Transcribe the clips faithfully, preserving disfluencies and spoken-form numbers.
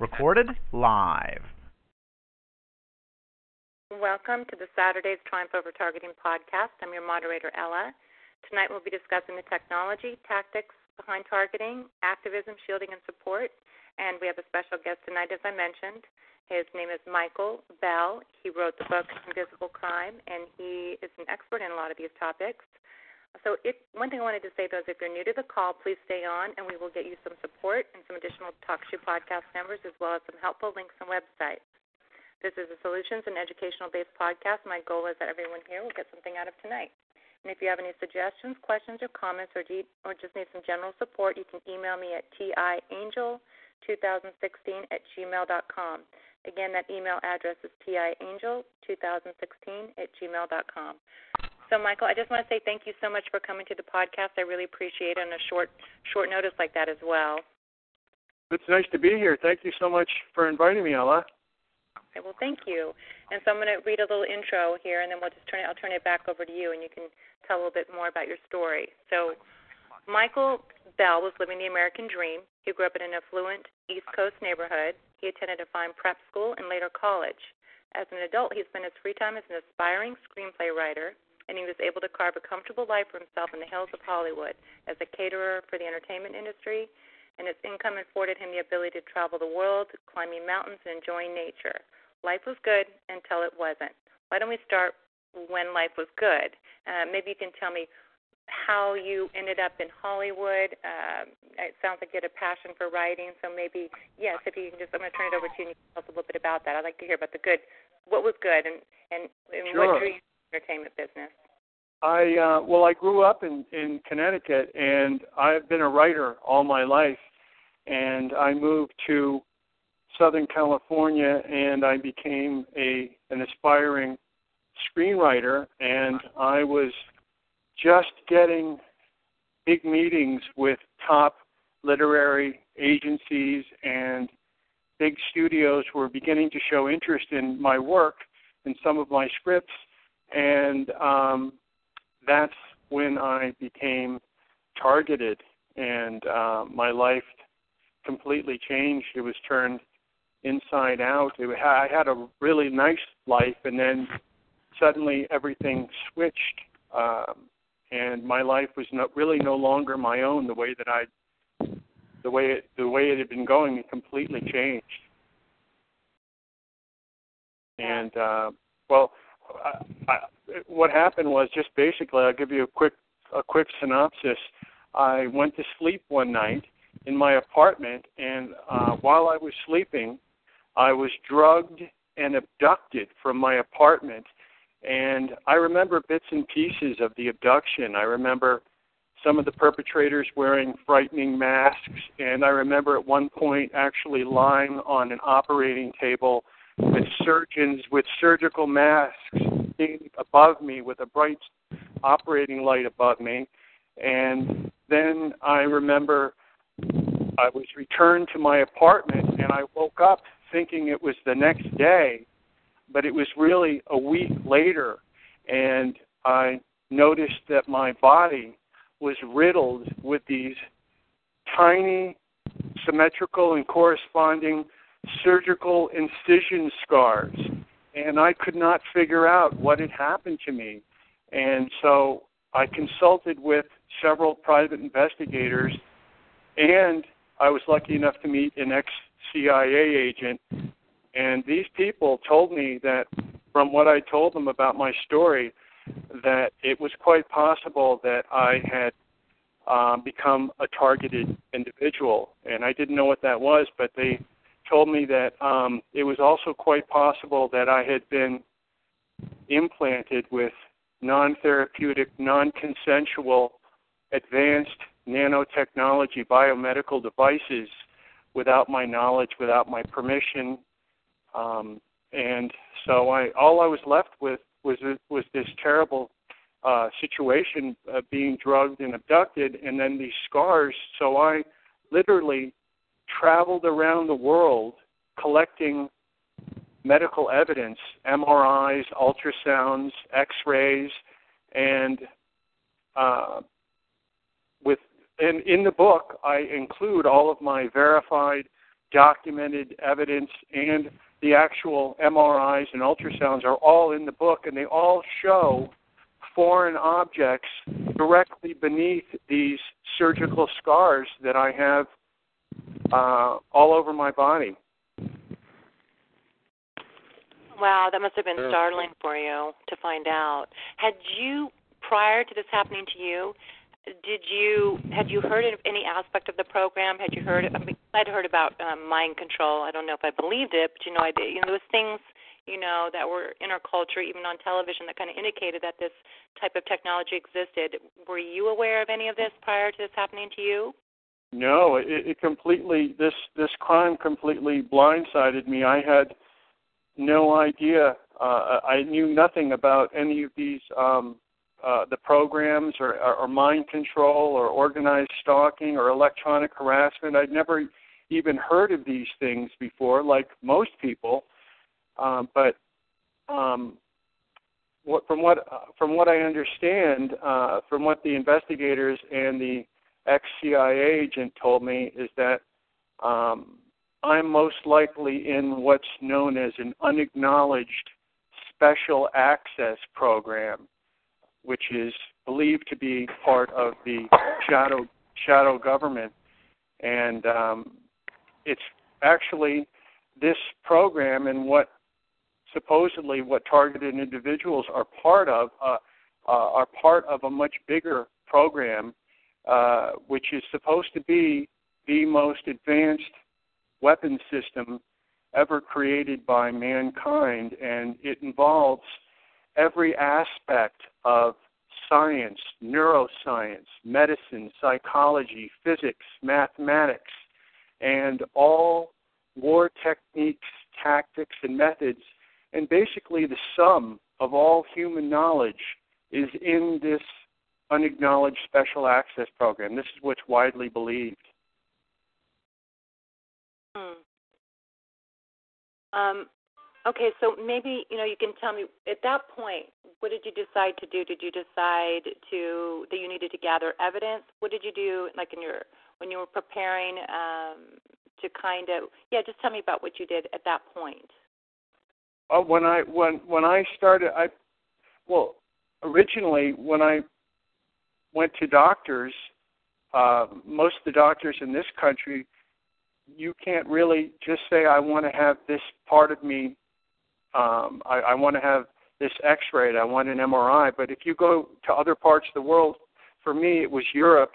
Recorded live. Welcome to the Saturday's Triumph Over Targeting Podcast. I'm your moderator, Ella. Tonight we'll be discussing the technology, tactics behind targeting, activism, shielding, and support. And we have a special guest tonight, as I mentioned. His name is Michael Bell. He wrote the book, An Invisible Crime, and he is an expert in a lot of these topics. So if, one thing I wanted to say, though, is if you're new to the call, please stay on, and we will get you some support and some additional TalkShoe podcast numbers, as well as some helpful links and websites. This is a solutions and educational-based podcast. My goal is that everyone here will get something out of tonight. And if you have any suggestions, questions, or comments, or, de- or just need some general support, you can email me at tiangel twenty sixteen at gmail dot com. Again, that email address is tiangel twenty sixteen at gmail dot com. So, Michael, I just want to say thank you so much for coming to the podcast. I really appreciate it on a short, short notice like that as well. It's nice to be here. Thank you so much for inviting me, Ella. Okay, well, thank you. And so I'm going to read a little intro here, and then we'll just turn it, I'll turn it back over to you, and you can tell a little bit more about your story. So Michael Bell was living the American dream. He grew up in an affluent East Coast neighborhood. He attended a fine prep school and later college. As an adult, he spent his free time as an aspiring screenplay writer, and he was able to carve a comfortable life for himself in the hills of Hollywood as a caterer for the entertainment industry, and his income afforded him the ability to travel the world, climbing mountains, and enjoying nature. Life was good until it wasn't. Why don't we start when life was good? Uh, maybe you can tell me how you ended up in Hollywood. Um, it sounds like you had a passion for writing, so maybe, yes, if you can just, I'm going to turn it over to you and you can tell us a little bit about that. I'd like to hear about the good, what was good, and, and, and sure. What drew you in the entertainment business? I uh, well, I grew up in, in Connecticut, and I've been a writer all my life. And I moved to Southern California, and I became a an aspiring screenwriter. And I was just getting big meetings with top literary agencies, and big studios were beginning to show interest in my work and some of my scripts. And um, that's when I became targeted, and uh, my life completely changed. It was turned inside out. It, I had a really nice life, and then suddenly everything switched, um, and my life was no, really no longer my own. The way that I, the way it, the way it had been going, it completely changed. And uh, well, I, I, what happened was just basically, I'll give you a quick a quick synopsis. I went to sleep one night in my apartment, and uh, while I was sleeping, I was drugged and abducted from my apartment. And I remember bits and pieces of the abduction. I remember some of the perpetrators wearing frightening masks, and I remember at one point actually lying on an operating table with surgeons with surgical masks above me, with a bright operating light above me. And then I remember I was returned to my apartment, and I woke up thinking it was the next day, but it was really a week later, and I noticed that my body was riddled with these tiny, symmetrical and corresponding surgical incision scars, and I could not figure out what had happened to me. And so I consulted with several private investigators, and I was lucky enough to meet an ex-C I A agent, and these people told me that from what I told them about my story, that it was quite possible that I had uh, become a targeted individual. And I didn't know what that was, but they told me that um, it was also quite possible that I had been implanted with non-therapeutic, non-consensual, advanced nanotechnology, biomedical devices without my knowledge, without my permission. Um, and so I, all I was left with was, was this terrible uh, situation of being drugged and abducted, and then these scars. So I literally traveled around the world collecting medical evidence, M R Is, ultrasounds, x-rays, and uh, with and in the book I include all of my verified, documented evidence, and the actual M R Is and ultrasounds are all in the book, and they all show foreign objects directly beneath these surgical scars that I have uh, all over my body. Wow, that must have been startling for you to find out. Had you, prior to this happening to you, did you had you heard of any aspect of the program? Had you heard? I mean, I'd heard about um, mind control. I don't know if I believed it, but you know, I did. You know, those things, you know, that were in our culture, even on television, that kind of indicated that this type of technology existed. Were you aware of any of this prior to this happening to you? No, it, it completely. This this crime completely blindsided me. I had no idea. Uh, I knew nothing about any of these, um, uh, the programs or, or mind control or organized stalking or electronic harassment. I'd never even heard of these things before, like most people. Um, but um, what, from what uh, from what I understand, uh, from what the investigators and the ex C I A agent told me, is that um, I'm most likely in what's known as an unacknowledged special access program, which is believed to be part of the shadow shadow government. And um, it's actually this program and what supposedly what targeted individuals are part of uh, uh, are part of a much bigger program, uh, which is supposed to be the most advanced weapon system ever created by mankind, and it involves every aspect of science, neuroscience, medicine, psychology, physics, mathematics, and all war techniques, tactics, and methods, and basically the sum of all human knowledge is in this unacknowledged special access program. This is what's widely believed. Hmm. Um, okay, so maybe, you know, you can tell me, at that point, what did you decide to do? Did you decide to that you needed to gather evidence? What did you do, like, in your when you were preparing um, to kind of, yeah, just tell me about what you did at that point. Uh, when I when when I started, I well, originally when I went to doctors, uh, most of the doctors in this country, you can't really just say, I want to have this part of me, um, I, I want to have this x-ray, I want an M R I. But if you go to other parts of the world, for me it was Europe.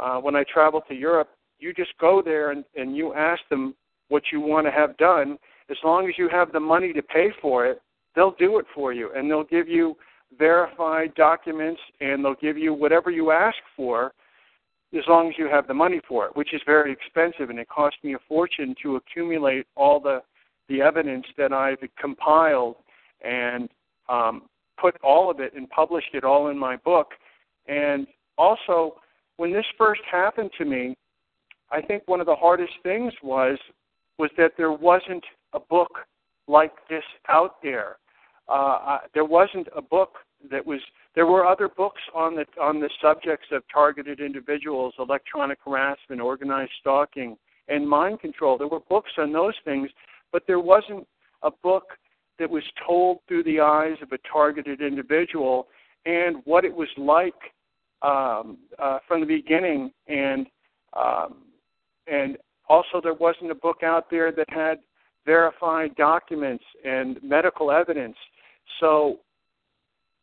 Uh, when I traveled to Europe, you just go there and, and you ask them what you want to have done. As long as you have the money to pay for it, they'll do it for you, and they'll give you verified documents, and they'll give you whatever you ask for, as long as you have the money for it, which is very expensive, and it cost me a fortune to accumulate all the, the evidence that I've compiled and um, put all of it and published it all in my book. And also, when this first happened to me, I think one of the hardest things was was that there wasn't a book like this out there. Uh, I, there wasn't a book that was There were other books on the on the subjects of targeted individuals, electronic harassment, organized stalking, and mind control. There were books on those things, but there wasn't a book that was told through the eyes of a targeted individual and what it was like um, uh, from the beginning. And um, and also there wasn't a book out there that had verified documents and medical evidence. So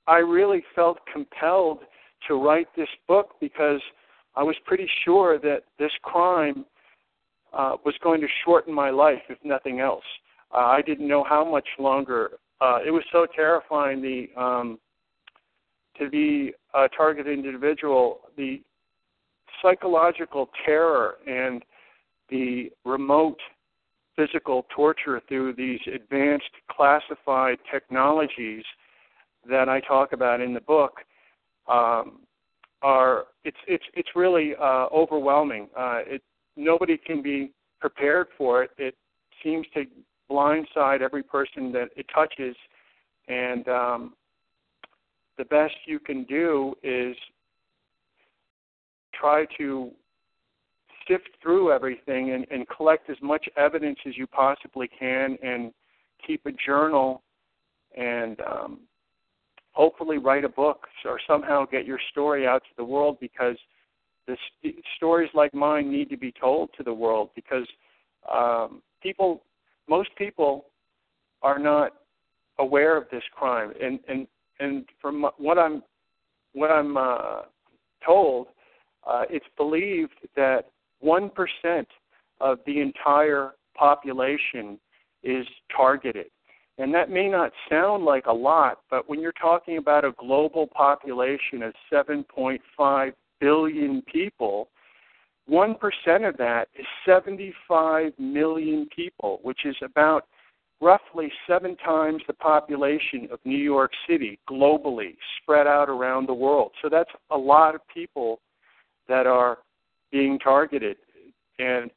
I really felt compelled to write this book because I was pretty sure that this crime uh, was going to shorten my life, if nothing else. Uh, I didn't know how much longer. Uh, it was so terrifying the um, to be a targeted individual. The psychological terror and the remote physical torture through these advanced classified technologies that I talk about in the book um, are it's it's it's really uh, overwhelming. Uh, it nobody can be prepared for it. It seems to blindside every person that it touches, and um, the best you can do is try to sift through everything and, and collect as much evidence as you possibly can and keep a journal and um, hopefully write a book or somehow get your story out to the world, because the st- stories like mine need to be told to the world, because um, people, most people are not aware of this crime. And, and, and from what I'm, what I'm uh, told, uh, it's believed that one percent of the entire population is targeted. And that may not sound like a lot, but when you're talking about a global population of seven point five billion people, one percent of that is seventy-five million people, which is about roughly seven times the population of New York City globally, spread out around the world. So that's a lot of people that are being targeted. And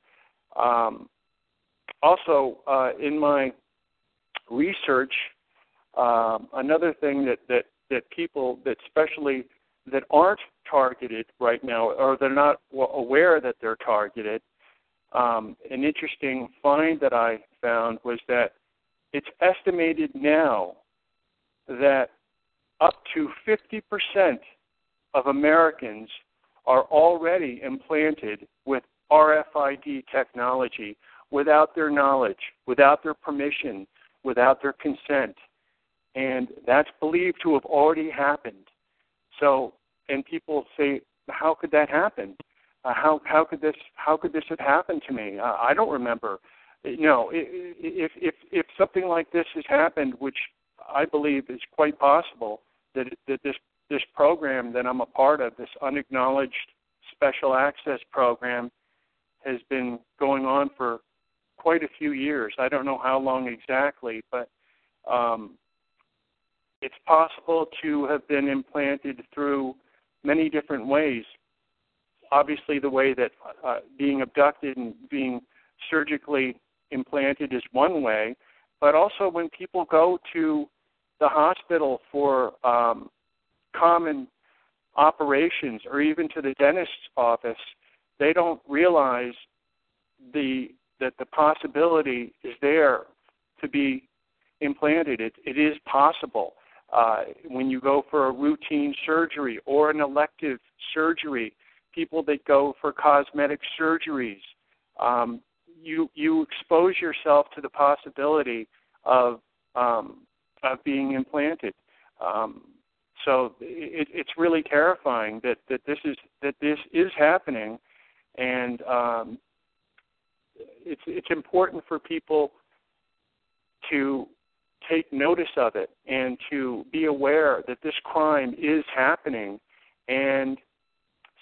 um, also uh, in my research, um, another thing that, that, that people, that especially that aren't targeted right now, or they're not aware that they're targeted, um, an interesting find that I found was that it's estimated now that up to fifty percent of Americans are already implanted with R F I D technology without their knowledge, without their permission, without their consent. And that's believed to have already happened. So, and people say, how could that happen? Uh, how how could this how could this have happened to me? Uh, I don't remember. No, if if if something like this has happened, which I believe is quite possible, that that this this program that I'm a part of, this unacknowledged special access program, has been going on for quite a few years. I don't know how long exactly, but um, it's possible to have been implanted through many different ways. Obviously, the way that uh, being abducted and being surgically implanted is one way, but also when people go to the hospital for um, common operations, or even to the dentist's office, they don't realize the that the possibility is there to be implanted. It, it is possible. Uh, when you go for a routine surgery or an elective surgery, people that go for cosmetic surgeries, um, you you expose yourself to the possibility of um, of being implanted. Um, So it, it's really terrifying that, that this is that this is happening, and um, it's it's important for people to take notice of it and to be aware that this crime is happening. And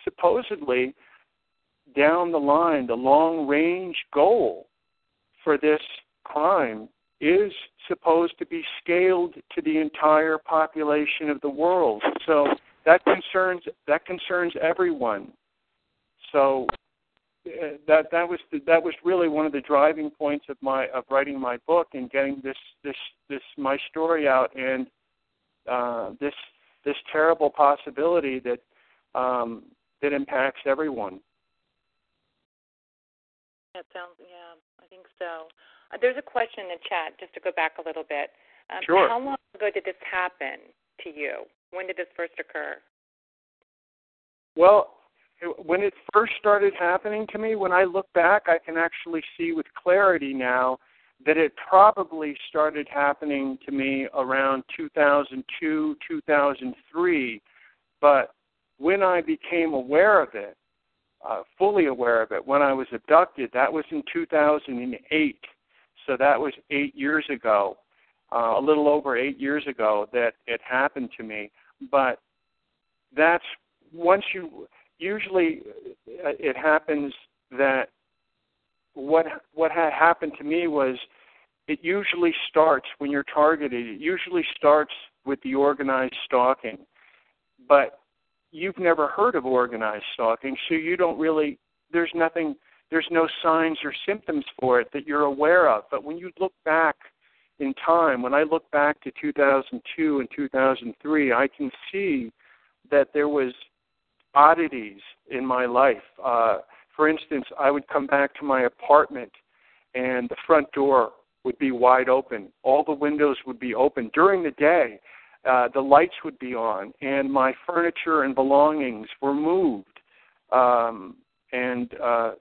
supposedly, down the line, the long-range goal for this crime is supposed to be scaled to the entire population of the world. So that concerns that concerns everyone. So uh, that that was the, that was really one of the driving points of my of writing my book and getting this this, this my story out, and uh, this this terrible possibility that um, that impacts everyone. That sounds yeah, I think so. There's a question in the chat, just to go back a little bit. Um, sure. How long ago did this happen to you? When did this first occur? Well, when it first started happening to me, when I look back, I can actually see with clarity now that it probably started happening to me around two thousand two, two thousand three. But when I became aware of it, uh, fully aware of it, when I was abducted, that was in two thousand eight. So that was eight years ago, uh, a little over eight years ago that it happened to me. But that's once you, usually it happens that what what had happened to me was it usually starts when you're targeted. It usually starts with the organized stalking, but you've never heard of organized stalking, so you don't really, there's nothing, there's no signs or symptoms for it that you're aware of. But when you look back in time, when I look back to two thousand two and two thousand three, I can see that there was oddities in my life. Uh, for instance, I would come back to my apartment and the front door would be wide open. All the windows would be open during the day. Uh, the lights would be on, and my furniture and belongings were moved um, and uh,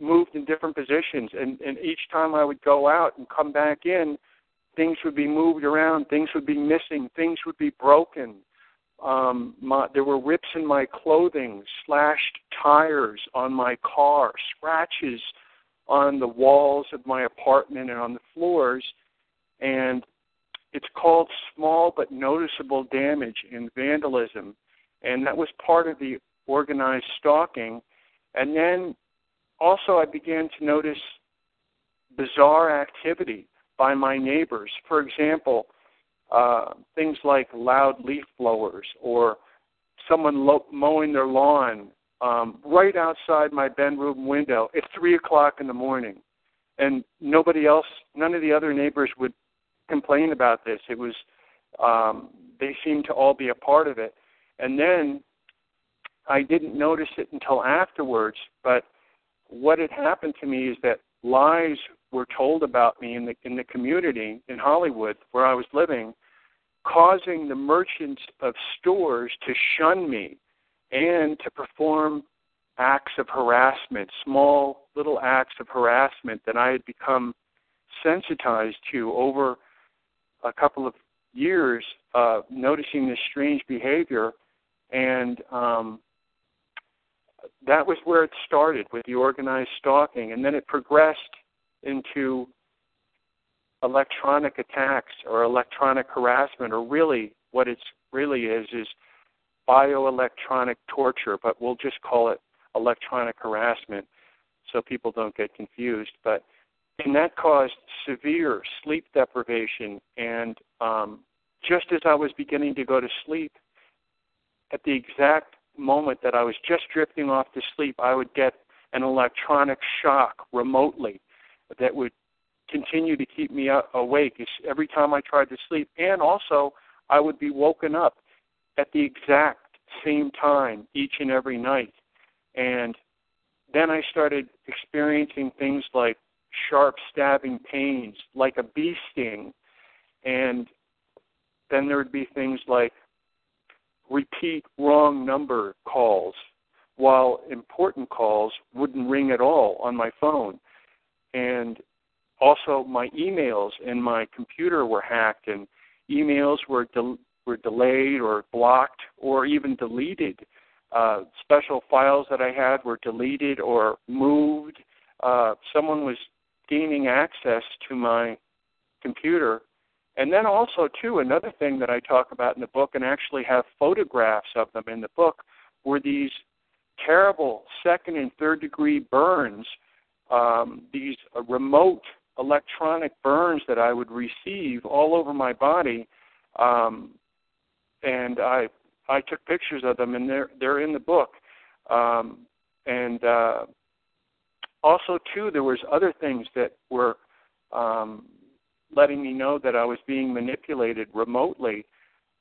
moved in different positions. And, and each time I would go out and come back in, things would be moved around, things would be missing, things would be broken. Um, my, there were rips in my clothing, slashed tires on my car, scratches on the walls of my apartment and on the floors, and it's called small but noticeable damage and vandalism, and that was part of the organized stalking. And then also I began to notice bizarre activity by my neighbors. For example, uh, things like loud leaf blowers or someone lo- mowing their lawn um, right outside my bedroom window at three o'clock in the morning. And nobody else, none of the other neighbors would complain about this. It was um, they seemed to all be a part of it. And then I didn't notice it until afterwards, but what had happened to me is that lies were told about me in the in the community in Hollywood where I was living, causing the merchants of stores to shun me and to perform acts of harassment, small little acts of harassment that I had become sensitized to over a couple of years, uh, noticing this strange behavior, and um, that was where it started with the organized stalking, and then it progressed into electronic attacks or electronic harassment, or really what it really is is bioelectronic torture, but we'll just call it electronic harassment so people don't get confused. But and that caused severe sleep deprivation. And um, just as I was beginning to go to sleep, at the exact moment that I was just drifting off to sleep, I would get an electronic shock remotely that would continue to keep me awake every time I tried to sleep. And also, I would be woken up at the exact same time each and every night. And then I started experiencing things like sharp stabbing pains, like a bee sting. And then there would be things like repeat wrong number calls, while important calls wouldn't ring at all on my phone. And also my emails and my computer were hacked, and emails were de- were delayed or blocked or even deleted. Uh, special files that I had were deleted or moved. Uh, someone was gaining access to my computer. And then also, too, another thing that I talk about in the book and actually have photographs of them in the book were these terrible second and third degree burns, um, these uh, remote electronic burns that I would receive all over my body. Um, and I I took pictures of them, and they're, they're in the book. Um, and uh, also, too, there was other things that were um, letting me know that I was being manipulated remotely,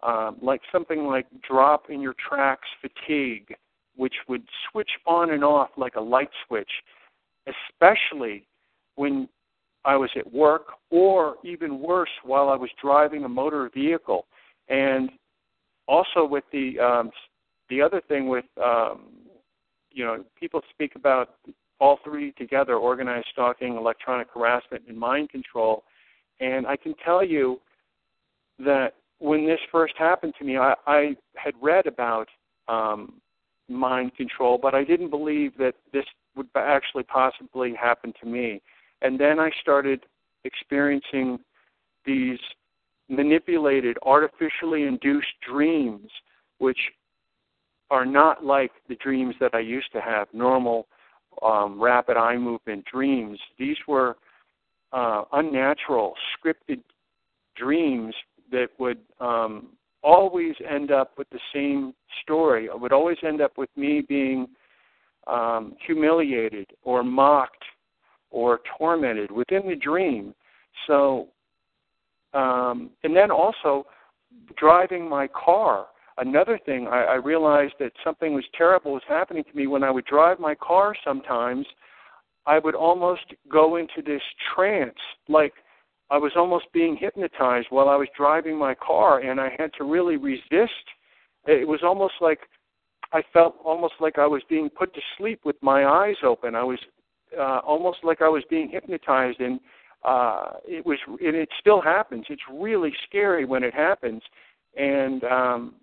um, like something like drop in your tracks fatigue, which would switch on and off like a light switch, especially when I was at work, or even worse, while I was driving a motor vehicle. And also with the um, the other thing with, um, you know, people speak about all three together, organized stalking, electronic harassment, and mind control. And I can tell you that when this first happened to me, I, I had read about um, mind control, but I didn't believe that this would actually possibly happen to me. And then I started experiencing these manipulated, artificially induced dreams, which are not like the dreams that I used to have, normal um, rapid eye movement dreams. These were uh, unnatural, scripted dreams that would um, always end up with the same story. It would always end up with me being um, humiliated or mocked or tormented within the dream. So, um, and then also driving my car. Another thing, I, I realized that something was terrible was happening to me. When I would drive my car sometimes, I would almost go into this trance, like I was almost being hypnotized while I was driving my car, and I had to really resist. It was almost like I felt almost like I was being put to sleep with my eyes open. I was uh, almost like I was being hypnotized, and uh, it was, and it still happens. It's really scary when it happens, and um,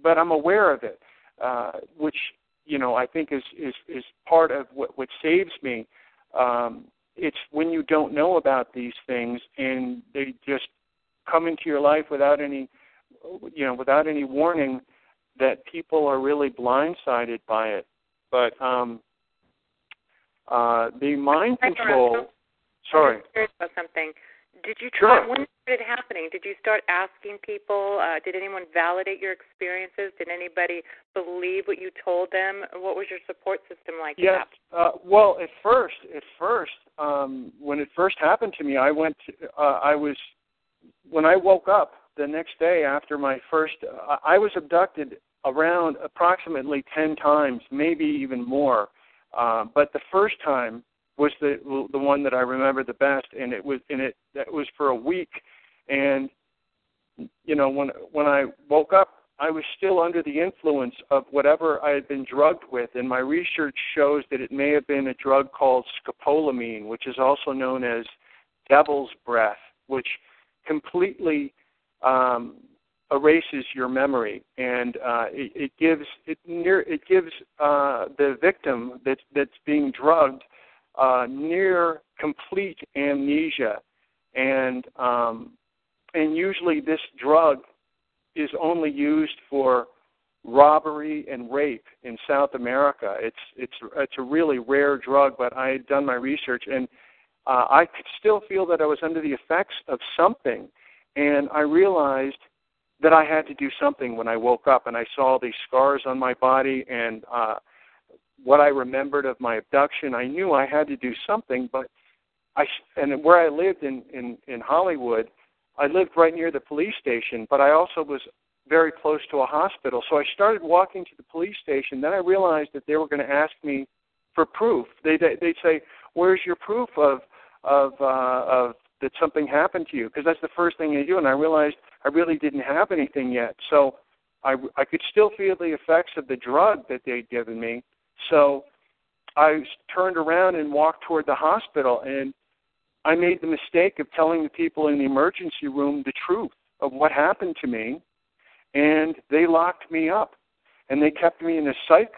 but I'm aware of it, uh, which, you know, I think is, is, is part of what, what saves me. Um, it's when you don't know about these things and they just come into your life without any, you know, without any warning, that people are really blindsided by it. But um, uh, the mind control. Sorry. I'm curious about something. Did you try? Sure. When started happening? Did you start asking people? Uh, did anyone validate your experiences? Did anybody believe what you told them? What was your support system like? Yes. Uh, well, at first, at first, um, when it first happened to me, I went. To, uh, I was when I woke up the next day after my first. Uh, I was abducted around approximately ten times, maybe even more. Uh, but the first time was the the one that I remember the best, and it was in it that was for a week. And you know, when when I woke up, I was still under the influence of whatever I had been drugged with, and my research shows that it may have been a drug called scopolamine, which is also known as devil's breath, which completely um, erases your memory, and uh, it, it gives it near it gives uh, the victim that that's being drugged Uh, near complete amnesia, and um, and usually this drug is only used for robbery and rape in South America. It's it's it's a really rare drug, but I had done my research, and uh, I could still feel that I was under the effects of something, and I realized that I had to do something when I woke up, and I saw these scars on my body, and uh, what I remembered of my abduction. I knew I had to do something, but I, and where I lived in, in, in Hollywood, I lived right near the police station, but I also was very close to a hospital. So I started walking to the police station. Then I realized that they were going to ask me for proof. They, they, they'd say, where's your proof of, of, uh, of that something happened to you? Because that's the first thing they do. And I realized I really didn't have anything yet. So I, I could still feel the effects of the drug that they'd given me. So I turned around and walked toward the hospital, and I made the mistake of telling the people in the emergency room the truth of what happened to me, and they locked me up, and they kept me in a psych,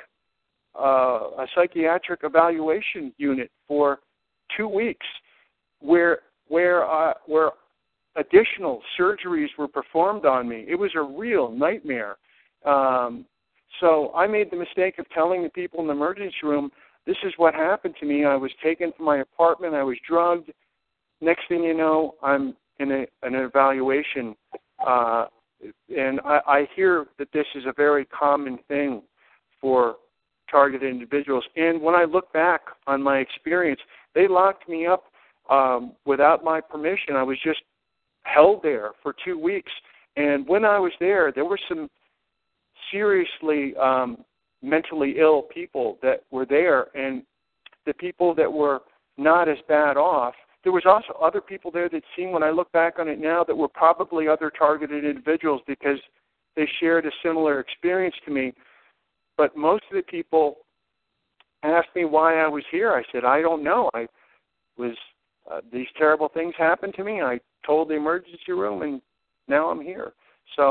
uh, a psychiatric evaluation unit for two weeks, where where uh, where additional surgeries were performed on me. It was a real nightmare. Um, So I made the mistake of telling the people in the emergency room, this is what happened to me. I was taken from my apartment. I was drugged. Next thing you know, I'm in a, an evaluation. Uh, and I, I hear that this is a very common thing for targeted individuals. And when I look back on my experience, they locked me up um, without my permission. I was just held there for two weeks. And when I was there, there were some seriously um, mentally ill people that were there, and the people that were not as bad off. There was also other people there that seemed, when I look back on it now, that were probably other targeted individuals because they shared a similar experience to me. But most of the people asked me why I was here. I said, I don't know. I was uh, these terrible things happened to me. I told the emergency room, and now I'm here. So,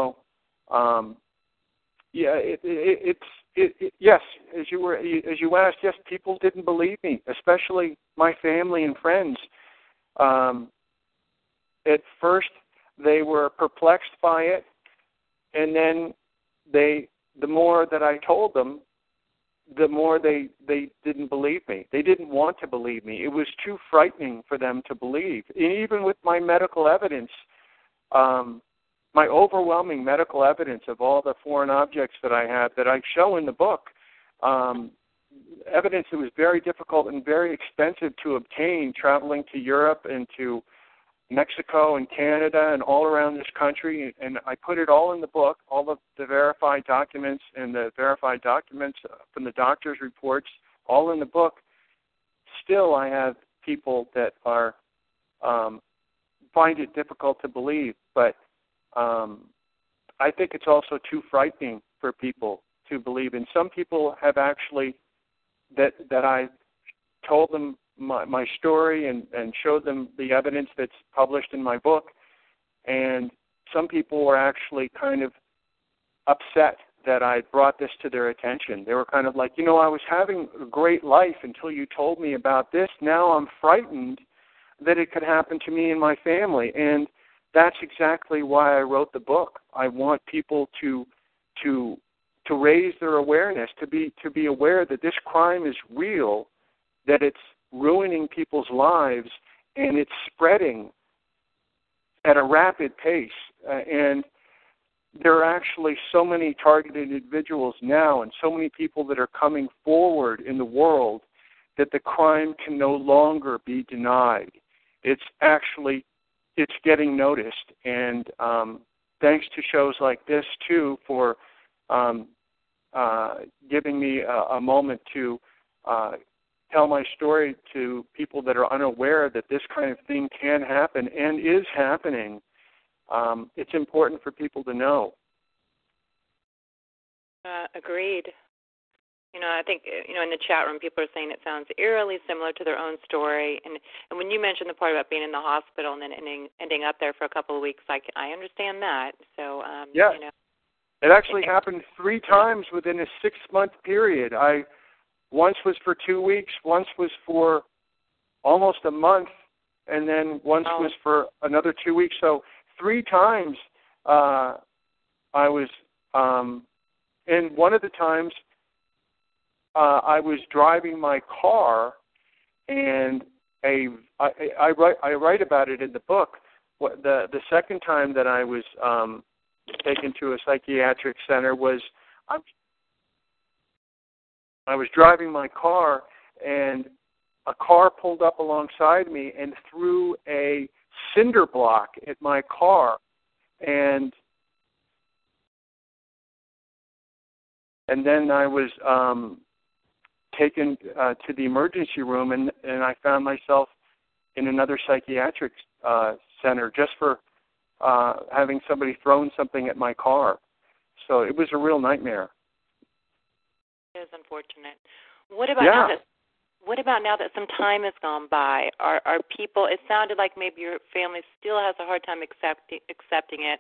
um, Yeah, it, it, it's it, it, yes. As you were as you asked, yes, people didn't believe me, especially my family and friends. Um, at first, they were perplexed by it, and then they the more that I told them, the more they, they didn't believe me. They didn't want to believe me. It was too frightening for them to believe. And even with my medical evidence, um, my overwhelming medical evidence of all the foreign objects that I have that I show in the book, um, evidence that was very difficult and very expensive to obtain traveling to Europe and to Mexico and Canada and all around this country, and I put it all in the book, all of the verified documents and the verified documents from the doctor's reports, all in the book. Still, I have people that are um, find it difficult to believe, but um, I think it's also too frightening for people to believe. And some people have actually that that I told them My, my story and, and showed them the evidence that's published in my book. And some people were actually kind of upset that I brought this to their attention. They were kind of like, you know, I was having a great life until you told me about this. Now I'm frightened that it could happen to me and my family. And that's exactly why I wrote the book. I want people to to to raise their awareness, to be to be aware that this crime is real, that it's ruining people's lives, and it's spreading at a rapid pace. Uh, and there are actually so many targeted individuals now and so many people that are coming forward in the world that the crime can no longer be denied. It's actually, it's getting noticed. And um, thanks to shows like this, too, for um, uh, giving me a, a moment to uh tell my story to people that are unaware that this kind of thing can happen and is happening. Um, it's important for people to know. Uh, agreed. You know, I think, you know, in the chat room, people are saying it sounds eerily similar to their own story. And, and when you mentioned the part about being in the hospital and then ending, ending up there for a couple of weeks, I, I understand that. So, um, yeah. You know, it actually it, happened three times within a six-month period. I Once was for two weeks, once was for almost a month, and then once oh. was for another two weeks. So three times uh, I was, um, and one of the times uh, I was driving my car, and a, I, I, write, I write about it in the book. The, the second time that I was um, taken to a psychiatric center was, I'm I was driving my car, and a car pulled up alongside me and threw a cinder block at my car, and and then I was um, taken uh, to the emergency room, and, and I found myself in another psychiatric uh, center just for uh, having somebody thrown something at my car. So it was a real nightmare. Is unfortunate. What about yeah. now that, what about now that some time has gone by? Are are people? It sounded like maybe your family still has a hard time accepting accepting it,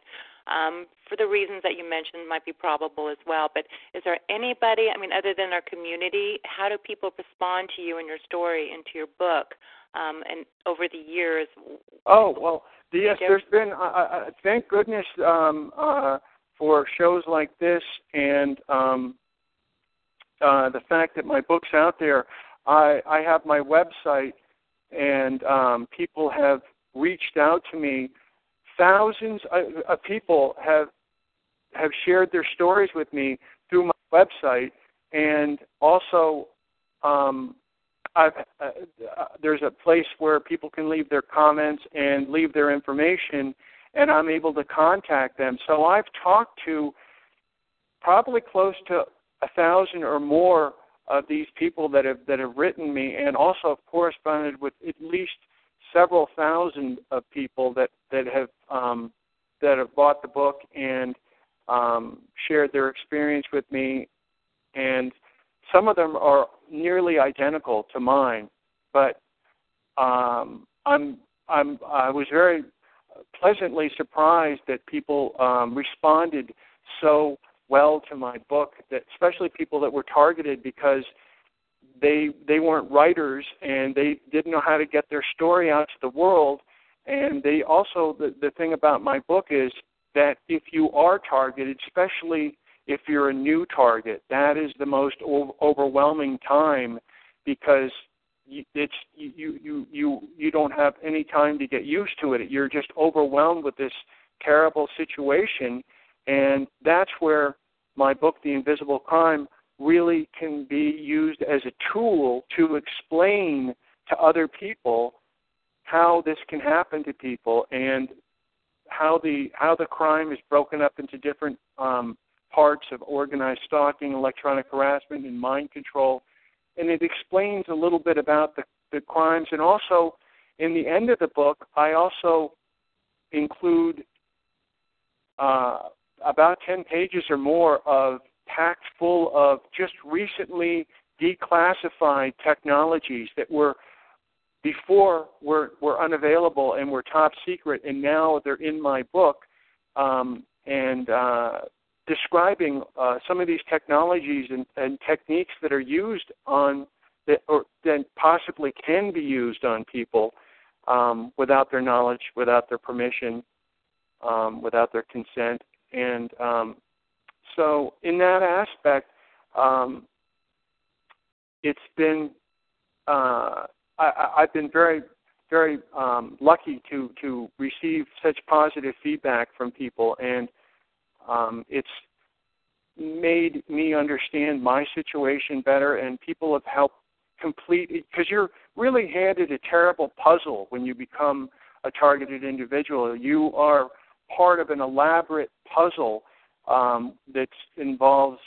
um, for the reasons that you mentioned might be probable as well. But is there anybody? I mean, other than our community, how do people respond to you and your story and to your book? Um, and over the years. Oh well, yes. There's been. Uh, uh, thank goodness um, uh, for shows like this and. Um, Uh, the fact that my book's out there, I, I have my website, and um, people have reached out to me. Thousands of people have have shared their stories with me through my website, and also um, I've, uh, there's a place where people can leave their comments and leave their information, and I'm able to contact them. So I've talked to probably close to a thousand or more of these people that have that have written me, and also have corresponded with at least several thousand of people that that have um, that have bought the book and um, shared their experience with me. And some of them are nearly identical to mine, but um, I'm I'm I was very pleasantly surprised that people um, responded so well to my book, that especially people that were targeted because they they weren't writers and they didn't know how to get their story out to the world. And they also, the, the thing about my book is that if you are targeted, especially if you're a new target. That is the most o- overwhelming time, because it's you, you you you don't have any time to get used to it. You're just overwhelmed with this terrible situation, and that's where my book, The Invisible Crime, really can be used as a tool to explain to other people how this can happen to people, and how the how the crime is broken up into different um, parts of organized stalking, electronic harassment, and mind control. And it explains a little bit about the, the crimes. And also, in the end of the book, I also include uh, about ten pages or more of packed full of just recently declassified technologies that were before were, were unavailable and were top secret, and now they're in my book, um, and uh, describing uh, some of these technologies and, and techniques that are used on, that, or that possibly can be used on people um, without their knowledge, without their permission, um, without their consent. And um, so in that aspect, um, it's been... Uh, I, I've been very, very um, lucky to, to receive such positive feedback from people, and um, it's made me understand my situation better, and people have helped complete it, because you're really handed a terrible puzzle when you become a targeted individual. You are part of an elaborate puzzle um, that involves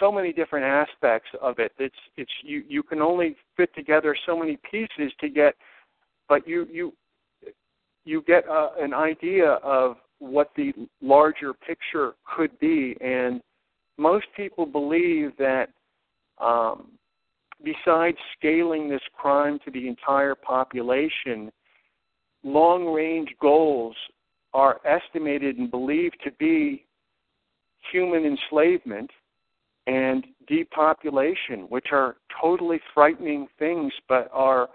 so many different aspects of it. It's it's you, you can only fit together so many pieces to get, but you you you get uh, an idea of what the larger picture could be. And most people believe that um, besides scaling this crime to the entire population, long-range goals are estimated and believed to be human enslavement and depopulation, which are totally frightening things, but are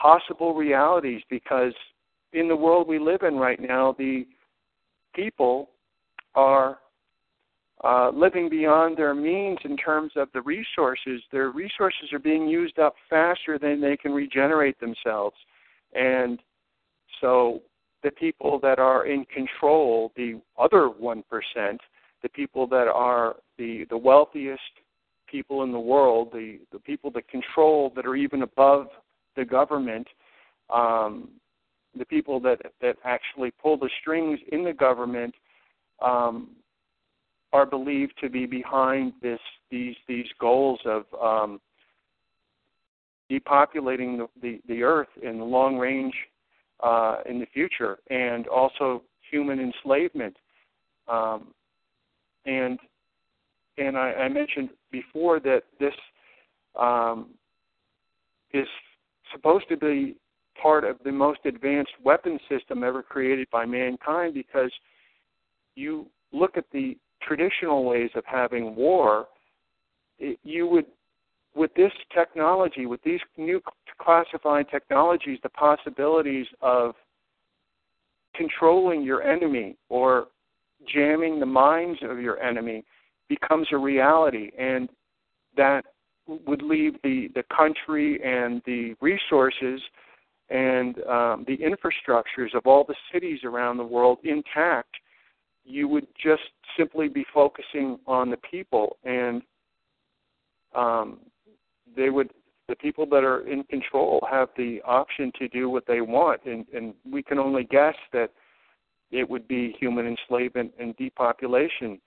possible realities, because in the world we live in right now, the people are uh, living beyond their means in terms of the resources. Their resources are being used up faster than they can regenerate themselves. And so the people that are in control, the other one percent, the people that are the, the wealthiest people in the world, the, the people that control, that are even above the government, um, the people that, that actually pull the strings in the government, um, are believed to be behind this these these goals of um, depopulating the, the, the earth in the long range uh, in the future, and also human enslavement. Um, And and I, I mentioned before that this um, is supposed to be part of the most advanced weapon system ever created by mankind, because you look at the traditional ways of having war, it, you would, with this technology, with these new classified technologies, the possibilities of controlling your enemy or jamming the minds of your enemy becomes a reality, and that would leave the, the country and the resources and um, the infrastructures of all the cities around the world intact. You would just simply be focusing on the people, and um, they would, the people that are in control have the option to do what they want, and, and we can only guess that it would be human enslavement and depopulation.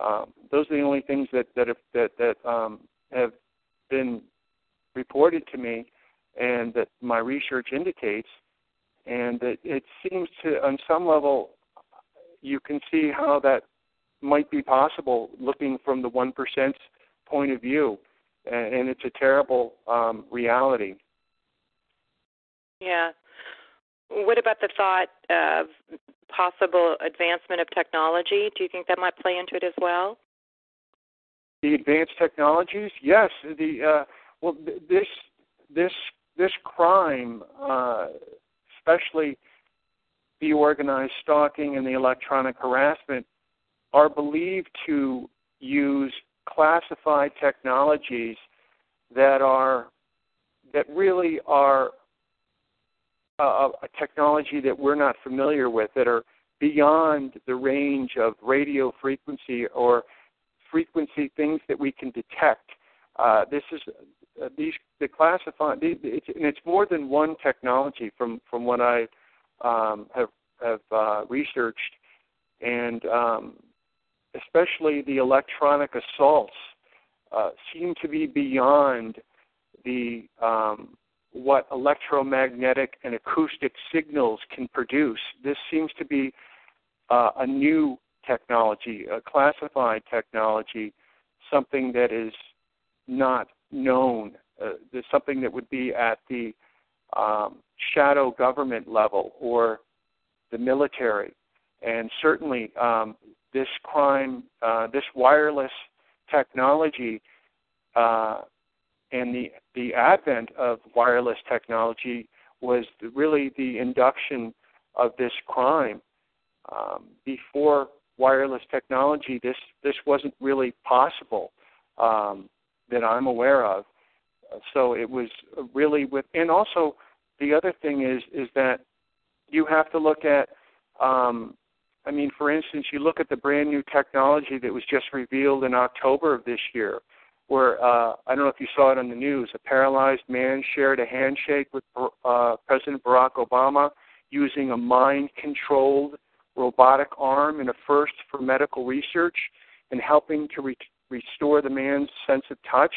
Um, those are the only things that that have, that, that um, have been reported to me, and that my research indicates. And it, it seems to, on some level, you can see how that might be possible, looking from the one percent's point of view. And, and it's a terrible um, reality. Yeah. What about the thought of possible advancement of technology? Do you think that might play into it as well? The advanced technologies, yes. The uh, well, th- this this this crime, uh, especially the organized stalking and the electronic harassment, are believed to use classified technologies that are that really are a, a technology that we're not familiar with, that are beyond the range of radio frequency or frequency things that we can detect. Uh, this is uh, these the classified, these, it's, and it's more than one technology from from what I um, have have uh, researched, and um, especially the electronic assaults uh, seem to be beyond the um, what electromagnetic and acoustic signals can produce. This seems to be uh, a new technology, a classified technology, something that is not known. Uh, there's something that would be at the um, shadow government level or the military. And certainly um, this crime, uh, this wireless technology uh, and the, the advent of wireless technology was really the induction of this crime. Um, before wireless technology, this, this wasn't really possible um, that I'm aware of. So it was really with, and also the other thing is is that you have to look at, um, I mean, for instance, you look at the brand new technology that was just revealed in October of this year, where, uh, I don't know if you saw it on the news, a paralyzed man shared a handshake with uh, President Barack Obama using a mind-controlled robotic arm in a first for medical research and helping to re- restore the man's sense of touch.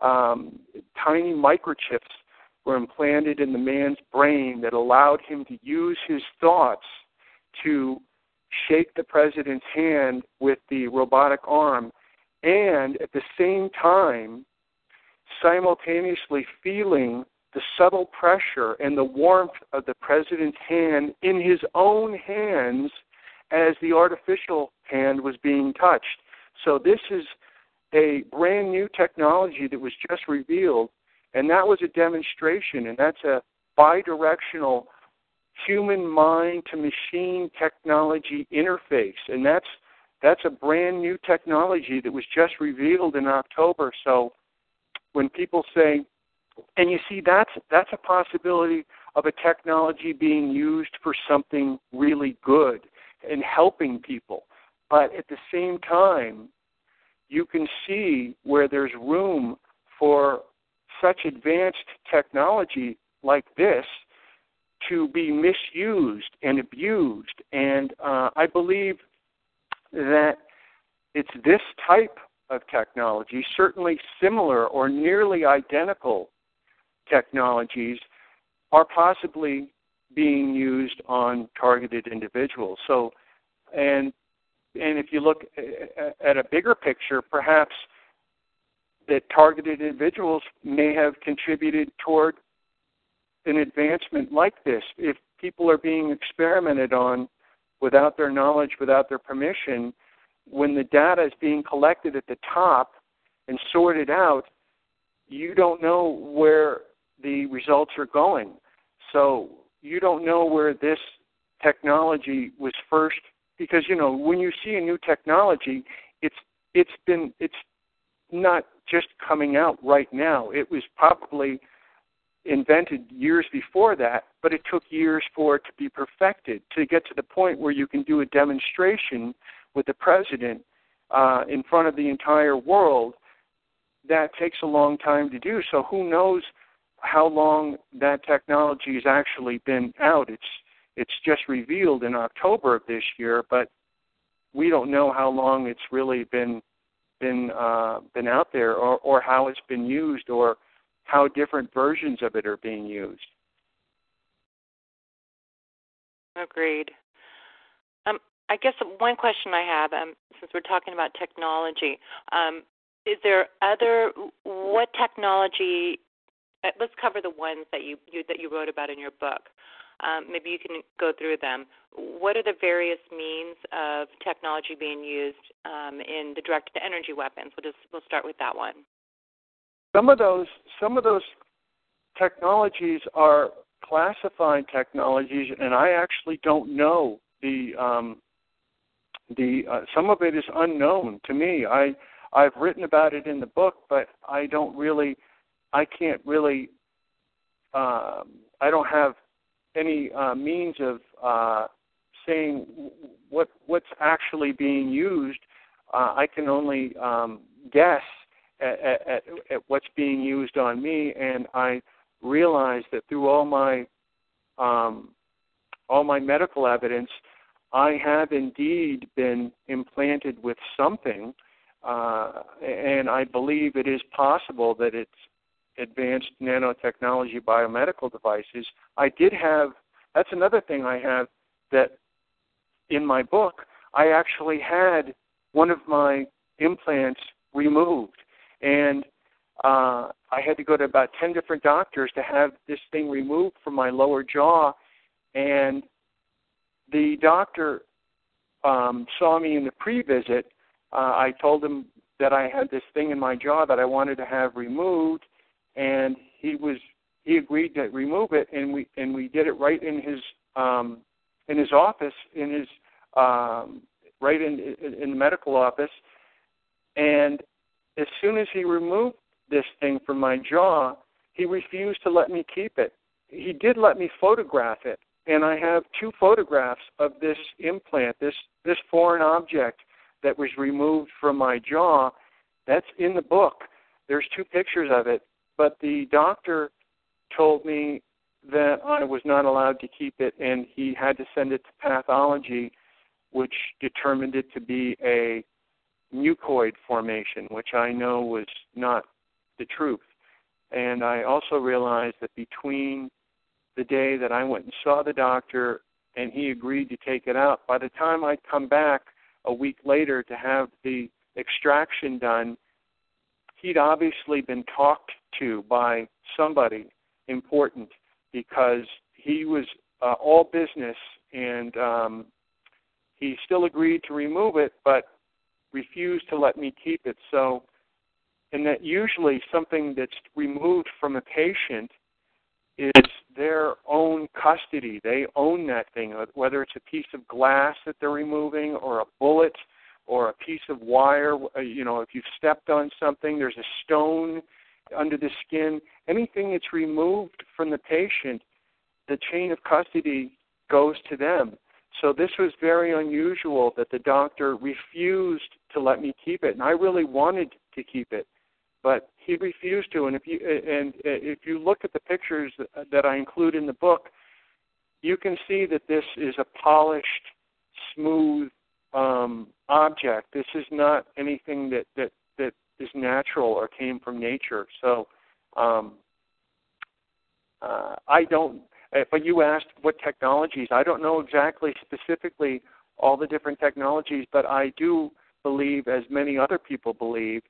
Um, tiny microchips were implanted in the man's brain that allowed him to use his thoughts to shake the president's hand with the robotic arm and at the same time simultaneously feeling the subtle pressure and the warmth of the president's hand in his own hands as the artificial hand was being touched. So this is a brand new technology that was just revealed, and that was a demonstration, and that's a bidirectional human mind to machine technology interface, and that's that's a brand new technology that was just revealed in October. So when people say, and you see, that's that's a possibility of a technology being used for something really good and helping people. But at the same time, you can see where there's room for such advanced technology like this to be misused and abused. And uh, I believe that it's this type of technology, certainly similar or nearly identical technologies, are possibly being used on targeted individuals. So, and and if you look at a bigger picture, perhaps that targeted individuals may have contributed toward an advancement like this. If people are being experimented on without their knowledge, without their permission, when the data is being collected at the top and sorted out, you don't know where the results are going. So you don't know where this technology was first, because, you know, when you see a new technology, it's it's been it's not just coming out right now. It was probably invented years before that, but it took years for it to be perfected, to get to the point where you can do a demonstration with the president uh, in front of the entire world. That takes a long time to do, so who knows how long that technology has actually been out. It's it's just revealed in October of this year, but we don't know how long it's really been been uh, been out there, or, or how it's been used, or how different versions of it are being used. Agreed. Um, I guess one question I have, um, since we're talking about technology, um, is there other what technology? Let's cover the ones that you, you that you wrote about in your book. Um, maybe you can go through them. What are the various means of technology being used um, in the directed-energy weapons? We'll just we'll start with that one. Some of those some of those technologies are classified technologies, and I actually don't know the um, The uh, some of it is unknown to me. I I've written about it in the book, but I don't really, I can't really, um, I don't have any uh, means of uh, saying what what's actually being used. Uh, I can only um, guess at, at, at what's being used on me, and I realize that through all my um, all my medical evidence, I have indeed been implanted with something. Uh, and I believe it is possible that it's advanced nanotechnology biomedical devices. I did have, that's another thing I have that in my book, I actually had one of my implants removed. And uh, I had to go to about ten different doctors to have this thing removed from my lower jaw. And the doctor um, saw me in the pre-visit. Uh, I told him that I had this thing in my jaw that I wanted to have removed, and he was he agreed to remove it, and we and we did it right in his um, in his office, in his um, right in in the medical office. And as soon as he removed this thing from my jaw, he refused to let me keep it. He did let me photograph it, and I have two photographs of this implant, this this foreign object that was removed from my jaw. That's in the book. There's two pictures of it, but the doctor told me that I was not allowed to keep it, and he had to send it to pathology, which determined it to be a mucoid formation, which I know was not the truth. And I also realized that between the day that I went and saw the doctor and he agreed to take it out, by the time I'd come back a week later to have the extraction done, he'd obviously been talked to by somebody important, because he was uh, all business, and um, he still agreed to remove it but refused to let me keep it. So, and that usually something that's removed from a patient is their own custody. They own that thing, whether it's a piece of glass that they're removing or a bullet or a piece of wire. You know, if you've stepped on something, there's a stone under the skin. Anything that's removed from the patient, the chain of custody goes to them. So this was very unusual that the doctor refused to let me keep it, and I really wanted to keep it, but he refused to. And if you and if you look at the pictures that I include in the book, you can see that this is a polished, smooth um, object. This is not anything that, that, that is natural or came from nature. So um, uh, I don't, but you asked what technologies. I don't know exactly specifically all the different technologies, but I do believe, as many other people believe,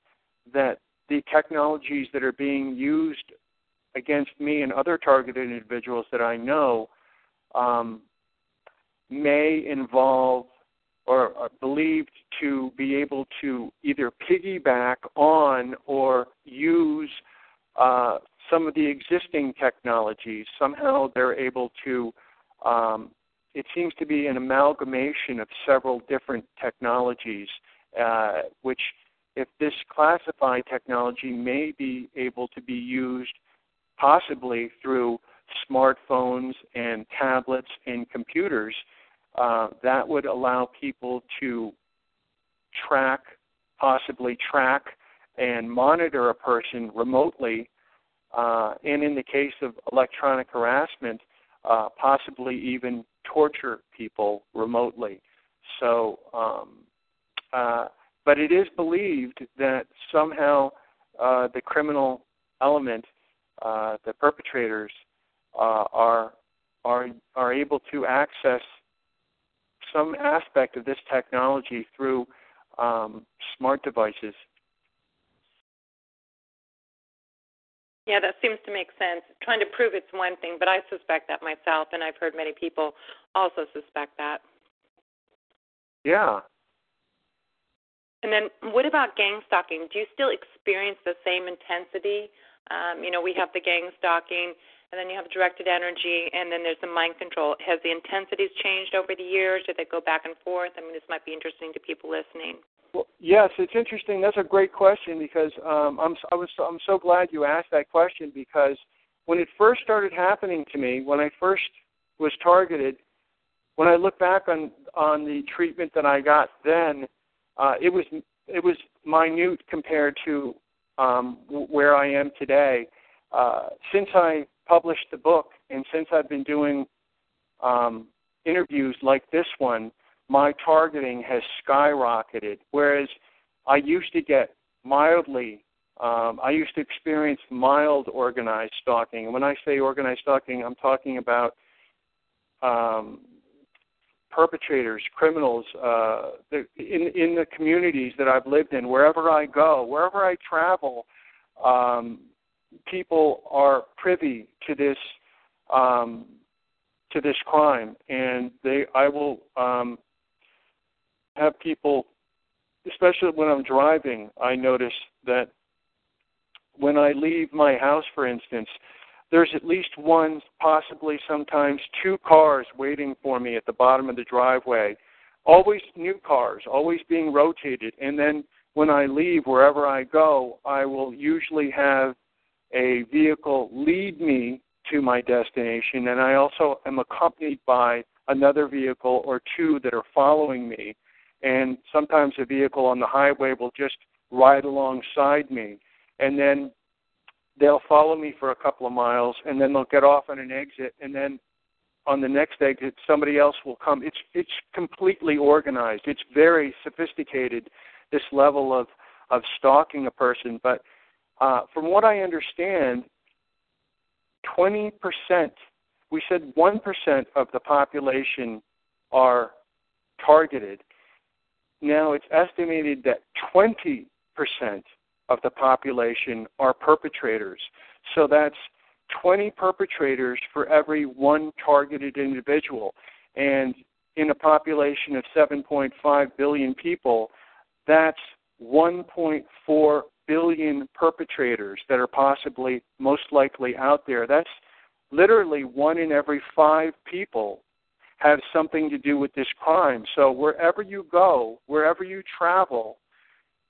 that the technologies that are being used against me and other targeted individuals that I know um, may involve or are believed to be able to either piggyback on or use uh, some of the existing technologies. Somehow they're able to, um, it seems to be an amalgamation of several different technologies, uh, which if this classified technology may be able to be used possibly through smartphones and tablets and computers, uh, that would allow people to track, possibly track and monitor a person remotely, uh, and in the case of electronic harassment, uh, possibly even torture people remotely. So, um, uh, But it is believed that somehow uh, the criminal element, uh, the perpetrators, uh, are are are able to access some aspect of this technology through um, smart devices. Yeah, that seems to make sense. Trying to prove it's one thing, but I suspect that myself, and I've heard many people also suspect that. Yeah. And then what about gang stalking? Do you still experience the same intensity Um, you know, we have the gang stalking, and then you have directed energy, and then there's the mind control. Has the intensities changed over the years? Do they go back and forth? I mean, this might be interesting to people listening. Well, yes, it's interesting. That's a great question because um, I'm I was I'm so glad you asked that question, because when it first started happening to me, when I first was targeted, when I look back on, on the treatment that I got then, uh, it was it was minute compared to um, where I am today. Uh, since I published the book and since I've been doing um, interviews like this one, my targeting has skyrocketed, whereas I used to get mildly, um, I used to experience mild organized stalking. And when I say organized stalking, I'm talking about um, perpetrators, criminals, uh, the, in, in the communities that I've lived in, wherever I go, wherever I travel, um, people are privy to this um, to this crime, and they, I will um, have people, especially when I'm driving, I notice that when I leave my house, for instance, there's at least one, possibly sometimes two cars waiting for me at the bottom of the driveway, always new cars, always being rotated. And then when I leave, wherever I go, I will usually have a vehicle lead me to my destination, and I also am accompanied by another vehicle or two that are following me. And sometimes a vehicle on the highway will just ride alongside me, and then they'll follow me for a couple of miles, and then they'll get off on an exit, and then on the next exit, somebody else will come. It's it's completely organized. It's very sophisticated, this level of, of stalking a person. But uh, from what I understand, twenty percent, we said one percent of the population are targeted. Now it's estimated that twenty percent of the population are perpetrators. So that's twenty perpetrators for every one targeted individual. And in a population of seven point five billion people, that's one point four billion perpetrators that are possibly most likely out there. That's literally one in every five people have something to do with this crime. So wherever you go, wherever you travel,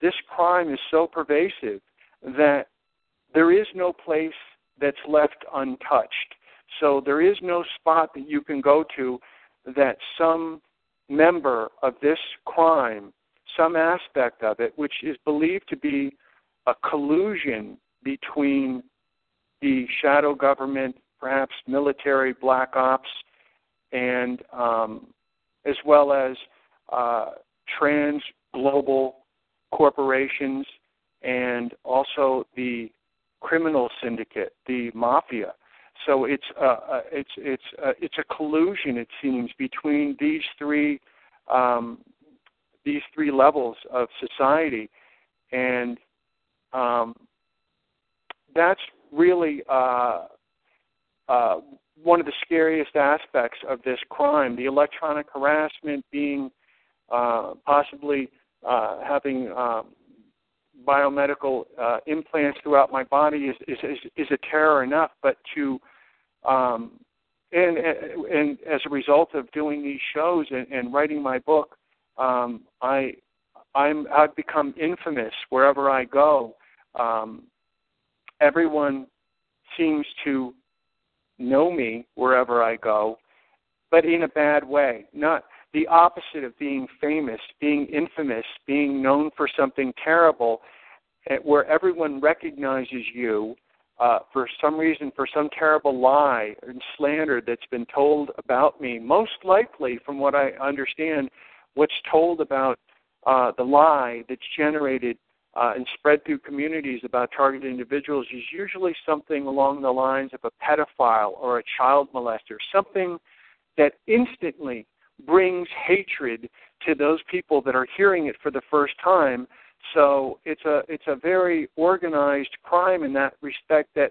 this crime is so pervasive that there is no place that's left untouched. So there is no spot that you can go to that some member of this crime, some aspect of it, which is believed to be a collusion between the shadow government, perhaps military black ops, and um, as well as uh, trans-global corporations, and also the criminal syndicate, the mafia. So it's uh, it's it's uh, it's a collusion, it seems, between these three um, these three levels of society, and um, that's really uh, uh, one of the scariest aspects of this crime. The electronic harassment being uh, possibly. Uh, having um, biomedical uh, implants throughout my body is, is, is, is a terror enough, but to um, and, and and as a result of doing these shows and, and writing my book, um, I I'm I've become infamous wherever I go. Um, everyone seems to know me wherever I go, but in a bad way, not. The opposite of being famous, being infamous, being known for something terrible, where everyone recognizes you uh, for some reason, for some terrible lie and slander that's been told about me. Most likely, from what I understand, what's told about uh, the lie that's generated uh, and spread through communities about targeted individuals is usually something along the lines of a pedophile or a child molester, something that instantly brings hatred to those people that are hearing it for the first time. So it's a it's a very organized crime in that respect, that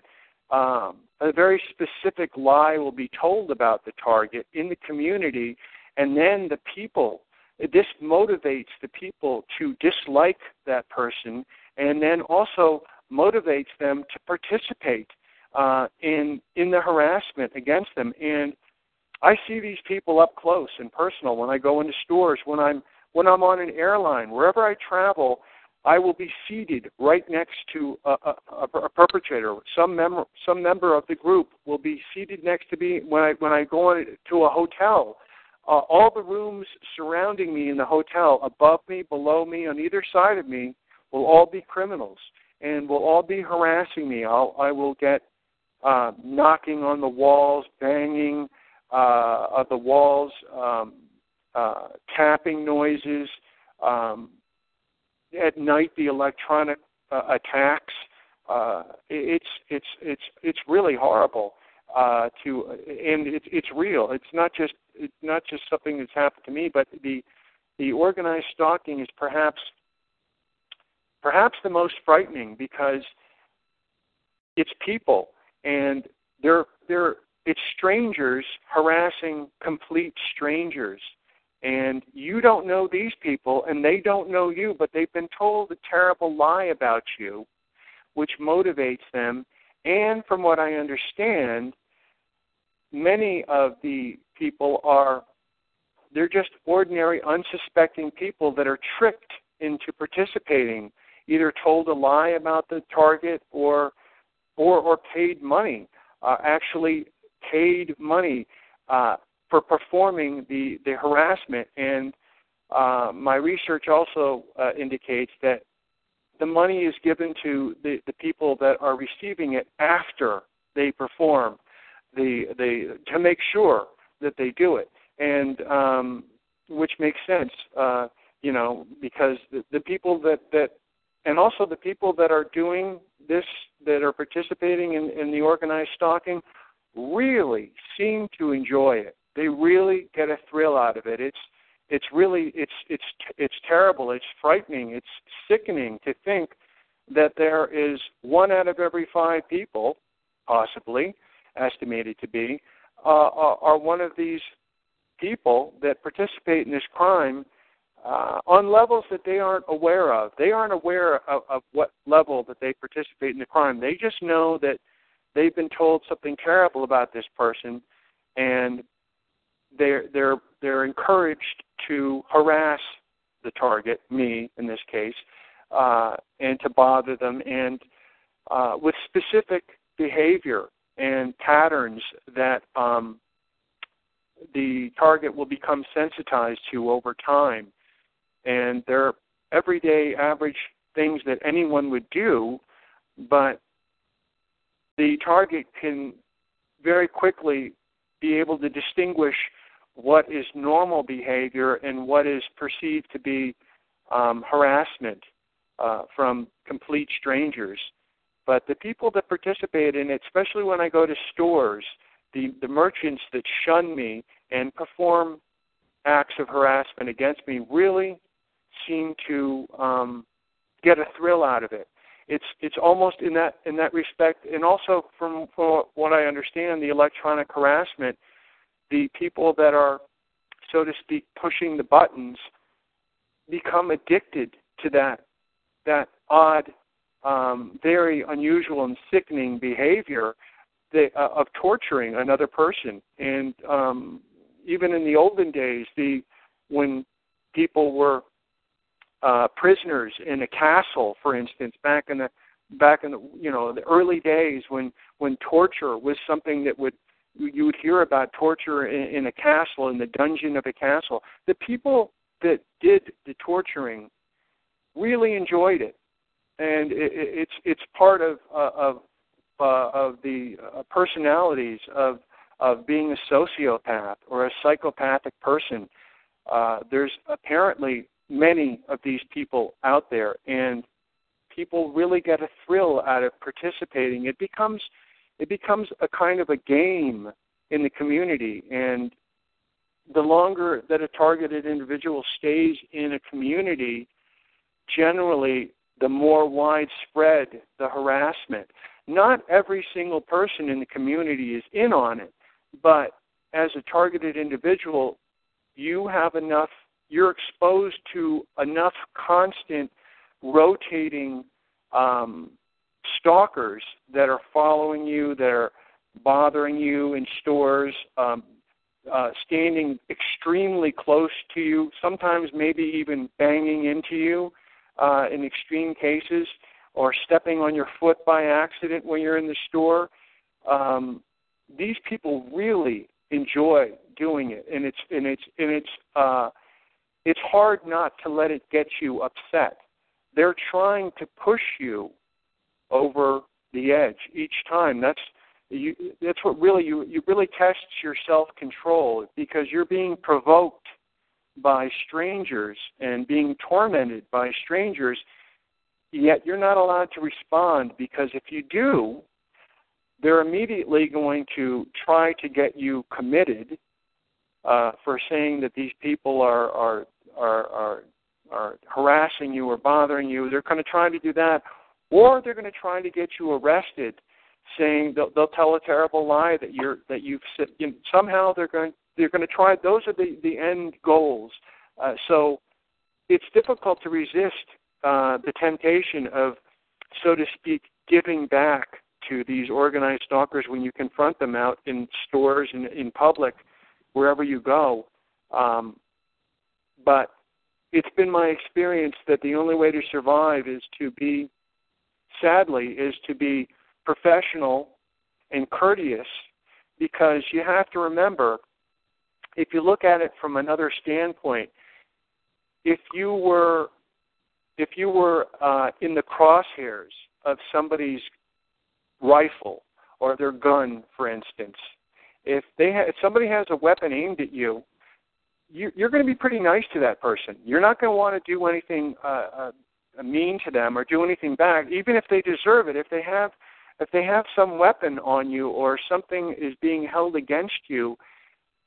um, a very specific lie will be told about the target in the community, and then the people, this motivates the people to dislike that person, and then also motivates them to participate uh, in in the harassment against them. And I see these people up close and personal when I go into stores, when I'm when I'm on an airline, wherever I travel. I will be seated right next to a, a, a perpetrator. Some member, some member of the group will be seated next to me when I when I go on to a hotel. Uh, all the rooms surrounding me in the hotel, above me, below me, on either side of me, will all be criminals and will all be harassing me. I'll, I will get uh, knocking on the walls, banging uh, of the walls, um, uh, tapping noises. Um, At night, the electronic uh, attacks, uh, it's it's it's it's really horrible uh, to, and it's it's real. It's not just it's not just something that's happened to me, but the the organized stalking is perhaps perhaps the most frightening, because it's people, and they're they're it's strangers harassing complete strangers. And you don't know these people, and they don't know you, but they've been told a terrible lie about you, which motivates them. And from what I understand, many of the people are, they're just ordinary, unsuspecting people that are tricked into participating, either told a lie about the target or or, or paid money, uh, actually paid money, uh for performing the, the harassment. And uh, my research also uh, indicates that the money is given to the, the people that are receiving it after they perform the the to make sure that they do it, and um, which makes sense, uh, you know, because the, the people that, that and also the people that are doing this, that are participating in, in the organized stalking, really seem to enjoy it. They really get a thrill out of it. It's it's really it's it's it's terrible. It's frightening. It's sickening to think that there is one out of every five people, possibly estimated to be, uh, are one of these people that participate in this crime uh, on levels that they aren't aware of. They aren't aware of, of what level that they participate in the crime. They just know that they've been told something terrible about this person, and They're they're they're encouraged to harass the target, me in this case, uh, and to bother them, and uh, with specific behavior and patterns that um, the target will become sensitized to over time. And they're everyday, average things that anyone would do, but the target can very quickly be able to distinguish what is normal behavior and what is perceived to be um, harassment uh, from complete strangers. But the people that participate in it, especially when I go to stores, the, the merchants that shun me and perform acts of harassment against me, really seem to um, get a thrill out of it. It's it's almost in that in that respect, and also from, from what I understand, the electronic harassment, the people that are, so to speak, pushing the buttons become addicted to that that odd, um, very unusual and sickening behavior that, uh, of torturing another person. And um, even in the olden days, the when people were uh, prisoners in a castle, for instance, back in the back in the you know the early days when when torture was something that would you would hear about torture in, in a castle, in the dungeon of a castle. The people that did the torturing really enjoyed it, and it, it's it's part of uh, of uh, of the uh, personalities of of being a sociopath or a psychopathic person. Uh, there's apparently many of these people out there, and people really get a thrill out of participating. It becomes It becomes a kind of a game in the community, and the longer that a targeted individual stays in a community, generally the more widespread the harassment. Not every single person in the community is in on it, but as a targeted individual, you have enough, you're exposed to enough constant rotating um, stalkers that are following you, that are bothering you in stores, um, uh, standing extremely close to you, sometimes maybe even banging into you uh, in extreme cases, or stepping on your foot by accident when you're in the store. Um, these people really enjoy doing it, and it's and it's and it's uh, it's hard not to let it get you upset. They're trying to push you over the edge each time. That's you, that's what really you you really tests your self-control, because you're being provoked by strangers and being tormented by strangers. Yet you're not allowed to respond, because if you do, they're immediately going to try to get you committed uh, for saying that these people are are, are are are harassing you or bothering you. They're going to try to do that, or they're going to try to get you arrested, saying they'll, they'll tell a terrible lie that you're that you've you know, somehow they're going they're going to try. Those are the the end goals. Uh, so it's difficult to resist Uh, the temptation of, so to speak, giving back to these organized stalkers when you confront them out in stores and in public, wherever you go. Um, but it's been my experience that the only way to survive is to be, sadly, is to be professional and courteous, because you have to remember, if you look at it from another standpoint, if you were If you were uh, in the crosshairs of somebody's rifle or their gun, for instance, if they ha- if somebody has a weapon aimed at you, you you're going to be pretty nice to that person. You're not going to want to do anything uh, uh, mean to them or do anything back, even if they deserve it. If they have if they have some weapon on you, or something is being held against you,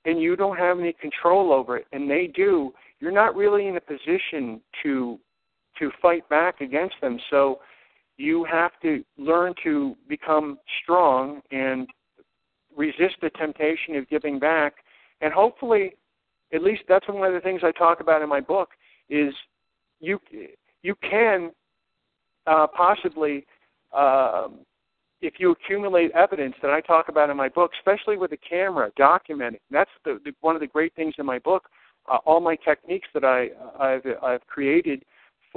and you don't have any control over it, and they do, you're not really in a position to to fight back against them. So you have to learn to become strong and resist the temptation of giving back. And hopefully, at least that's one of the things I talk about in my book, is you you can uh, possibly, uh, if you accumulate evidence that I talk about in my book, especially with a camera, documenting. That's the, the, one of the great things in my book. Uh, all my techniques that I, I've, I've created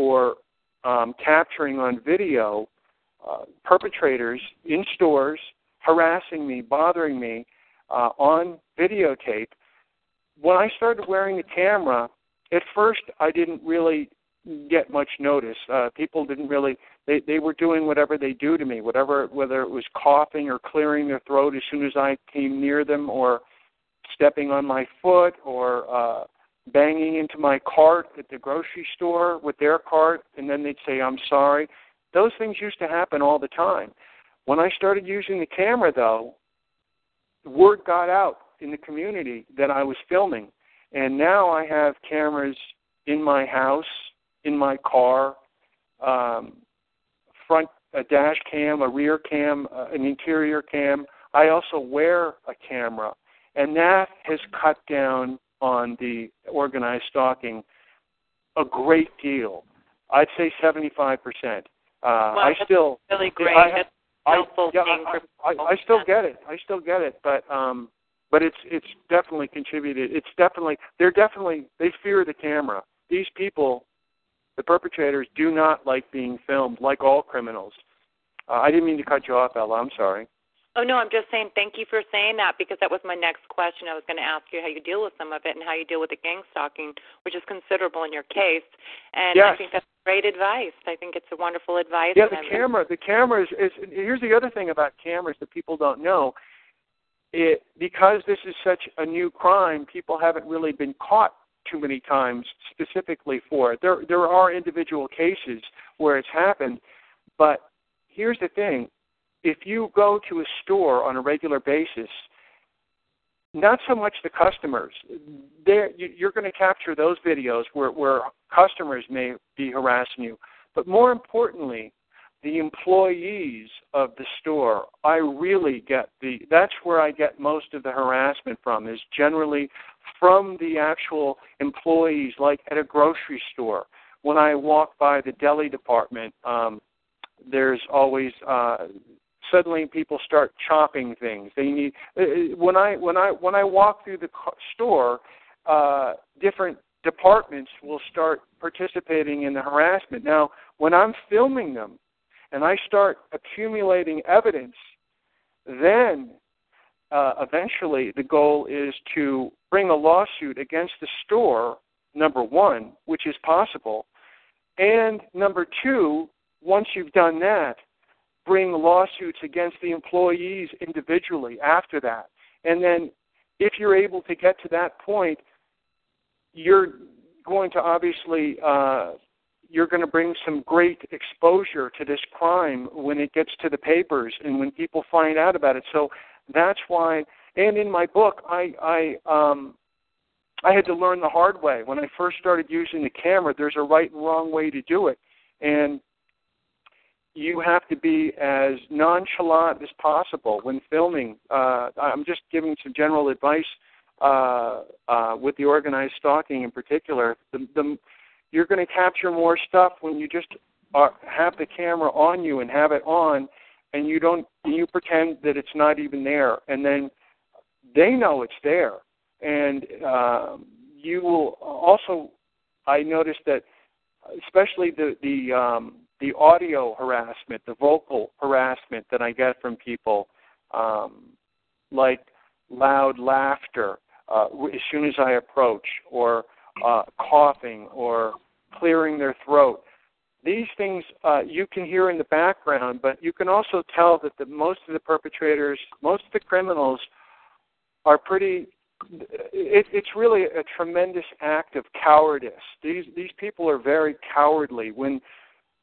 for um, capturing on video uh, perpetrators in stores, harassing me, bothering me uh, on videotape. When I started wearing a camera, at first I didn't really get much notice. Uh, people didn't really, they, they were doing whatever they do to me, whatever, whether it was coughing or clearing their throat as soon as I came near them, or stepping on my foot, or uh, banging into my cart at the grocery store with their cart, and then they'd say, "I'm sorry." Those things used to happen all the time. When I started using the camera, though, the word got out in the community that I was filming, and now I have cameras in my house, in my car, um, front a dash cam, a rear cam, uh, an interior cam. I also wear a camera, and that has cut down on the organized stalking a great deal. I'd say seventy-five percent. Uh, well, I still really great. I, that's I, helpful I, thing I, for I, I still get it. I still get it, but um, but it's it's definitely contributed. It's definitely they're definitely they fear the camera. These people, the perpetrators, do not like being filmed, like all criminals. Uh, I didn't mean to cut you off, Ella. I'm sorry. Oh, no, I'm just saying thank you for saying that, because that was my next question. I was going to ask you how you deal with some of it and how you deal with the gang stalking, which is considerable in your case. And yes. I think that's great advice. I think it's a wonderful advice. Yeah, the camera, the camera is, is – here's the other thing about cameras that people don't know. It, because this is such a new crime, people haven't really been caught too many times specifically for it. There, there are individual cases where it's happened, but here's the thing. If you go to a store on a regular basis, not so much the customers, you're going to capture those videos where, where customers may be harassing you. But more importantly, the employees of the store, I really get the, that's where I get most of the harassment from, is generally from the actual employees, like at a grocery store, when I walk by the deli department, um, There's always uh, suddenly people start chopping things. They need when I when I when I walk through the store, uh, different departments will start participating in the harassment. Now, when I'm filming them, and I start accumulating evidence, then uh, eventually the goal is to bring a lawsuit against the store. Number one, which is possible, and number two, once you've done that, bring lawsuits against the employees individually after that. And then if you're able to get to that point, you're going to obviously uh, you're going to bring some great exposure to this crime when it gets to the papers and when people find out about it. So that's why, and in my book, I, I um, I had to learn the hard way. When I first started using the camera, there's a right and wrong way to do it. And you have to be as nonchalant as possible when filming. Uh, I'm just giving some general advice uh, uh, with the organized stalking in particular. The, the, you're going to capture more stuff when you just are, have the camera on you and have it on, and you don't you pretend that it's not even there. And then they know it's there. And uh, you will also, I noticed that especially the the, um, the audio harassment, the vocal harassment that I get from people, um, like loud laughter uh, as soon as I approach, or uh, coughing, or clearing their throat. These things uh, you can hear in the background, but you can also tell that the, most of the perpetrators, most of the criminals are pretty... It, it's really a tremendous act of cowardice. These these people are very cowardly. When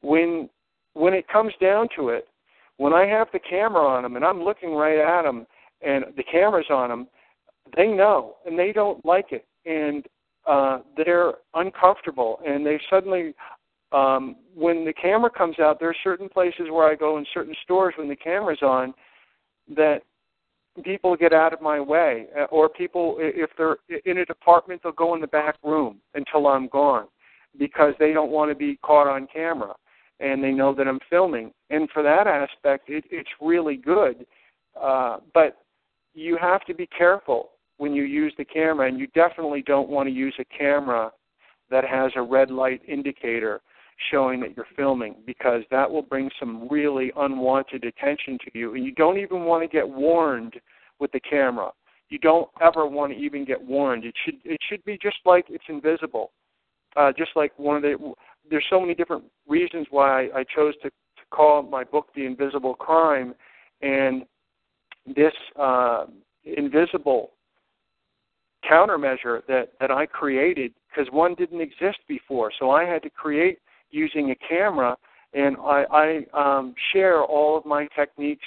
when when it comes down to it, when I have the camera on them and I'm looking right at them, and the camera's on them, they know and they don't like it, and uh, they're uncomfortable. And they suddenly, um, when the camera comes out, there are certain places where I go in certain stores when the camera's on that. People get out of my way, or people, if they're in a department, they'll go in the back room until I'm gone because they don't want to be caught on camera, and they know that I'm filming. And for that aspect, it, it's really good. Uh, but you have to be careful when you use the camera, and you definitely don't want to use a camera that has a red light indicator showing that you're filming, because that will bring some really unwanted attention to you. And you don't even want to get warned with the camera. You don't ever want to even get warned. It should it should be just like it's invisible. Uh, just like one of the, there's so many different reasons why I, I chose to, to call my book The Invisible Crime. And this uh, invisible countermeasure that, that I created, because one didn't exist before. So I had to create using a camera, and I, I um, share all of my techniques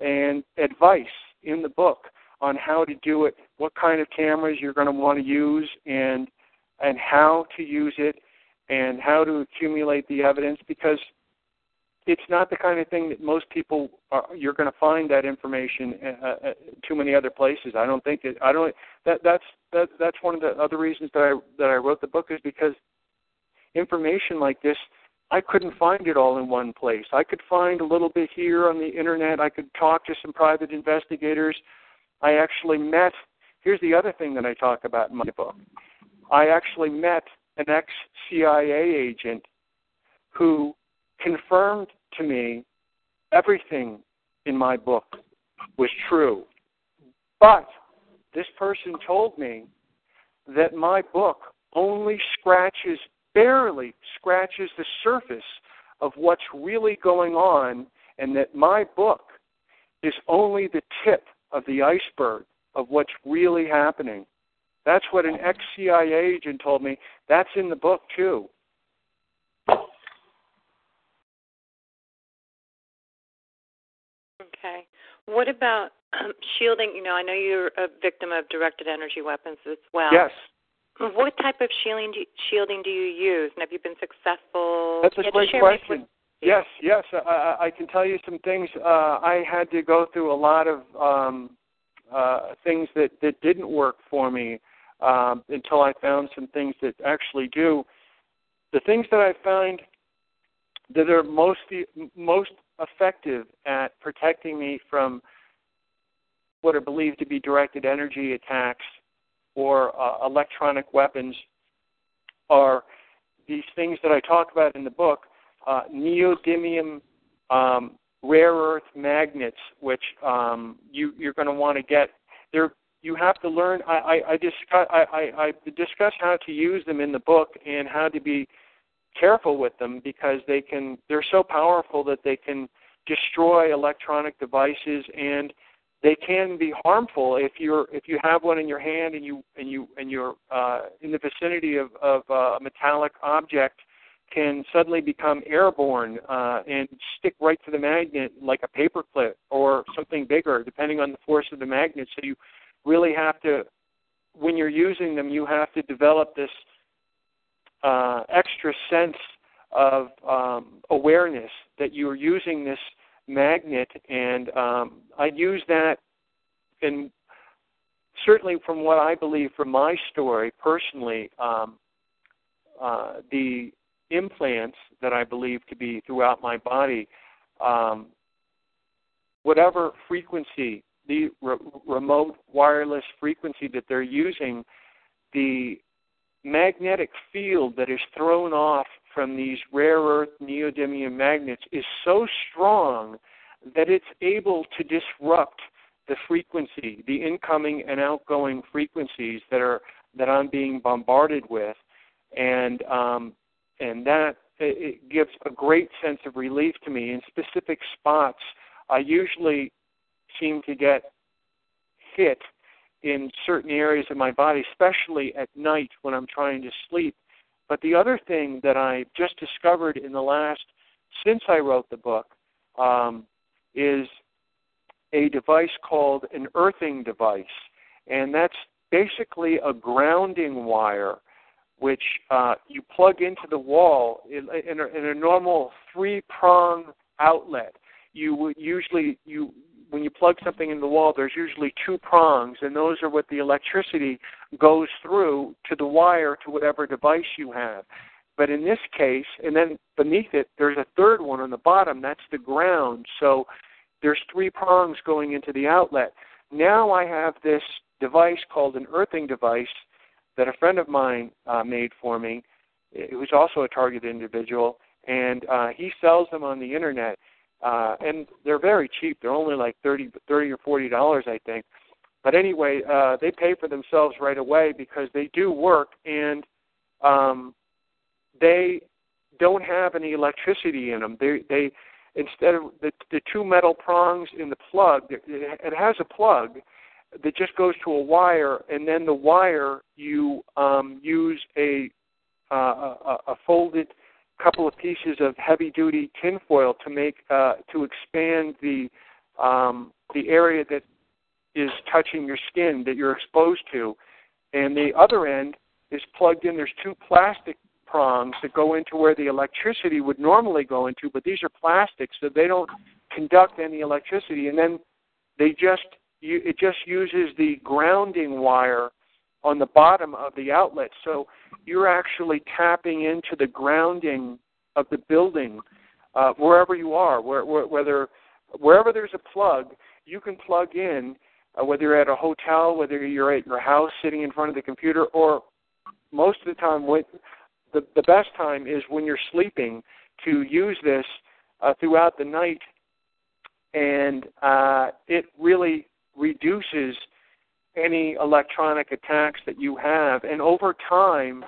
and advice in the book on how to do it, what kind of cameras you're going to want to use, and and how to use it, and how to accumulate the evidence, because it's not the kind of thing that most people are, you're going to find that information uh, uh, too many other places. I don't think that I don't that that's that, that's one of the other reasons that I that I wrote the book, is because information like this, I couldn't find it all in one place. I could find a little bit here on the internet. I could talk to some private investigators. I actually met, here's the other thing that I talk about in my book. I actually met an ex-C I A agent who confirmed to me everything in my book was true. But this person told me that my book only scratches barely scratches the surface of what's really going on, and that my book is only the tip of the iceberg of what's really happening. That's what an ex-C I A agent told me. That's in the book, too. Okay. What about um, shielding? You know, I know you're a victim of directed energy weapons as well. Yes. What type of shielding do, you, shielding do you use, and have you been successful? That's a great question. Yes, yes. I, I can tell you some things. Uh, I had to go through a lot of um, uh, things that, that didn't work for me um, until I found some things that actually do. The things that I find that are most most effective at protecting me from what are believed to be directed energy attacks or uh, electronic weapons are these things that I talk about in the book, uh, neodymium um, rare earth magnets, which um, you, you're going to want to get. They're, you have to learn. I, I, I, discuss, I, I, I discuss how to use them in the book and how to be careful with them because they can. They're so powerful that they can destroy electronic devices, and they can be harmful if you're if you have one in your hand and you and you and you're uh, in the vicinity of, of a metallic object. Can suddenly become airborne uh, and stick right to the magnet like a paperclip or something bigger, depending on the force of the magnet. So you really have to, when you're using them, you have to develop this uh, extra sense of um, awareness that you're using this magnet. And um, I use that, and certainly from what I believe from my story personally, um, uh, the implants that I believe to be throughout my body, um, whatever frequency, the re- remote wireless frequency that they're using, the magnetic field that is thrown off from these rare earth neodymium magnets is so strong that it's able to disrupt the frequency, the incoming and outgoing frequencies that are that I'm being bombarded with. And um, And that, it gives a great sense of relief to me. In specific spots, I usually seem to get hit in certain areas of my body, especially at night when I'm trying to sleep. But the other thing that I just discovered in the last, since I wrote the book, um, is a device called an earthing device. And that's basically a grounding wire which uh, you plug into the wall in, in, a, in a normal three-prong outlet. You would usually, you when you plug something into the wall, there's usually two prongs, and those are what the electricity goes through to the wire to whatever device you have. But in this case, and then beneath it, there's a third one on the bottom. That's the ground. So there's three prongs going into the outlet. Now I have this device called an earthing device that a friend of mine uh, made for me, who's also a targeted individual, and uh, he sells them on the internet, uh, and they're very cheap. They're only like thirty, thirty or forty dollars, I think. But anyway, uh, they pay for themselves right away because they do work, and um, they don't have any electricity in them. They, they instead of the, the two metal prongs in the plug, it has a plug that just goes to a wire, and then the wire you um, use a, uh, a a folded couple of pieces of heavy-duty tinfoil to make uh, to expand the um, the area that is touching your skin that you're exposed to, and the other end is plugged in. There's two plastic prongs that go into where the electricity would normally go into, but these are plastic, so they don't conduct any electricity, and then they just You, it just uses the grounding wire on the bottom of the outlet. So you're actually tapping into the grounding of the building uh, wherever you are, where, where, whether wherever there's a plug, you can plug in, uh, whether you're at a hotel, whether you're at your house sitting in front of the computer, or most of the time, when, the, the best time is when you're sleeping to use this uh, throughout the night. And uh, it really reduces any electronic attacks that you have. And over time,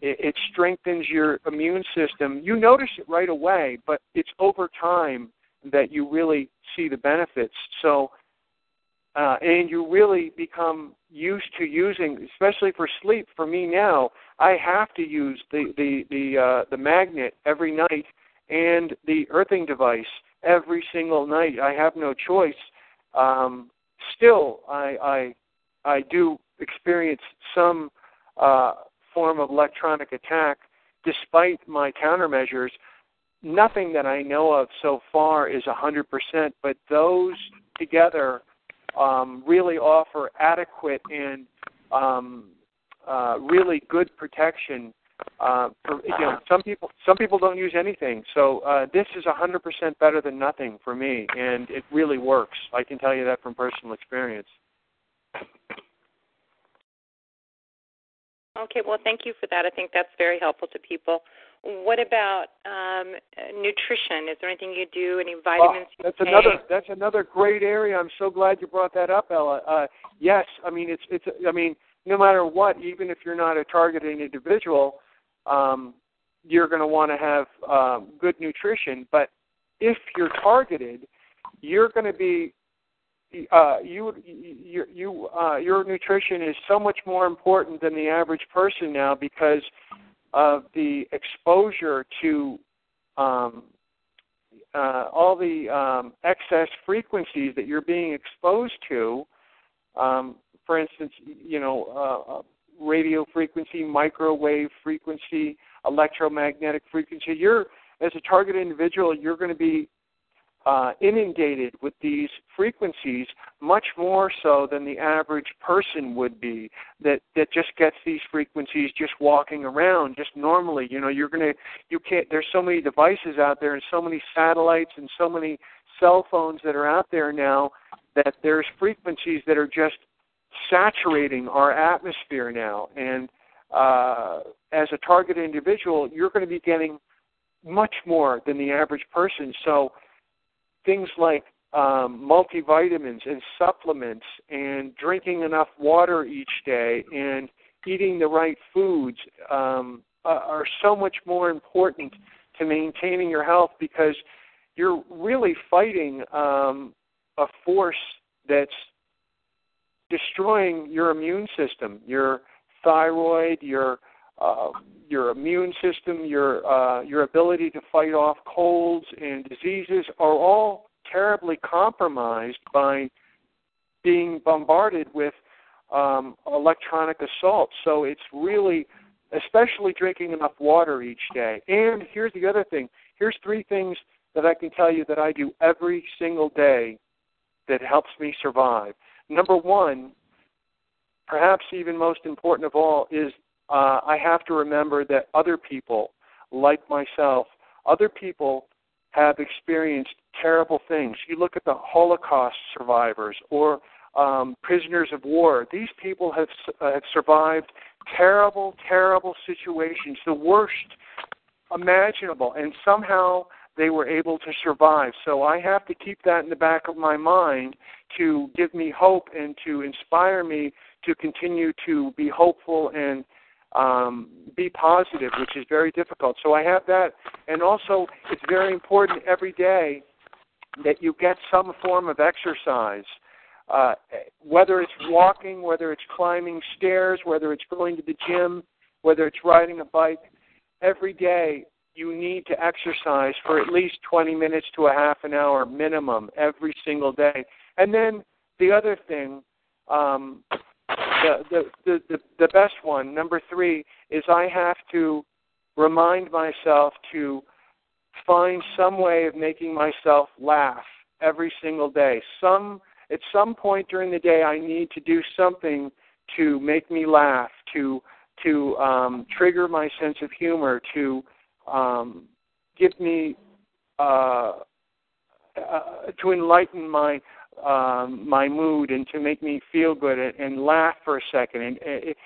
it, it strengthens your immune system. You notice it right away, but it's over time that you really see the benefits. So, uh, and you really become used to using, especially for sleep. For me now, I have to use the, the, the, uh, the magnet every night and the earthing device every single night. I have no choice. Um, Still, I, I I do experience some uh, form of electronic attack despite my countermeasures. Nothing that I know of so far is one hundred percent, but those together um, really offer adequate and um, uh, really good protection Uh, for, you know, some people some people don't use anything. So uh, this is one hundred percent better than nothing for me, and it really works. I can tell you that from personal experience. Okay, well, thank you for that. I think that's very helpful to people. What about um, nutrition? Is there anything you do? Any vitamins? Oh, that's you take? another. That's another great area. I'm so glad you brought that up, Ella. Uh, yes, I mean it's it's. I mean, no matter what, even if you're not a targeted individual, um, you're going to want to have um, good nutrition. But if you're targeted, you're going to be uh, you you you uh, your nutrition is so much more important than the average person now because of the exposure to um, uh, all the um, excess frequencies that you're being exposed to. Um, for instance, you know, uh, radio frequency, microwave frequency, electromagnetic frequency. You're, as a targeted individual, you're going to be uh, inundated with these frequencies much more so than the average person would be that, that just gets these frequencies just walking around just normally. You know, you're going to, you can't, there's so many devices out there and so many satellites and so many cell phones that are out there now that there's frequencies that are just saturating our atmosphere now. And uh, as a targeted individual, you're going to be getting much more than the average person. So things like um, multivitamins and supplements and drinking enough water each day and eating the right foods um, are so much more important to maintaining your health because you're really fighting um, a force that's destroying your immune system, your thyroid, your uh, your immune system, your uh, your ability to fight off colds and diseases are all terribly compromised by being bombarded with um, electronic assault. So it's really, especially drinking enough water each day. And here's the other thing. Here's three things that I can tell you that I do every single day that helps me survive. Number one, perhaps even most important of all, is uh, I have to remember that other people, like myself, other people have experienced terrible things. You look at the Holocaust survivors or um, prisoners of war. These people have, uh, have survived terrible, terrible situations, the worst imaginable, and somehow they were able to survive. So I have to keep that in the back of my mind to give me hope and to inspire me to continue to be hopeful and um, be positive, which is very difficult. So I have that. And also it's very important every day that you get some form of exercise, uh, whether it's walking, whether it's climbing stairs, whether it's going to the gym, whether it's riding a bike. Every day you need to exercise for at least twenty minutes to a half an hour minimum every single day. And then the other thing, um, the, the, the, the, the best one, number three, is I have to remind myself to find some way of making myself laugh every single day. Some at some point during the day, I need to do something to make me laugh, to to um, trigger my sense of humor, to Um, give me uh, uh, to enlighten my um, my mood and to make me feel good and, and laugh for a second. And it,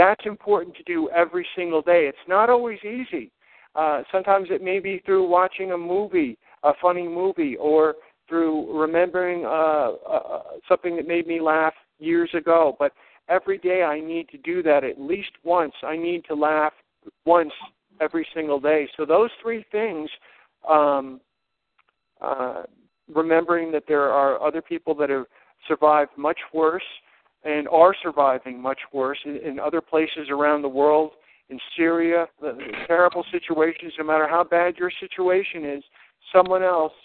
that's important to do every single day. It's not always easy. Uh, sometimes it may be through watching a movie, a funny movie, or through remembering uh, uh, something that made me laugh years ago. But every day I need to do that at least once. I need to laugh once every single day. So those three things, um, uh, remembering that there are other people that have survived much worse and are surviving much worse in, in other places around the world, in Syria, the, the terrible situations, no matter how bad your situation is, someone else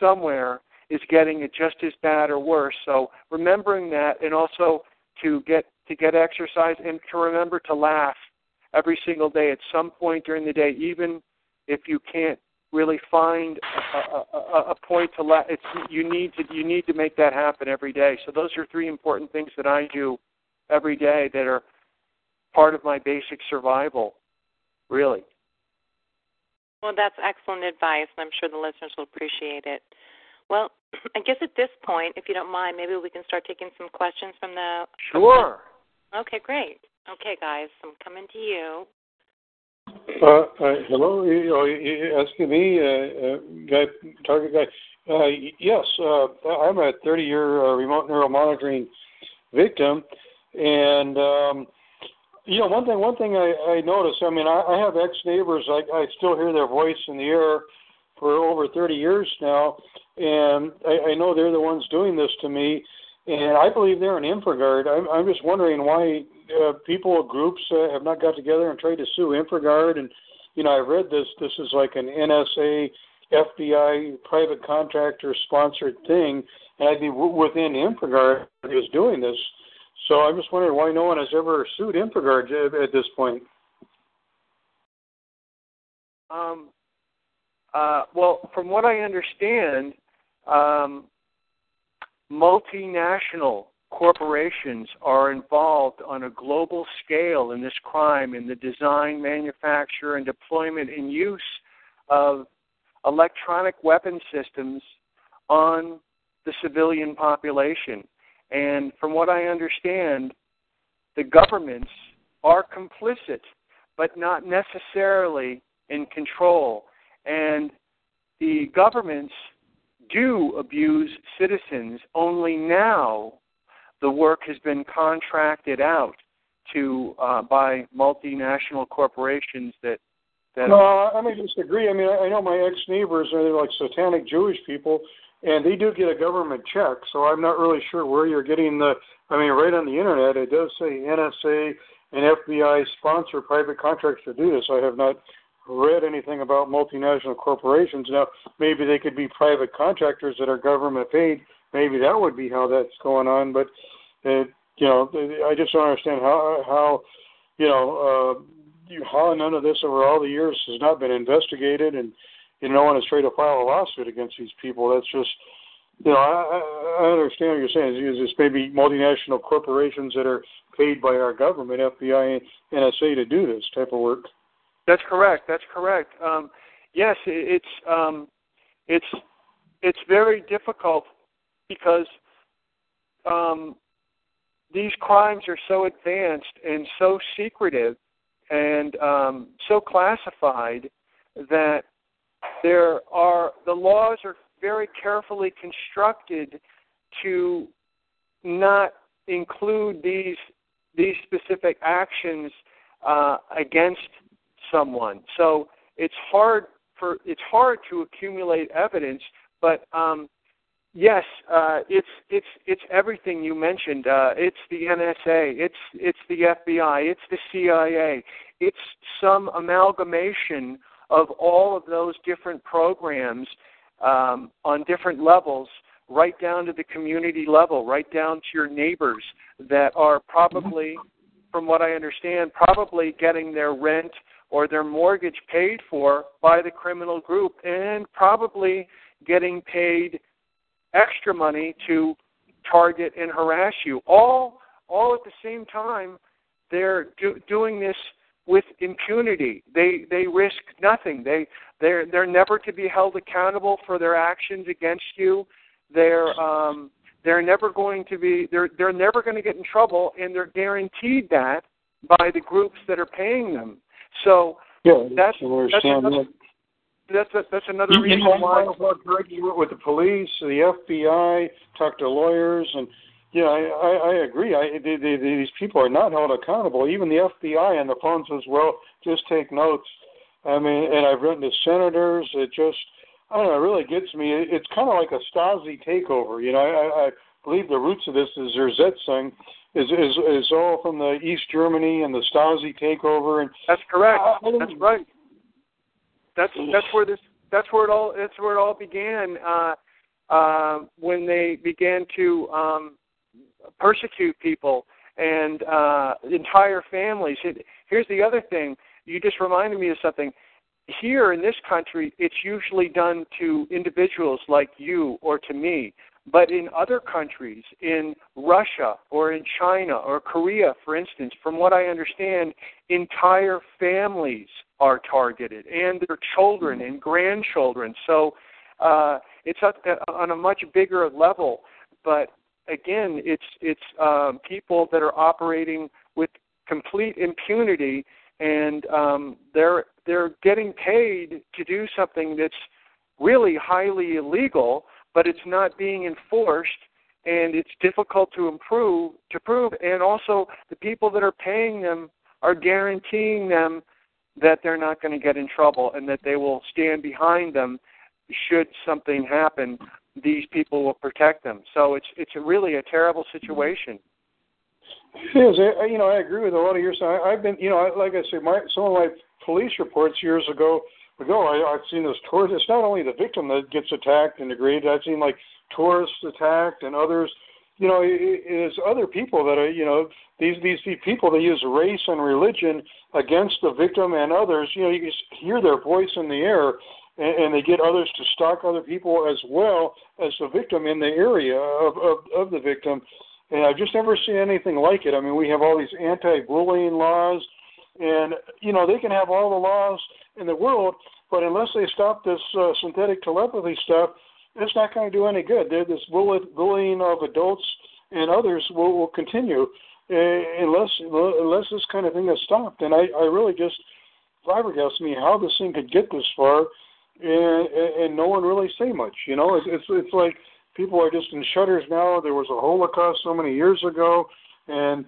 somewhere is getting it just as bad or worse. So remembering that, and also to get to get exercise and to remember to laugh every single day at some point during the day, even if you can't really find a, a, a point to laugh, it's, you need to you need to make that happen every day. So those are three important things that I do every day that are part of my basic survival. really. Well, that's excellent advice, and I'm sure the listeners will appreciate it. Well, I guess at this point, if you don't mind, maybe we can start taking some questions from the... Sure. Okay, great. Okay, guys, I'm coming to you. Uh, uh, hello? Are you asking me, uh, uh, guy, target guy? Uh, yes, uh, I'm a thirty-year uh, remote neuromonitoring victim, and... Um, You know, one thing One thing I, I noticed, I mean, I, I have ex-neighbors. I, I still hear their voice in the air for over thirty years now, and I, I know they're the ones doing this to me, and I believe they're an InfraGuard. I'm, I'm just wondering why uh, people, groups uh, have not got together and tried to sue InfraGuard. And, you know, I've read this. This is like an N S A, F B I, private contractor-sponsored thing, and I'd be w- within InfraGuard who's doing this. So I'm just wondering why no one has ever sued InfraGuard at this point. Um, uh, well, from what I understand, um, multinational corporations are involved on a global scale in this crime, in the design, manufacture, and deployment and use of electronic weapon systems on the civilian population. And from what I understand, the governments are complicit, but not necessarily in control. And the governments do abuse citizens. Only now the work has been contracted out to uh, by multinational corporations that... that no, I may disagree. I mean, I know my ex-neighbors are like satanic Jewish people, and they do get a government check, so I'm not really sure where you're getting the, I mean, right on the Internet, it does say N S A and F B I sponsor private contracts to do this. I have not read anything about multinational corporations. Now, maybe they could be private contractors that are government paid. Maybe that would be how that's going on, but, it, you know, I just don't understand how, how you know, uh, how none of this over all the years has not been investigated, and, you know, no one is trying to file a lawsuit against these people. That's just, you know, I, I understand what you're saying. It's just maybe multinational corporations that are paid by our government, F B I, N S A, to do this type of work. That's correct. That's correct. Um, yes, it's um, it's it's very difficult because um, these crimes are so advanced and so secretive and um, so classified that. There are the laws are very carefully constructed to not include these these specific actions uh, against someone. So it's hard for it's hard to accumulate evidence. But um, yes, uh, it's it's it's everything you mentioned. Uh, it's the N S A. It's it's the F B I. It's the C I A. It's some amalgamation of all of those different programs um, on different levels, right down to the community level, right down to your neighbors that are probably, from what I understand, probably getting their rent or their mortgage paid for by the criminal group and probably getting paid extra money to target and harass you. All, all at the same time, they're do- doing this with impunity. They they risk nothing. They they're they're never to be held accountable for their actions against you. They're um they're never going to be they're they're never going to get in trouble, and they're guaranteed that by the groups that are paying them. So yeah, that's that's another, that's, a, that's another you reason why with the police, the F B I, talk to lawyers, and yeah, I, I agree. I, they, they, these people are not held accountable. Even the F B I on the phone says, well, just take notes. I mean, and I've written to senators. It just, I don't know, it really gets me. It, it's kind of like a Stasi takeover. You know, I, I believe the roots of this is Zersetzung is, is is all from the East Germany and the Stasi takeover. And that's correct. I, I that's right. That's that's where this. That's where it all. That's where it all began. Uh, uh, when they began to. Um, persecute people and uh, entire families. It, here's the other thing. You just reminded me of something. Here in this country, it's usually done to individuals like you or to me. But in other countries, in Russia or in China or Korea, for instance, from what I understand, entire families are targeted, and their children and grandchildren. So uh, it's up on a much bigger level. But again, it's it's um, people that are operating with complete impunity, and um, they're they're getting paid to do something that's really highly illegal, but it's not being enforced, and it's difficult to improve to prove. And also, the people that are paying them are guaranteeing them that they're not going to get in trouble and that they will stand behind them should something happen. These people will protect them. So it's it's a really a terrible situation. It is. I, you know, I agree with a lot of your stuff. I've been, you know, like I said, my, some of my police reports years ago, ago I, I've seen this tourist. It's not only the victim that gets attacked and degraded. I've seen, like, tourists attacked and others. You know, it, it is other people that are, you know, these, these people that use race and religion against the victim and others. You know, you can hear their voice in the air, and, and they get others to stalk other people as well as the victim in the area of, of, of the victim. And I've just never seen anything like it. I mean, we have all these anti-bullying laws, and, you know, they can have all the laws in the world, but unless they stop this uh, synthetic telepathy stuff, it's not going to do any good. They're, this bullying of adults and others will, will continue uh, unless unless this kind of thing is stopped. And I, I really just flabbergasted me how this thing could get this far, and, and no one really say much. You know, it's it's, it's like... people are just in shutters now. There was a Holocaust so many years ago. And,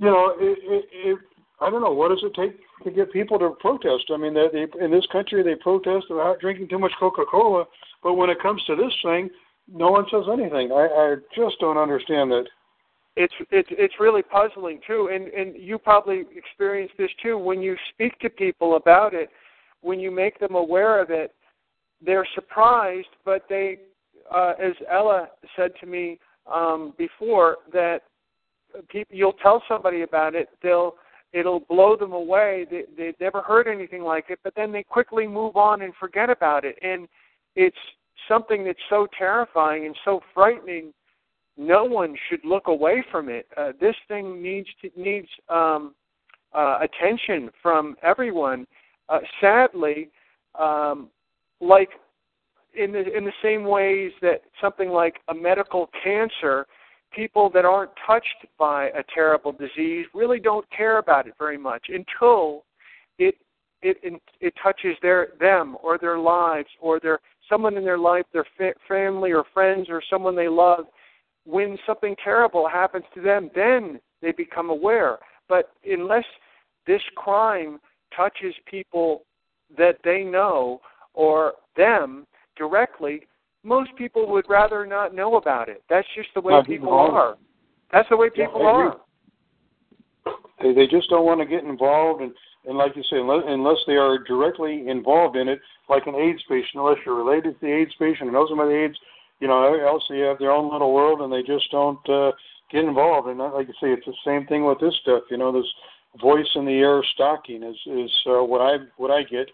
you know, it, it, it, I don't know, what does it take to get people to protest? I mean, they, they, in this country, they protest about drinking too much Coca-Cola. But when it comes to this thing, no one says anything. I, I just don't understand that. It's, it's, it's really puzzling, too. And, and you probably experience this, too. When you speak to people about it, when you make them aware of it, they're surprised, but they... Uh, as Ella said to me um, before, that people, you'll tell somebody about it, they'll it'll blow them away. They, they've never heard anything like it, but then they quickly move on and forget about it. And it's something that's so terrifying and so frightening. No one should look away from it. Uh, this thing needs to, needs um, uh, attention from everyone. Uh, sadly, um, like. In the, in the same ways that something like a medical cancer, people that aren't touched by a terrible disease really don't care about it very much until it it it touches their them or their lives or their someone in their life, their fa- family or friends or someone they love. When something terrible happens to them, then they become aware. But unless this crime touches people that they know or them directly, most people would rather not know about it. That's just the way not people involved. are. That's the way people yeah, are. They, they just don't want to get involved, and, and like you say, unless, unless they are directly involved in it, like an AIDS patient, unless you're related to the AIDS patient and know somebody with AIDS, you know, everybody else, they have their own little world, and they just don't uh, get involved. And like you say, it's the same thing with this stuff. You know, this voice in the air stalking is, is uh, what I what I get,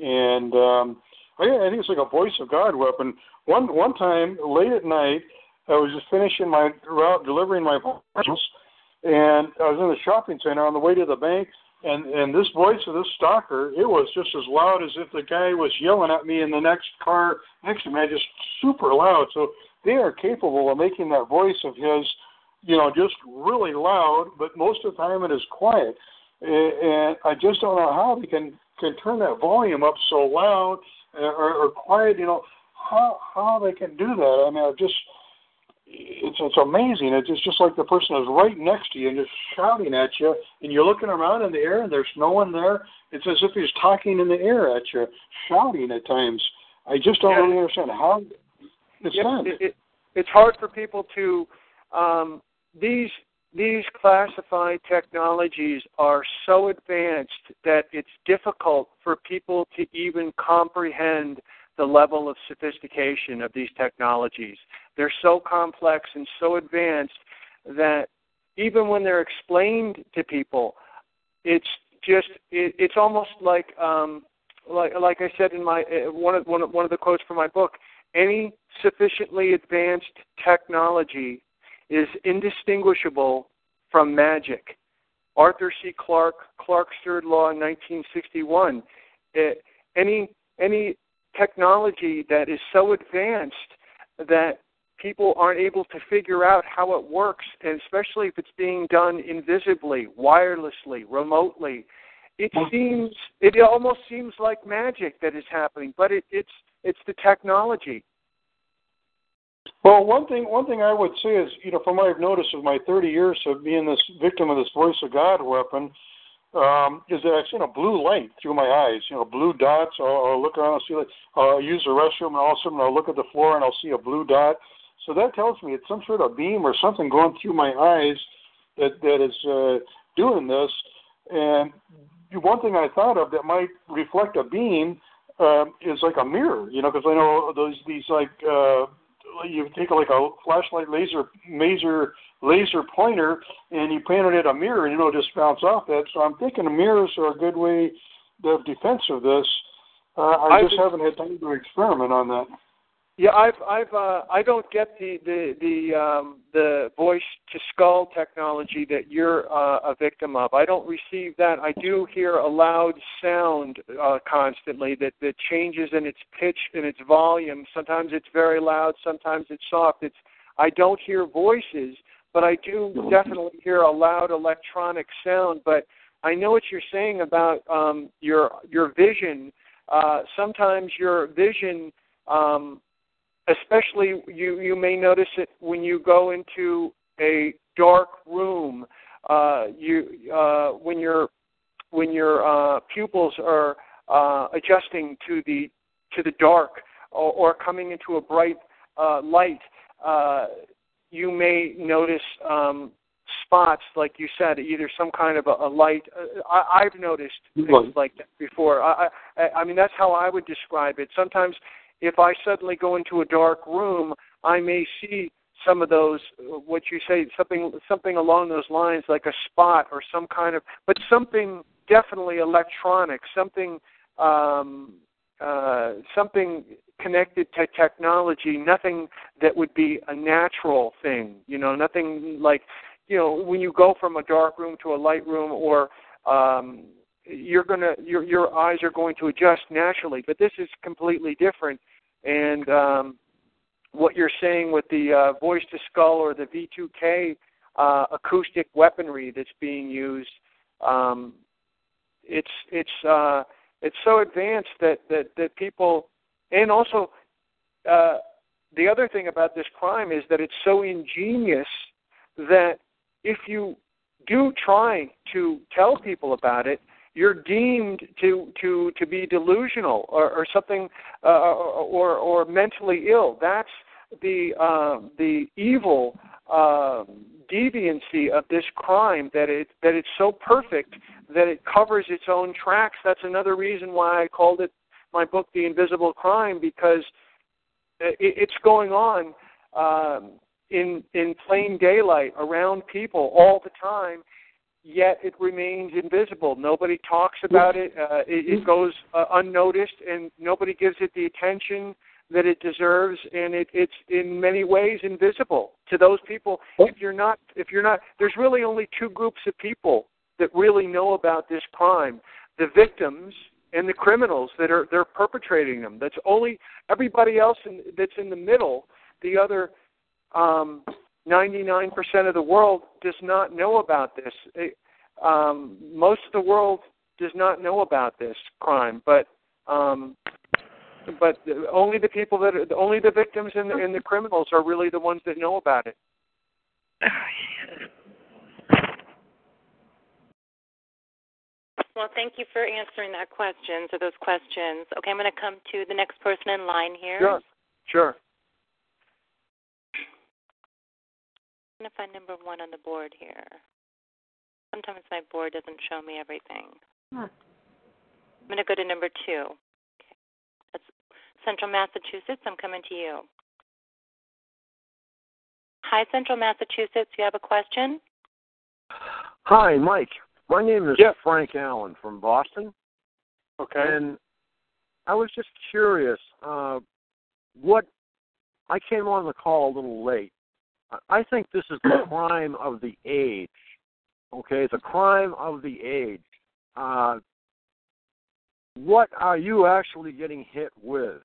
and um, Oh, yeah, I think it's like a voice of God weapon. One one time, late at night, I was just finishing my route, delivering my parcels, and I was in the shopping center on the way to the bank, and, and this voice of this stalker, it was just as loud as if the guy was yelling at me in the next car next to me, just super loud. So they are capable of making that voice of his, you know, just really loud, but most of the time it is quiet. And I just don't know how they can, can turn that volume up so loud Or, or quiet, you know, how how they can do that. I mean, I just, it's it's amazing. It's just, just like the person is right next to you and just shouting at you, and you're looking around in the air, and there's no one there. It's as if he's talking in the air at you, shouting at times. I just don't yeah. really understand how it's yeah, done. It, it, it's hard for people to, um, these these classified technologies are so advanced that it's difficult for people to even comprehend the level of sophistication of these technologies. They're so complex and so advanced that even when they're explained to people, it's just it, it's almost like um, like like I said in my uh, one of one of, one of the quotes from my book, any sufficiently advanced technology is indistinguishable from magic. Arthur C. Clarke, Clarke's Third Law in nineteen sixty-one. it, any any technology that is so advanced that people aren't able to figure out how it works, and especially if it's being done invisibly, wirelessly, remotely. It seems it almost seems like magic that is happening, but it, it's it's the technology. Well, one thing one thing I would say is, you know, from what I've noticed with my thirty years of being this victim of this voice of God weapon, um, is that I've seen a blue light through my eyes. You know, blue dots. I'll, I'll look around, I'll see. Like, I'll use the restroom, and all of a sudden I'll look at the floor and I'll see a blue dot. So that tells me it's some sort of beam or something going through my eyes that that is uh, doing this. And one thing I thought of that might reflect a beam uh, is like a mirror, you know, because I know those these like uh, you take like a flashlight laser, laser, laser pointer, and you point it at a mirror, and you know, just bounce off that. So I'm thinking mirrors are a good way of defense of this. Uh, I, I just haven't had time to experiment on that. Yeah, I've, I've, uh, I don't get the the the, um, the voice to skull technology that you're uh, a victim of. I don't receive that. I do hear a loud sound uh, constantly that, that changes in its pitch and its volume. Sometimes it's very loud. Sometimes it's soft. It's I don't hear voices, but I do definitely hear a loud electronic sound. But I know what you're saying about um, your your vision. Uh, sometimes your vision. Um, Especially, you, you may notice it when you go into a dark room. Uh, you uh, when your when your uh, pupils are uh, adjusting to the to the dark, or, or coming into a bright uh, light, uh, you may notice um, spots, like you said, either some kind of a, a light. Uh, I, I've noticed things like that before. I, I I mean, that's how I would describe it. Sometimes. If I suddenly go into a dark room, I may see some of those, what you say, something something along those lines, like a spot or some kind of, but something definitely electronic, something um, uh, something connected to technology, nothing that would be a natural thing, you know, nothing like, you know, when you go from a dark room to a light room or, um, You're gonna, your your eyes are going to adjust naturally, but this is completely different. And um, what you're saying with the uh, voice to skull or the V two K uh, acoustic weaponry that's being used, um, it's it's uh, it's so advanced that that, that people, and also uh, the other thing about this crime is that it's so ingenious that if you do try to tell people about it, you're deemed to, to, to be delusional or, or something uh, or or mentally ill. That's the uh, the evil uh, deviancy of this crime, that it that it's so perfect that it covers its own tracks. That's another reason why I called it my book The Invisible Crime, because it, it's going on um, in in plain daylight around people all the time. Yet it remains invisible. Nobody talks about it. Uh, it, it goes uh, unnoticed, and nobody gives it the attention that it deserves. And it, it's in many ways invisible to those people. If you're not, if you're not, there's really only two groups of people that really know about this crime: the victims and the criminals that are they're perpetrating them. That's only everybody else in, that's in the middle. The other. Um, ninety-nine percent of the world does not know about this. It, um, most of the world does not know about this crime, but um, but only the people that are, only the victims and the, and the criminals are really the ones that know about it. Well, thank you for answering that question, or those questions. Okay, I'm going to come to the next person in line here. Sure, sure. I'm going to find number one on the board here. Sometimes my board doesn't show me everything. Huh. I'm going to go to number two. Okay. That's Central Massachusetts. I'm coming to you. Hi, Central Massachusetts. You have a question? Hi, Mike. My name is yeah. Frank Allen from Boston. Okay. And I was just curious. Uh, what I came on the call a little late. I think this is the crime of the age, okay? The crime of the age. Uh, what are you actually getting hit with?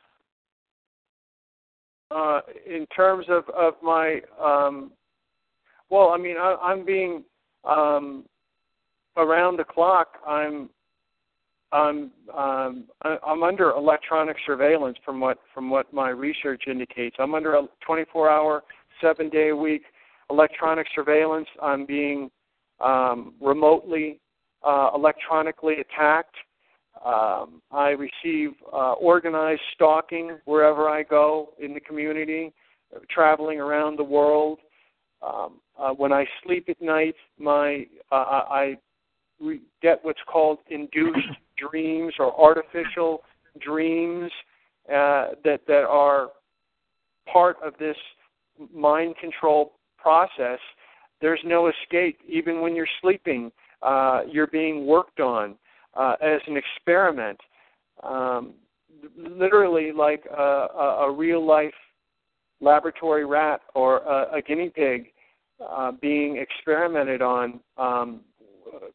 Uh, in terms of, of my, um, well, I mean, I, I'm being um, around the clock. I'm, I'm, um, I, I'm under electronic surveillance from what from what my research indicates. I'm under a twenty-four hour, seven day a week electronic surveillance. I'm being um, remotely, uh, electronically attacked. Um, I receive uh, organized stalking wherever I go in the community, traveling around the world. Um, uh, when I sleep at night, my uh, I re- get what's called induced dreams or artificial dreams uh, that that are part of this mind control process. There's no escape. Even when you're sleeping, uh, you're being worked on. Uh, as an experiment, um, literally like a, a, a real-life laboratory rat or a, a guinea pig uh, being experimented on, um,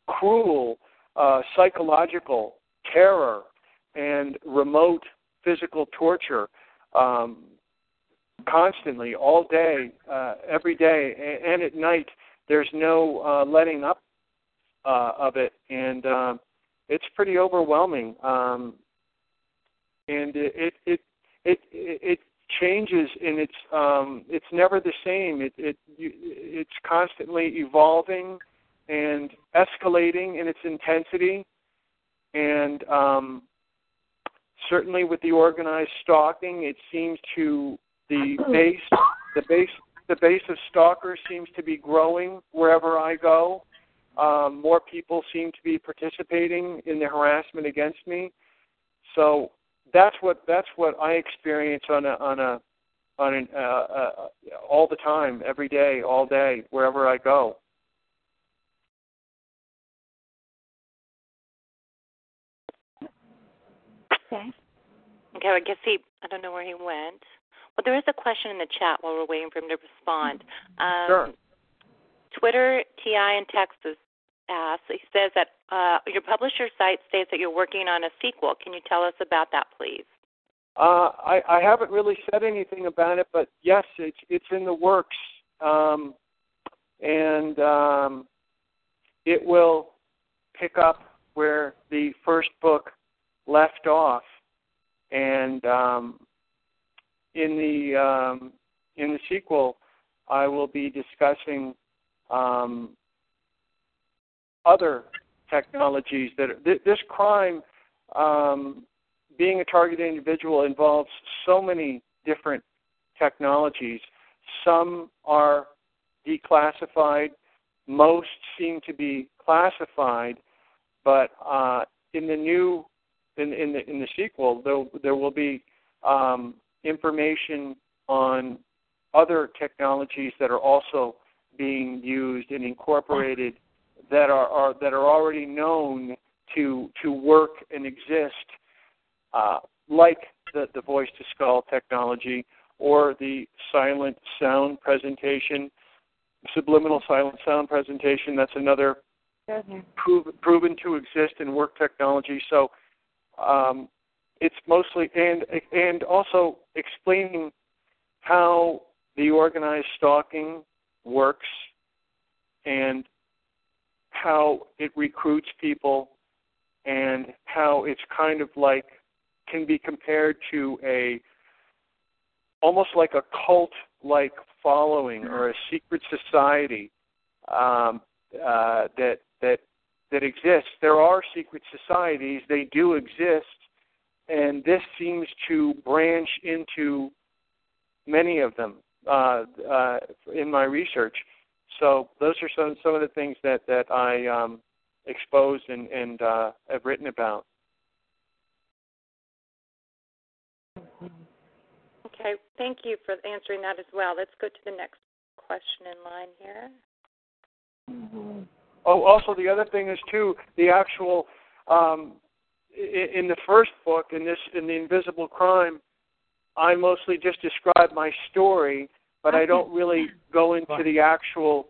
cruel, uh, psychological terror, and remote physical torture um, constantly, all day, uh, every day, and, and at night. There's no uh, letting up uh, of it, and uh, it's pretty overwhelming, um, and it it it it changes, and it's um, it's never the same. It it it's constantly evolving and escalating in its intensity, and um, certainly with the organized stalking, it seems to the base the base the base of stalkers seems to be growing wherever I go. Um, more people seem to be participating in the harassment against me, so that's what that's what I experience on a on a on an, uh, uh, all the time, every day, all day, wherever I go. Okay. Okay. I guess he. I don't know where he went. Well, there is a question in the chat while we're waiting for him to respond. Um, sure. Twitter T I in Texas asks, he says that uh, your publisher site states that you're working on a sequel. Can you tell us about that, please? Uh, I, I haven't really said anything about it, but yes, it's it's in the works, um, and um, it will pick up where the first book left off, and um, in the um, in the sequel, I will be discussing. Um, other technologies that are, th- this crime, um, being a targeted individual, involves so many different technologies. Some are declassified. Most seem to be classified. But uh, in the new, in, in the in the sequel, there there will be um, information on other technologies that are also being used and incorporated that are, are that are already known to to work and exist, uh, like the, the voice to skull technology or the silent sound presentation, subliminal silent sound presentation. That's another mm-hmm. prov- proven to exist and work technology. So um, it's mostly and and also explaining how the organized stalking works and how it recruits people and how it's kind of like can be compared to a almost like a cult like following or a secret society um, uh, that that that exists. There are secret societies, they do exist, and this seems to branch into many of them. Uh, uh, in my research. So those are some, some of the things that, that I um, exposed and, and uh, have written about. Okay, thank you for answering that as well. Let's go to the next question in line here. Mm-hmm. Oh, also the other thing is, too, the actual, um, in, in the first book, in this in The Invisible Crime, I mostly just describe my story, but I don't really go into the actual,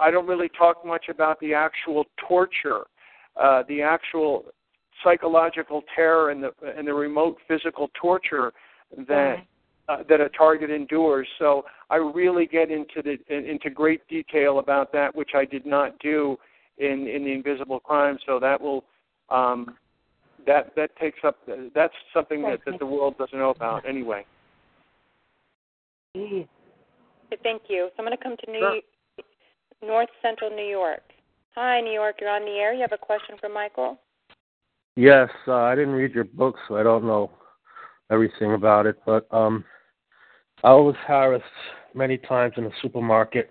I don't really talk much about the actual torture, uh, the actual psychological terror and the and the remote physical torture that uh, that a target endures. So I really get into the into great detail about that, which I did not do in, in the Invisible Crime. So that will um, that that takes up that's something that, that the world doesn't know about anyway. Thank you. So I'm going to come to New sure. North Central New York. Hi, New York. You're on the air. You have a question for Michael? Yes. Uh, I didn't read your book, so I don't know everything about it. But um, I was harassed many times in the supermarket,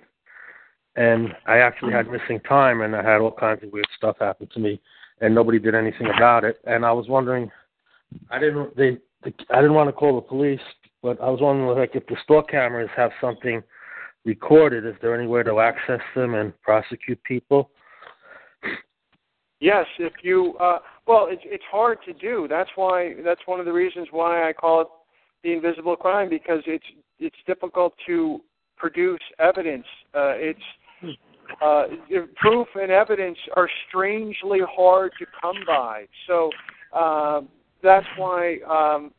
and I actually had missing time, and I had all kinds of weird stuff happen to me, and nobody did anything about it. And I was wondering, I didn't. They, they I didn't want to call the police. But I was wondering, like, if the store cameras have something recorded, is there any way to access them and prosecute people? Yes, if you uh, well, it's it's hard to do. That's why that's one of the reasons why I call it the Invisible Crime, because it's it's difficult to produce evidence. Uh, it's uh, proof and evidence are strangely hard to come by. So uh, that's why. Um,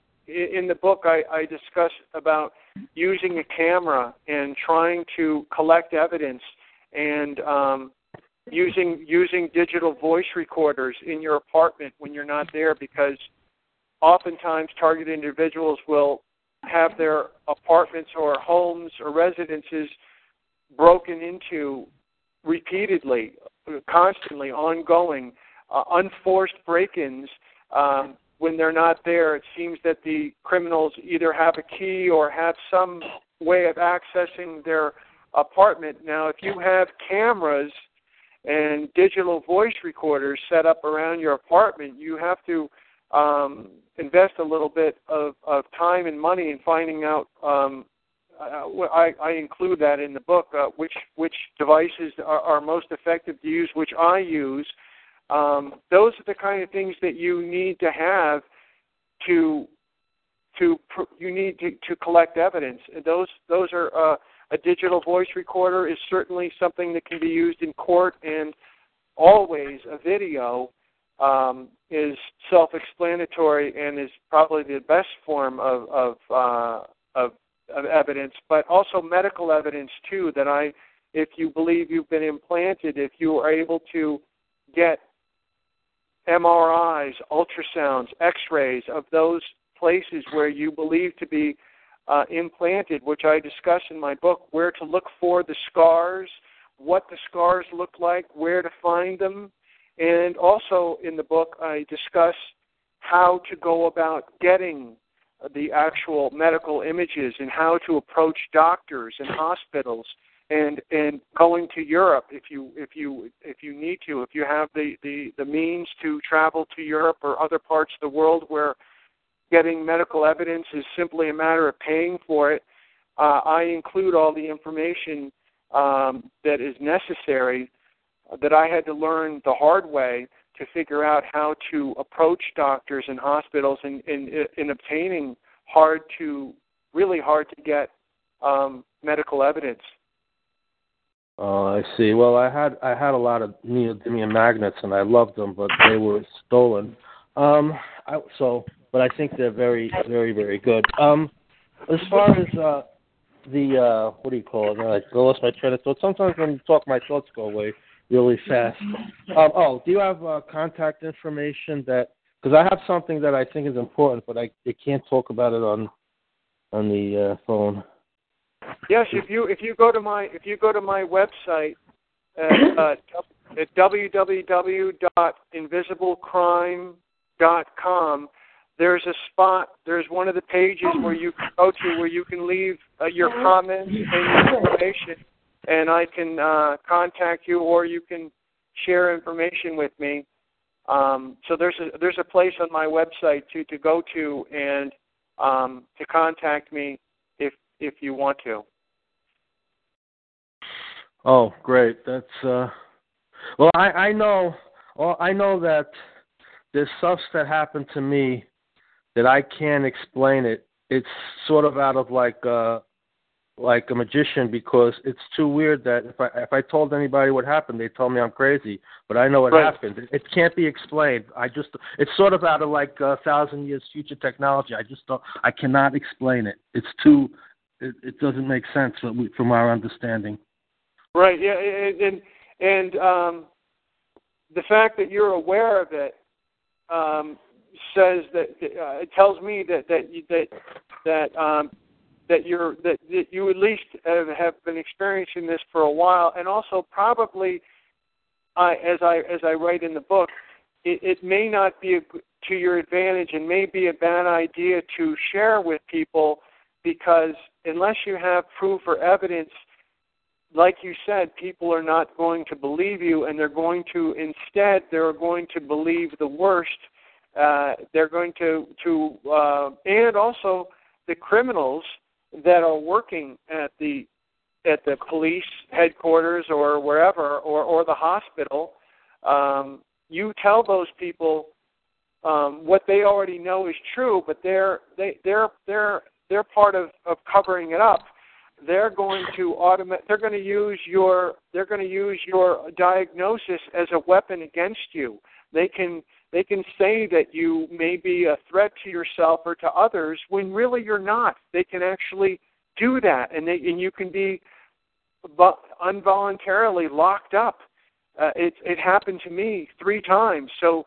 In the book, I, I discuss about using a camera and trying to collect evidence, and um, using using digital voice recorders in your apartment when you're not there, because oftentimes targeted individuals will have their apartments or homes or residences broken into repeatedly, constantly, ongoing, uh, unforced break-ins. Um, When they're not there, it seems that the criminals either have a key or have some way of accessing their apartment. Now, if you have cameras and digital voice recorders set up around your apartment, you have to um, invest a little bit of, of time and money in finding out. Um, I, I include that in the book, uh, which, which devices are, are most effective to use, which I use. Um, those are the kind of things that you need to have to to pr- you need to, to collect evidence. And those those are uh, a digital voice recorder is certainly something that can be used in court, and always a video um, is self-explanatory and is probably the best form of of, uh, of of evidence. But also medical evidence too. That I, if you believe you've been implanted, if you are able to get M R Is, ultrasounds, x-rays of those places where you believe to be uh, implanted, which I discuss in my book, where to look for the scars, what the scars look like, where to find them. And also in the book, I discuss how to go about getting the actual medical images and how to approach doctors and hospitals. And and going to Europe if you if you if you need to, if you have the, the, the means to travel to Europe or other parts of the world where getting medical evidence is simply a matter of paying for it, uh, I include all the information um, that is necessary that I had to learn the hard way to figure out how to approach doctors and hospitals in in, in obtaining hard to really hard to get um, medical evidence. Oh, I see. Well, I had I had a lot of neodymium magnets, and I loved them, but they were stolen. Um, I, so, but I think they're very, very, very good. Um, as far as uh, the uh, what do you call it? I lost my train of thought. Sometimes when you talk, my thoughts go away really fast. Um, oh, do you have uh, contact information that? Because I have something that I think is important, but I, I can't talk about it on on the uh, phone. Yes, if you if you go to my if you go to my website at, uh, at w w w dot invisible crime dot com, there's a spot. There's one of the pages where you can go to where you can leave uh, your comments and your information, and I can uh, contact you, or you can share information with me. Um, so there's a there's a place on my website to to go to and um, to contact me if you want to. Oh, great. That's uh, well. I, I know. Well, I know that there's stuff that happened to me that I can't explain it. It's sort of out of like uh, like a magician, because it's too weird that if I if I told anybody what happened, they'd tell me I'm crazy. But I know what right. happened. It, it can't be explained. I just it's sort of out of like a thousand years future technology. I just don't, I cannot explain it. It's too it, it doesn't make sense from, from our understanding. Right. Yeah. And and um, the fact that you're aware of it um, says that uh, it tells me that that that that. Um, That you're that, that you at least have, have been experiencing this for a while, and also probably, uh, as I as I write in the book, it, it may not be a, to your advantage, and may be a bad idea to share with people, because unless you have proof or evidence, like you said, people are not going to believe you, and they're going to instead they're going to believe the worst. Uh, they're going to to uh, and also the criminals that are working at the at the police headquarters or wherever, or, or the hospital, um, you tell those people um, what they already know is true, but they're they they're they're they're part of, of covering it up. They're going to automate. They're going to use your they're going to use your diagnosis as a weapon against you. They can. They can say that you may be a threat to yourself or to others when really you're not. They can actually do that, and they and you can be involuntarily locked up. Uh, it it happened to me three times. So,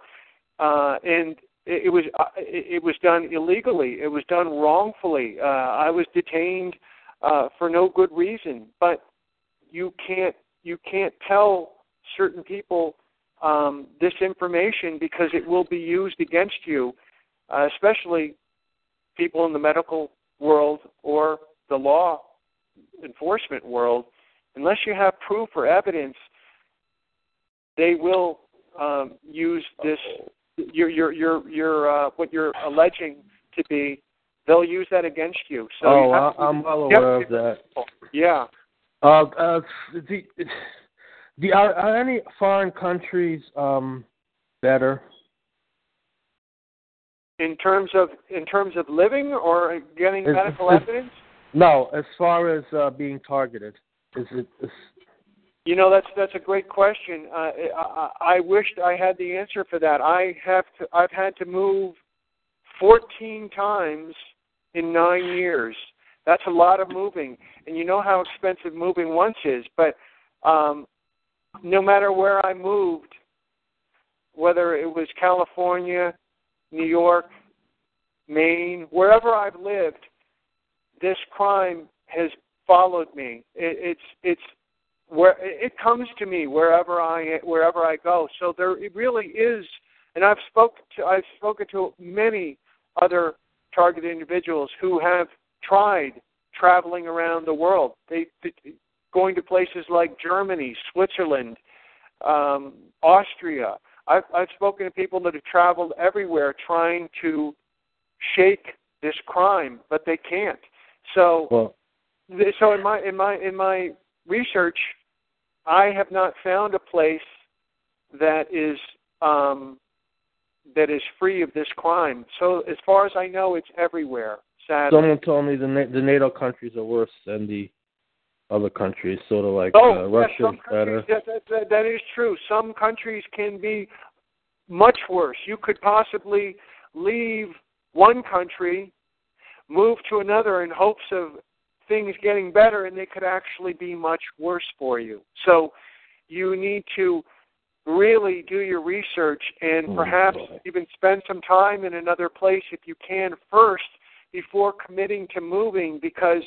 uh, and it, it was uh, it, it was done illegally. It was done wrongfully. Uh, I was detained uh, for no good reason. But you can't you can't tell certain people Um, this information, because it will be used against you, uh, especially people in the medical world or the law enforcement world. Unless you have proof or evidence, they will um, use this your your your your uh, what you're alleging to be. They'll use that against you. So oh, you have to, I'm well aware yep, of that. Yeah. Uh, uh, the, The, are, are any foreign countries um, better in terms of in terms of living or getting is, medical is, evidence? No, as far as uh, being targeted, is it? Is... You know, that's that's a great question. Uh, I, I wished I had the answer for that. I have to. I've had to move fourteen times in nine years. That's a lot of moving, and you know how expensive moving once is, but. Um, No matter where I moved, whether it was California, New York, Maine, wherever I've lived, this crime has followed me. It, it's it's where it comes to me wherever I wherever I go. So there it really is, and I've spoke to I've spoken to many other targeted individuals who have tried traveling around the world. They. they going to places like Germany, Switzerland, um, Austria. I've, I've spoken to people that have traveled everywhere trying to shake this crime, but they can't. So, well, so in my in my in my research, I have not found a place that is um, that is free of this crime. So, as far as I know, it's everywhere. Sadly, someone told me the na- the NATO countries are worse than the other countries, sort of like oh, uh, Russia. Yeah, yeah, that, that, that is true. Some countries can be much worse. You could possibly leave one country, move to another in hopes of things getting better, and they could actually be much worse for you. So you need to really do your research and perhaps oh, even spend some time in another place if you can first before committing to moving, because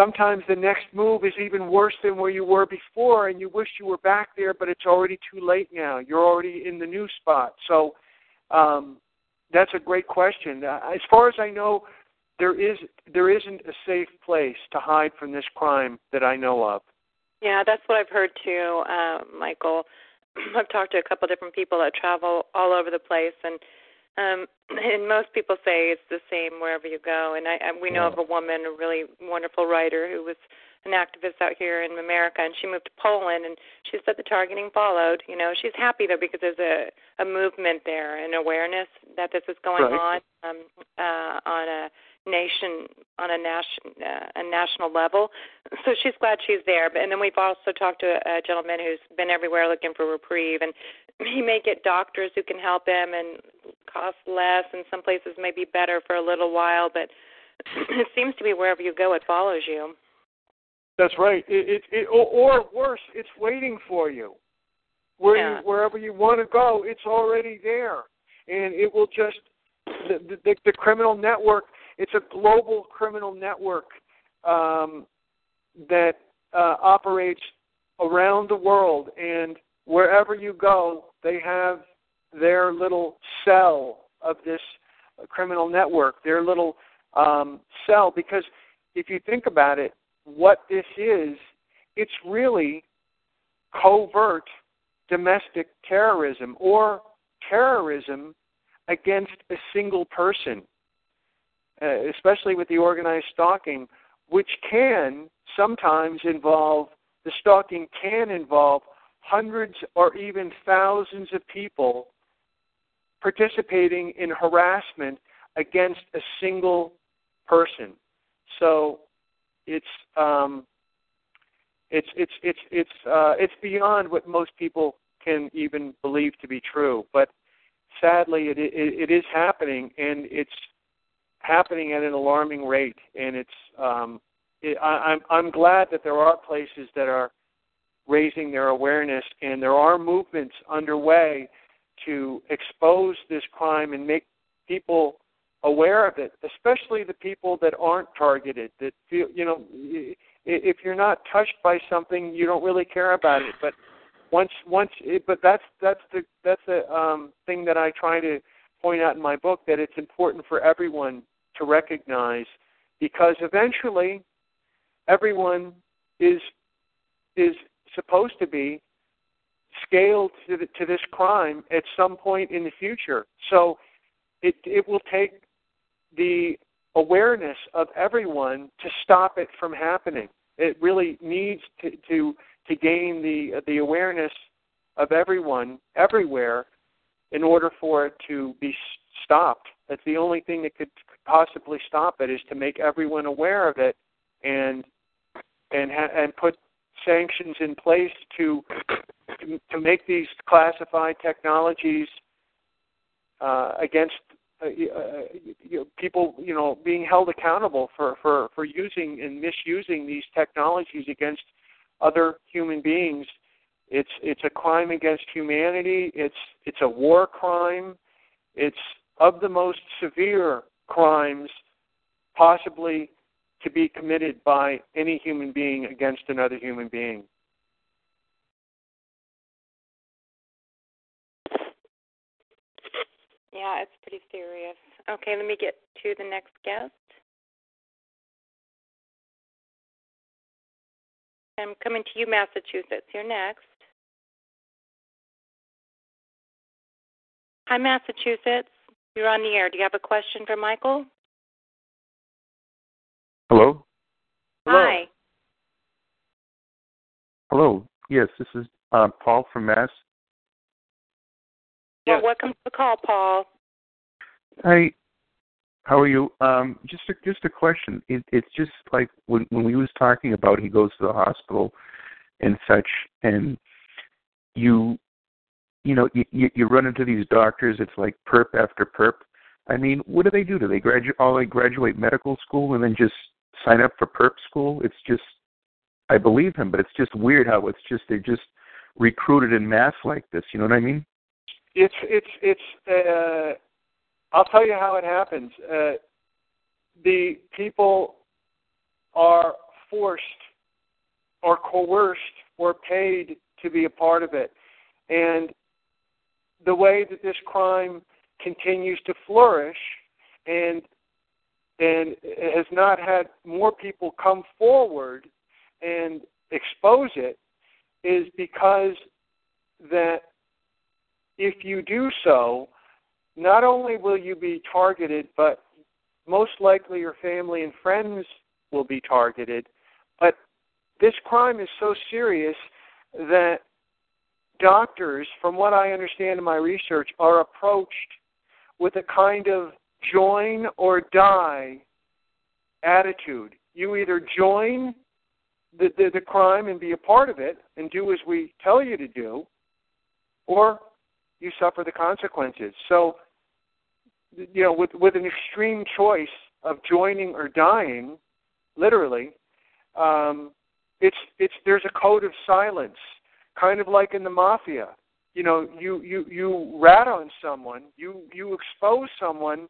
sometimes the next move is even worse than where you were before, and you wish you were back there, but it's already too late now. You're already in the new spot. So um, that's a great question. Uh, as far as I know, there is, there isn't a safe place to hide from this crime that I know of. Yeah, that's what I've heard too, uh, Michael. I've talked to a couple different people that travel all over the place, and Um, and most people say it's the same wherever you go. And I, I, we know of a woman, a really wonderful writer, who was an activist out here in America, and she moved to Poland, and she said the targeting followed. You know, she's happy, though, because there's a, a movement there, an awareness that this is going right. on um, uh, on a nation on a, nation, uh, a national level. So she's glad she's there. But, and then we've also talked to a, a gentleman who's been everywhere looking for reprieve, and he may get doctors who can help him and cost less, and some places may be better for a little while, but it seems to be wherever you go, it follows you. That's right. It, it, it, or, or worse, it's waiting for you. Where yeah. you, wherever you want to go, it's already there. And it will just, the, the, the criminal network, it's a global criminal network um, that uh, operates around the world. And wherever you go, they have their little cell of this criminal network, their little um, cell. Because if you think about it, what this is, it's really covert domestic terrorism or terrorism against a single person, uh, especially with the organized stalking, which can sometimes involve, the stalking can involve hundreds or even thousands of people participating in harassment against a single person. So it's um, it's it's it's it's uh, it's beyond what most people can even believe to be true. But sadly, it, it it is happening, and it's happening at an alarming rate. And it's um, it, I, I'm I'm glad that there are places that are raising their awareness, and there are movements underway to expose this crime and make people aware of it, especially the people that aren't targeted, that feel, you know, if you're not touched by something, you don't really care about it. But once, once, it, but that's that's the that's the um, thing that I try to point out in my book, that it's important for everyone to recognize, because eventually, everyone is is supposed to be scaled to the, to this crime at some point in the future. So it it will take the awareness of everyone to stop it from happening. It really needs to to, to gain the the awareness of everyone everywhere in order for it to be stopped. That's the only thing that could possibly stop it, is to make everyone aware of it and and ha- and put sanctions in place to to, to make these classified technologies uh, against Uh, uh, you know, people, you know, being held accountable for, for, for using and misusing these technologies against other human beings. It's it's a crime against humanity. It's it's a war crime. It's of the most severe crimes possibly to be committed by any human being against another human being. Yeah, it's pretty serious. Okay, let me get to the next guest. I'm coming to you, Massachusetts. You're next. Hi, Massachusetts. You're on the air. Do you have a question for Michael? Hello? Hello. Hi. Hello. Yes, this is uh, Paul from Mass. Well, welcome to the call, Paul. Hi, how are you? Um, just a, just a question. It, it's just like when, when we was talking about he goes to the hospital and such, and you you know you, you run into these doctors. It's like perp after perp. I mean, what do they do? Do they graduate? All they graduate medical school and then just sign up for perp school? It's just, I believe him, but it's just weird how it's just they're just recruited in mass like this. You know what I mean? It's, it's, it's, uh, I'll tell you how it happens. Uh, the people are forced or coerced or paid to be a part of it. And the way that this crime continues to flourish and, and has not had more people come forward and expose it is because that if you do so, not only will you be targeted, but most likely your family and friends will be targeted. But this crime is so serious that doctors, from what I understand in my research, are approached with a kind of join or die attitude. You either join the, the, the crime and be a part of it and do as we tell you to do, or you suffer the consequences. So, you know, with, with an extreme choice of joining or dying, literally, um, it's it's there's a code of silence, kind of like in the mafia. You know, you, you, you rat on someone, you, you expose someone,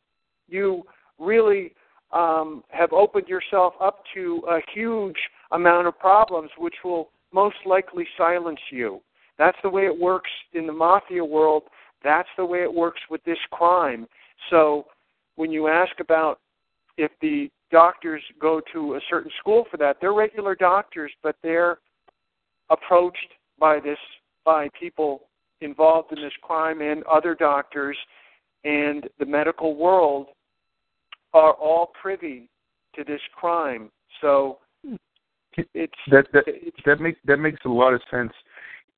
you really um, have opened yourself up to a huge amount of problems which will most likely silence you. That's the way it works in the mafia world. That's the way it works with this crime. So when you ask about if the doctors go to a certain school for that, they're regular doctors, but they're approached by this, by people involved in this crime and other doctors and the medical world are all privy to this crime. So it's that that, it's, that makes that makes a lot of sense.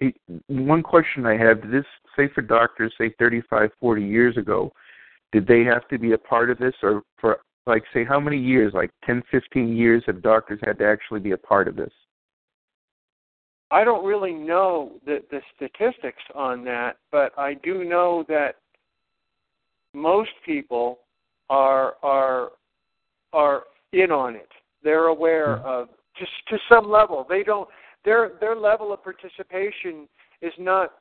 It, one question I have: did this, say for doctors, say thirty-five, forty years ago, did they have to be a part of this, or for like say how many years, like ten, fifteen years, have doctors had to actually be a part of this? I don't really know the, the statistics on that, but I do know that most people are are are in on it. They're aware of, just to some level. They don't. Their their level of participation is not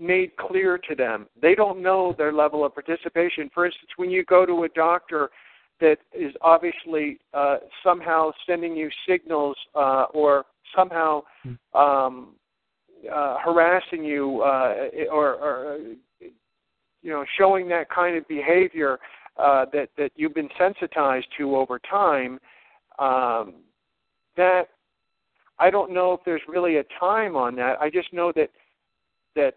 made clear to them. They don't know their level of participation. For instance, when you go to a doctor that is obviously uh, somehow sending you signals uh, or somehow um, uh, harassing you uh, or, or you know, showing that kind of behavior uh, that, that you've been sensitized to over time, um, that I don't know if there's really a time on that. I just know that that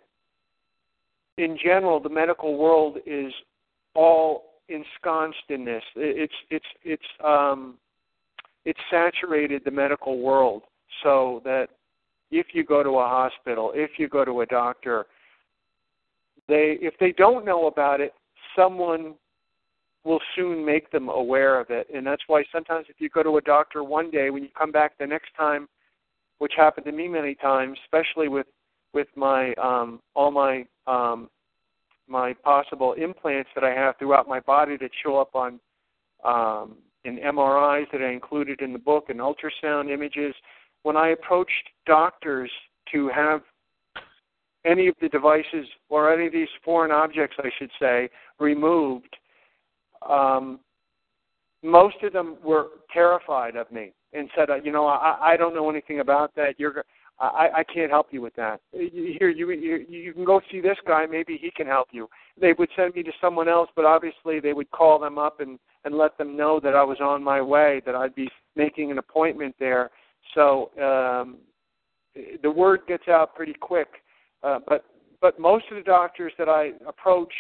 in general the medical world is all ensconced in this. It's it's it's um, it's saturated the medical world. So that if you go to a hospital, if you go to a doctor, they if they don't know about it, someone will soon make them aware of it. And that's why sometimes if you go to a doctor one day, when you come back the next time, which happened to me many times, especially with with my um, all my um, my possible implants that I have throughout my body that show up on um, in M R Is that I included in the book and ultrasound images. When I approached doctors to have any of the devices or any of these foreign objects, I should say, removed, um, most of them were terrified of me and said, you know, I, I don't know anything about that. You're, I, I can't help you with that. Here, you, you you can go see this guy. Maybe he can help you. They would send me to someone else, but obviously they would call them up and, and let them know that I was on my way, that I'd be making an appointment there. So um, the word gets out pretty quick, uh, but but most of the doctors that I approached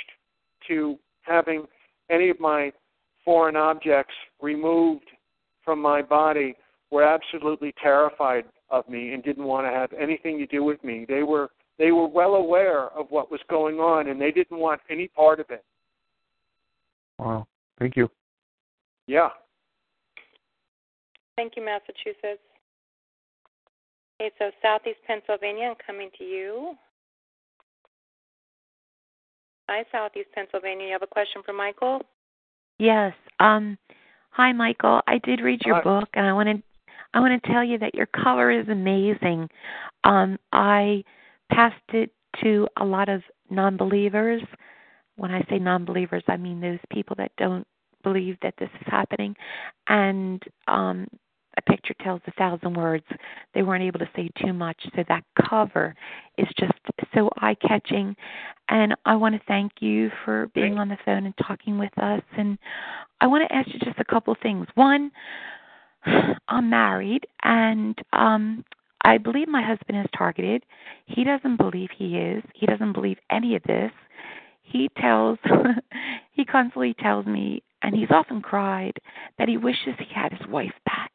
to having any of my foreign objects removed from my body were absolutely terrified of me and didn't want to have anything to do with me. They were they were well aware of what was going on, and they didn't want any part of it. Wow. Thank you. Yeah. Thank you, Massachusetts. Okay, so Southeast Pennsylvania, I'm coming to you. Hi, Southeast Pennsylvania. You have a question for Michael? Yes. Um, hi, Michael. I did read your hi. book, and I wanted I want to tell you that your cover is amazing. Um, I passed it to a lot of non-believers. When I say non-believers, I mean those people that don't believe that this is happening, and um, a picture tells a thousand words. They weren't able to say too much, so that cover is just so eye-catching. And I want to thank you for being on the phone and talking with us. And I want to ask you just a couple things. One, I'm married, and um, I believe my husband is targeted. He doesn't believe he is. He doesn't believe any of this. He tells, he constantly tells me, and he's often cried, that he wishes he had his wife back.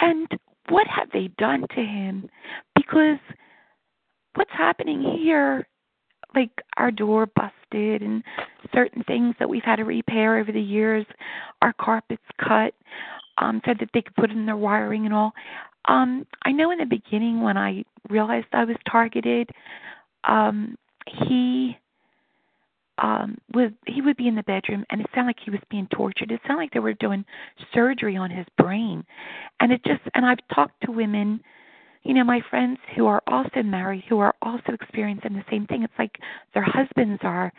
And what have they done to him? Because what's happening here like our door busted and certain things that we've had to repair over the years, our carpets cut, um, so that they could put in their wiring and all. Um, I know in the beginning when I realized I was targeted, um, he um, was, he would be in the bedroom, and it sounded like he was being tortured. It sounded like they were doing surgery on his brain. And it just, and I've talked to women, you know, my friends who are also married, who are also experiencing the same thing. It's like their husbands are,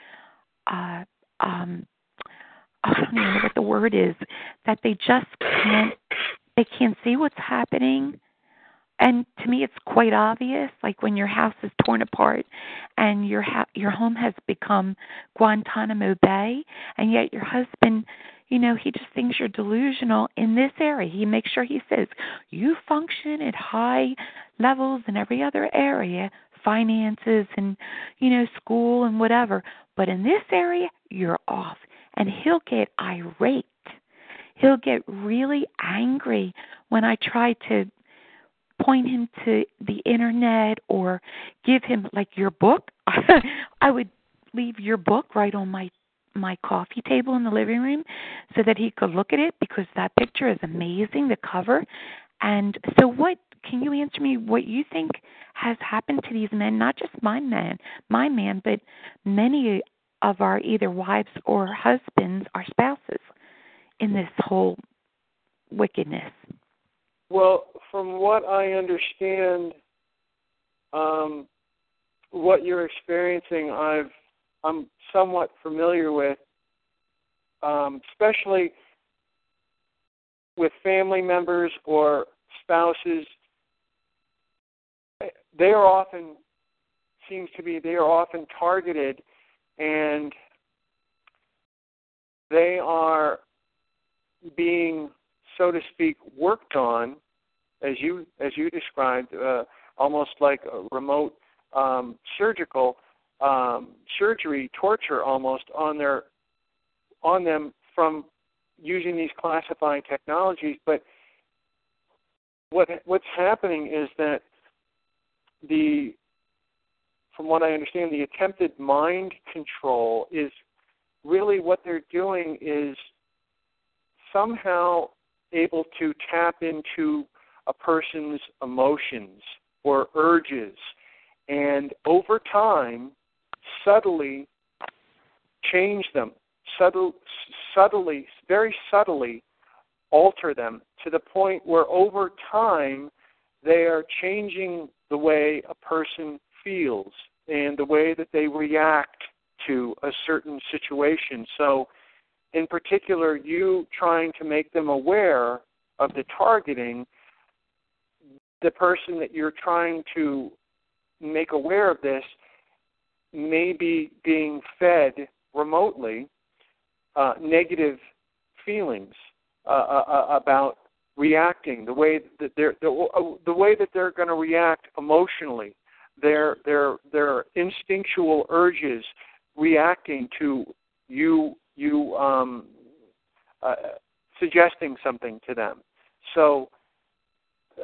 uh, um, I don't even know what the word is, that they just can't, they can't see what's happening. And to me, it's quite obvious, like when your house is torn apart and your ha- your home has become Guantanamo Bay, and yet your husband, you know, he just thinks you're delusional in this area. He makes sure he says, you function at high levels in every other area, finances and, you know, school and whatever. But in this area, you're off. And he'll get irate. He'll get really angry when I try to point him to the internet or give him, like, your book. I would leave your book right on my my coffee table in the living room so that he could look at it, because that picture is amazing, the cover. And so what, can you answer me what you think has happened to these men, not just my man, my man, but many of our either wives or husbands, our spouses, in this whole wickedness? Well, from what I understand, um, what you're experiencing, I've, I'm somewhat familiar with, um, especially with family members or spouses. They are often, seems to be, they are often targeted, and they are being, so to speak, worked on, as you as you described, uh, almost like a remote um, surgical um, surgery, torture almost on their on them from using these classifying technologies. But what what's happening is that the, from what I understand, the attempted mind control is really what they're doing is somehow able to tap into a person's emotions or urges, and over time, subtly change them, subtle, subtly, very subtly alter them to the point where over time they are changing the way a person feels and the way that they react to a certain situation. So in particular, you trying to make them aware of the targeting, the person that you're trying to make aware of this may be being fed remotely uh, negative feelings uh, uh, about reacting, the way that they're the, uh, the way that they're going to react emotionally, their their their instinctual urges reacting to you. you um, uh, suggesting something to them. So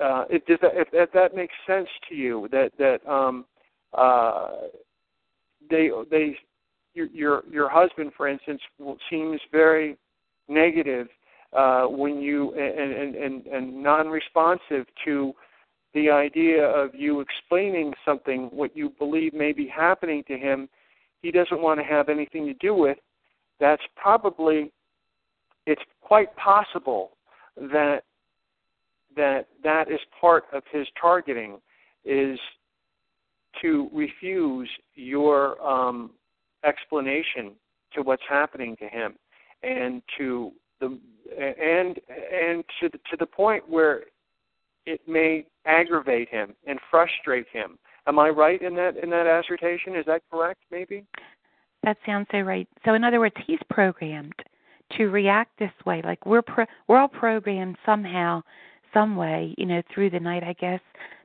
uh, it, does that, if, if that makes sense to you, that that um, uh, they they your, your your husband, for instance, seems very negative uh, when you and, and, and non-responsive to the idea of you explaining something, what you believe may be happening to him. He doesn't want to have anything to do with. That's probably, it's quite possible that that that is part of his targeting, is to refuse your um, explanation to what's happening to him, and to the and and to the, to the point where it may aggravate him and frustrate him. Am I right in that in that assertion? Is that correct? Maybe. That sounds so right. So in other words, he's programmed to react this way. Like we're pro- we're all programmed somehow, some way, you know, through the night, I guess,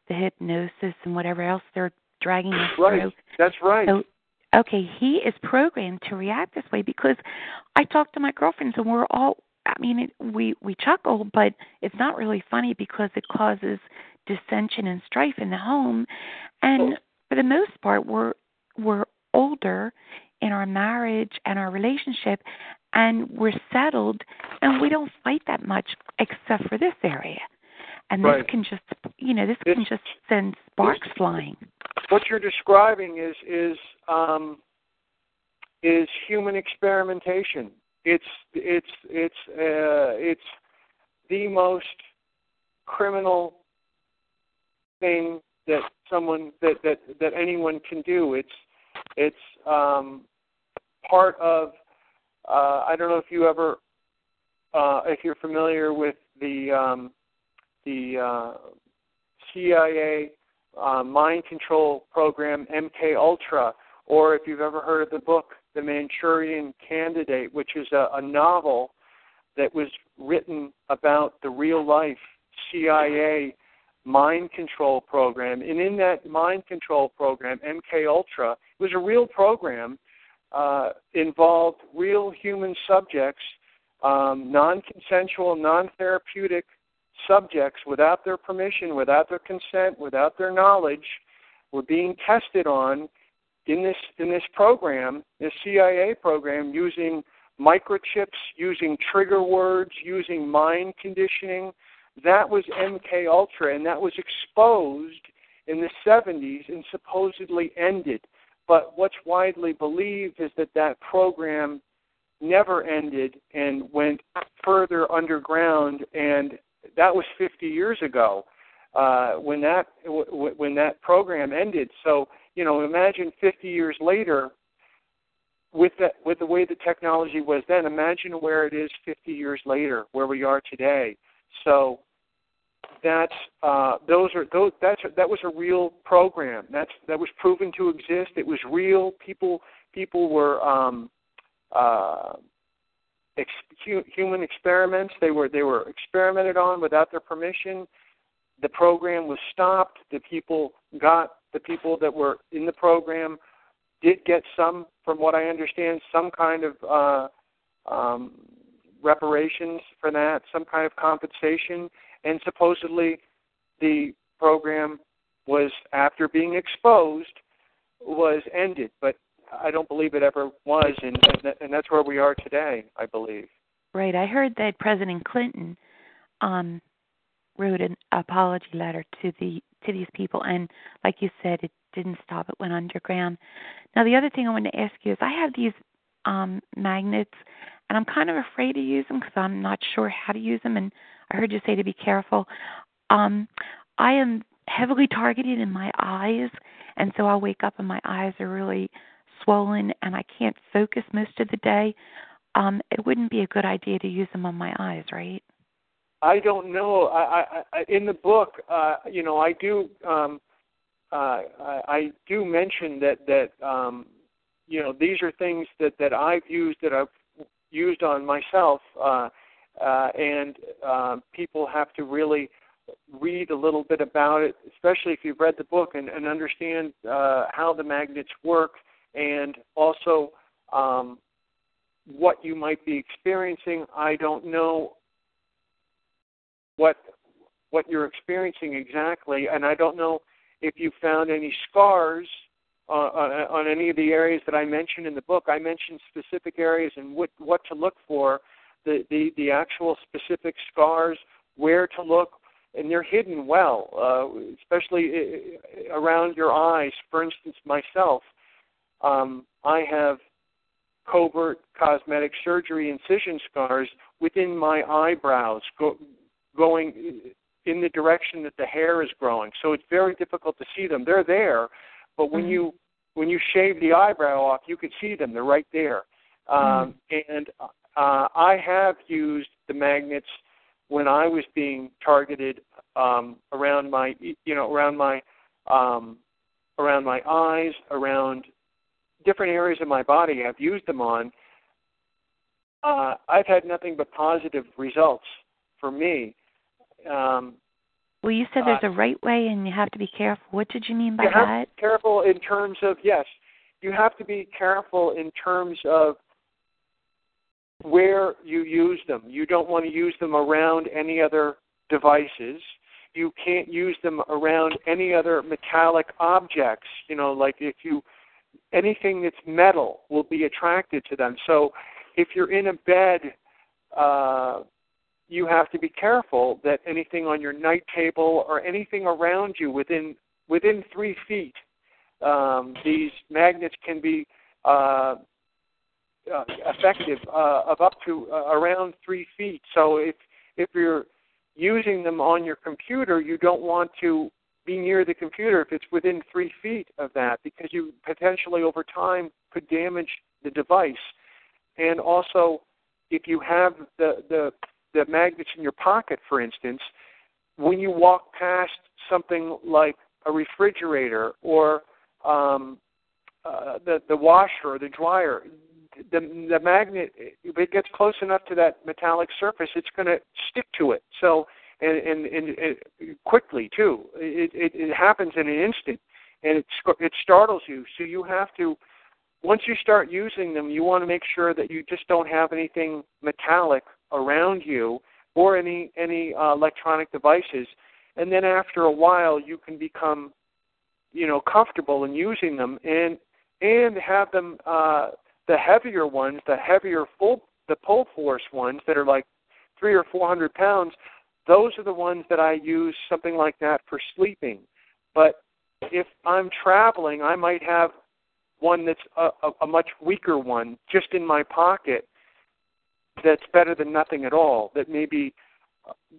the hypnosis and whatever else they're dragging us right. through. That's right. So, okay, he is programmed to react this way, because I talk to my girlfriends and we're all, I mean, it, we, we chuckle, but it's not really funny because it causes dissension and strife in the home. And oh. for the most part, we're we're older in our marriage and our relationship, and we're settled, and we don't fight that much except for this area. And right. this can just, you know, this, this can just send sparks this, flying. What you're describing is is um, is human experimentation. It's it's it's uh, it's the most criminal thing that someone that, that, that anyone can do. It's it's um, part of. Uh, I don't know if you ever, uh, if you're familiar with the um, the uh, C I A uh, mind control program MKUltra, or if you've ever heard of the book The Manchurian Candidate, which is a, a novel that was written about the real life C I A mind control program. And in that mind control program, MKUltra, it was a real program. Uh, involved real human subjects, um, non-consensual, non-therapeutic subjects, without their permission, without their consent, without their knowledge, were being tested on in this in this program, this C I A program, using microchips, using trigger words, using mind conditioning. That was MKUltra, and that was exposed in the seventies and supposedly ended. But what's widely believed is that that program never ended and went further underground, and that was fifty years ago uh, when that w- when that program ended. So, you know, imagine fifty years later with the, with the way the technology was then. Imagine where it is fifty years later, where we are today. So That's uh, those are those. That's that was a real program. That's that was proven to exist. It was real. People people were um, uh, ex- human experiments. They were they were experimented on without their permission. The program was stopped. The people got the people that were in the program did get some, from what I understand, some kind of uh, um, reparations for that, some kind of compensation. And supposedly the program was, after being exposed, was ended. But I don't believe it ever was, and, and that's where we are today, I believe. Right. I heard that President Clinton um, wrote an apology letter to the to these people, and like you said, it didn't stop. It went underground. Now, the other thing I want to ask you is I have these um, magnets, and I'm kind of afraid to use them because I'm not sure how to use them, and I heard you say to be careful. Um, I am heavily targeted in my eyes, and so I'll wake up and my eyes are really swollen, and I can't focus most of the day. Um, it wouldn't be a good idea to use them on my eyes, right? I don't know. I, I, I, in the book, uh, you know, I do, um, uh, I, I do mention that that um, you know, these are things that, that I've used that I've used on myself. Uh, Uh, and uh, people have to really read a little bit about it, especially if you've read the book, and, and understand uh, how the magnets work, and also um, what you might be experiencing. I don't know what what you're experiencing exactly, and I don't know if you found any scars uh, on, on any of the areas that I mentioned in the book. I mentioned specific areas and what, what to look for. The, the, the actual specific scars, where to look, and they're hidden well, uh, especially around your eyes. For instance, myself, um, I have covert cosmetic surgery incision scars within my eyebrows go, going in the direction that the hair is growing. So it's very difficult to see them. They're there, but when you when you shave the eyebrow off, you can see them. They're right there. Um, mm-hmm. And... Uh, I have used the magnets when I was being targeted um, around my, you know, around my, um, around my eyes, around different areas of my body. I've used them on. Uh, I've had nothing but positive results for me. Um, well, you said there's uh, a right way, and you have to be careful. What did you mean by you that? Have to be careful in terms of yes, you have to be careful in terms of where you use them. You don't want to use them around any other devices. You can't use them around any other metallic objects. You know, like if you anything that's metal will be attracted to them. So if you're in a bed, uh, you have to be careful that anything on your night table or anything around you within within three feet, um, these magnets can be uh, uh, effective uh, of up to uh, around three feet. So if if you're using them on your computer, you don't want to be near the computer if it's within three feet of that, because you potentially over time could damage the device. And also, if you have the the the magnets in your pocket, for instance, when you walk past something like a refrigerator or um, uh, the, the washer or the dryer, the, the magnet, if it gets close enough to that metallic surface, it's going to stick to it. So, and, and, and, and quickly, too. It, it, it happens in an instant, and it, it startles you. So you have to, once you start using them, you want to make sure that you just don't have anything metallic around you or any any uh, electronic devices. And then after a while, you can become, you know, comfortable in using them, and and have them uh, the heavier ones, the heavier full the pull force ones that are like three or four hundred pounds. Those are the ones that I use something like that for sleeping. But if I'm traveling, I might have one that's a, a, a much weaker one just in my pocket. That's better than nothing at all, that maybe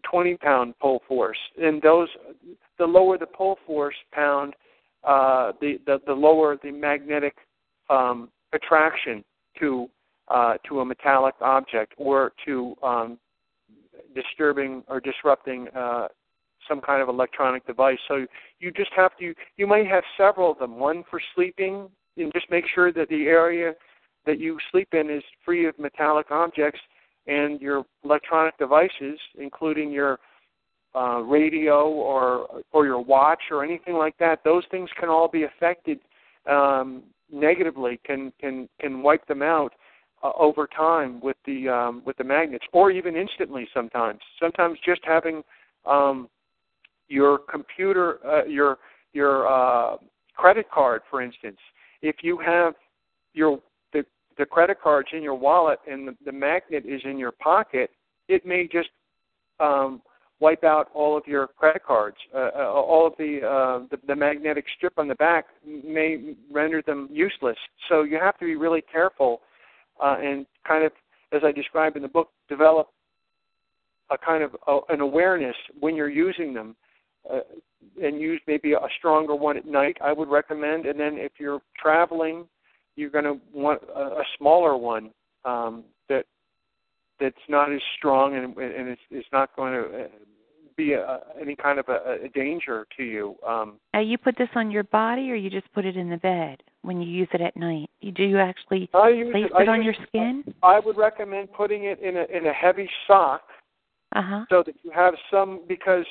twenty-pound pull force. And those, the lower the pull force pound, uh, the, the, the lower the magnetic um, attraction to uh, to a metallic object or to um, disturbing or disrupting uh, some kind of electronic device. So you just have to, you might have several of them, one for sleeping, and just make sure that the area that you sleep in is free of metallic objects, and your electronic devices, including your uh, radio or or your watch or anything like that. Those things can all be affected um, negatively. Can can can wipe them out uh, over time with the um, with the magnets, or even instantly sometimes. Sometimes just having um, your computer, uh, your your uh, credit card, for instance, if you have your the credit card's in your wallet and the, the magnet is in your pocket, it may just um, wipe out all of your credit cards. Uh, uh, all of the, uh, the the magnetic strip on the back may render them useless. So you have to be really careful uh, and kind of, as I describe in the book, develop a kind of a, an awareness when you're using them, uh, and use maybe a stronger one at night, I would recommend. And then if you're traveling, you're going to want a, a smaller one um, that that's not as strong and, and it's, it's not going to be a, any kind of a, a danger to you. Um, now, you put this on your body, or you just put it in the bed when you use it at night? You, do you actually I use place it, it on I use, your skin? I would recommend putting it in a, in a heavy sock, uh-huh. so that you have some, because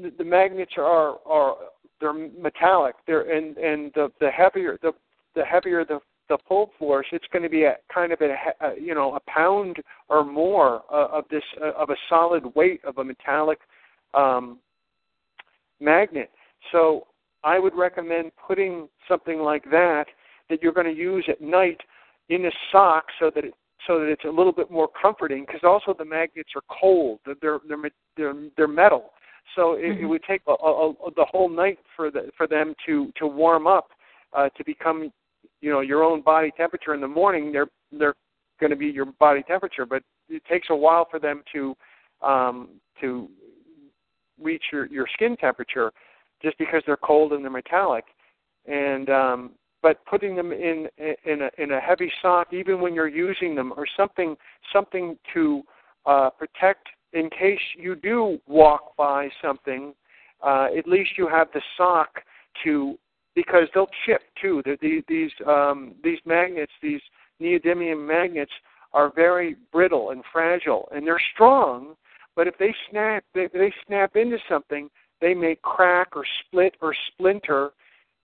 the, the magnets are, are they're metallic. They're and and the, the heavier the the heavier the, the pull force, it's going to be a kind of a, a you know a pound or more uh, of this uh, of a solid weight of a metallic um, magnet. So I would recommend putting something like that that you're going to use at night in a sock, so that it, so that it's a little bit more comforting, because also the magnets are cold. They're they're they're, they're metal, so it, mm-hmm. it would take a, a, a, the whole night for the for them to to warm up uh, to become, you know, your own body temperature. In the morning, they're they're going to be your body temperature, but it takes a while for them to um, to reach your, your skin temperature, just because they're cold and they're metallic. And um, but putting them in in a, in a heavy sock, even when you're using them, or something something to uh, protect in case you do walk by something. Uh, at least you have the sock to. Because they'll chip too. These these um, these magnets, these neodymium magnets, are very brittle and fragile, and they're strong. But if they snap, they, they snap into something, they may crack or split or splinter,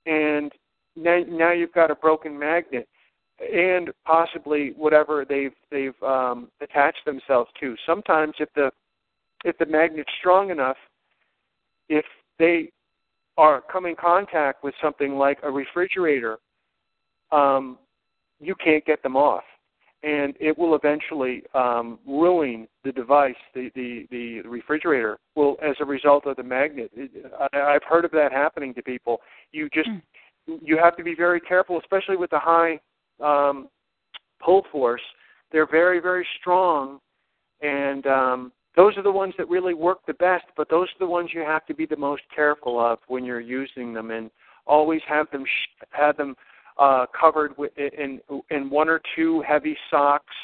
and now, now you've got a broken magnet, and possibly whatever they've they've um, attached themselves to. Sometimes, if the if the magnet's strong enough, if they are come in contact with something like a refrigerator um, you can't get them off. And it will eventually um, ruin the device, the, the, the refrigerator, will, as a result of the magnet. It, I, I've heard of that happening to people. You just mm. you have to be very careful, especially with the high um, pull force. They're very, very strong, and um, those are the ones that really work the best, but those are the ones you have to be the most careful of when you're using them, and always have them sh- have them Uh, covered with, in in one or two heavy socks,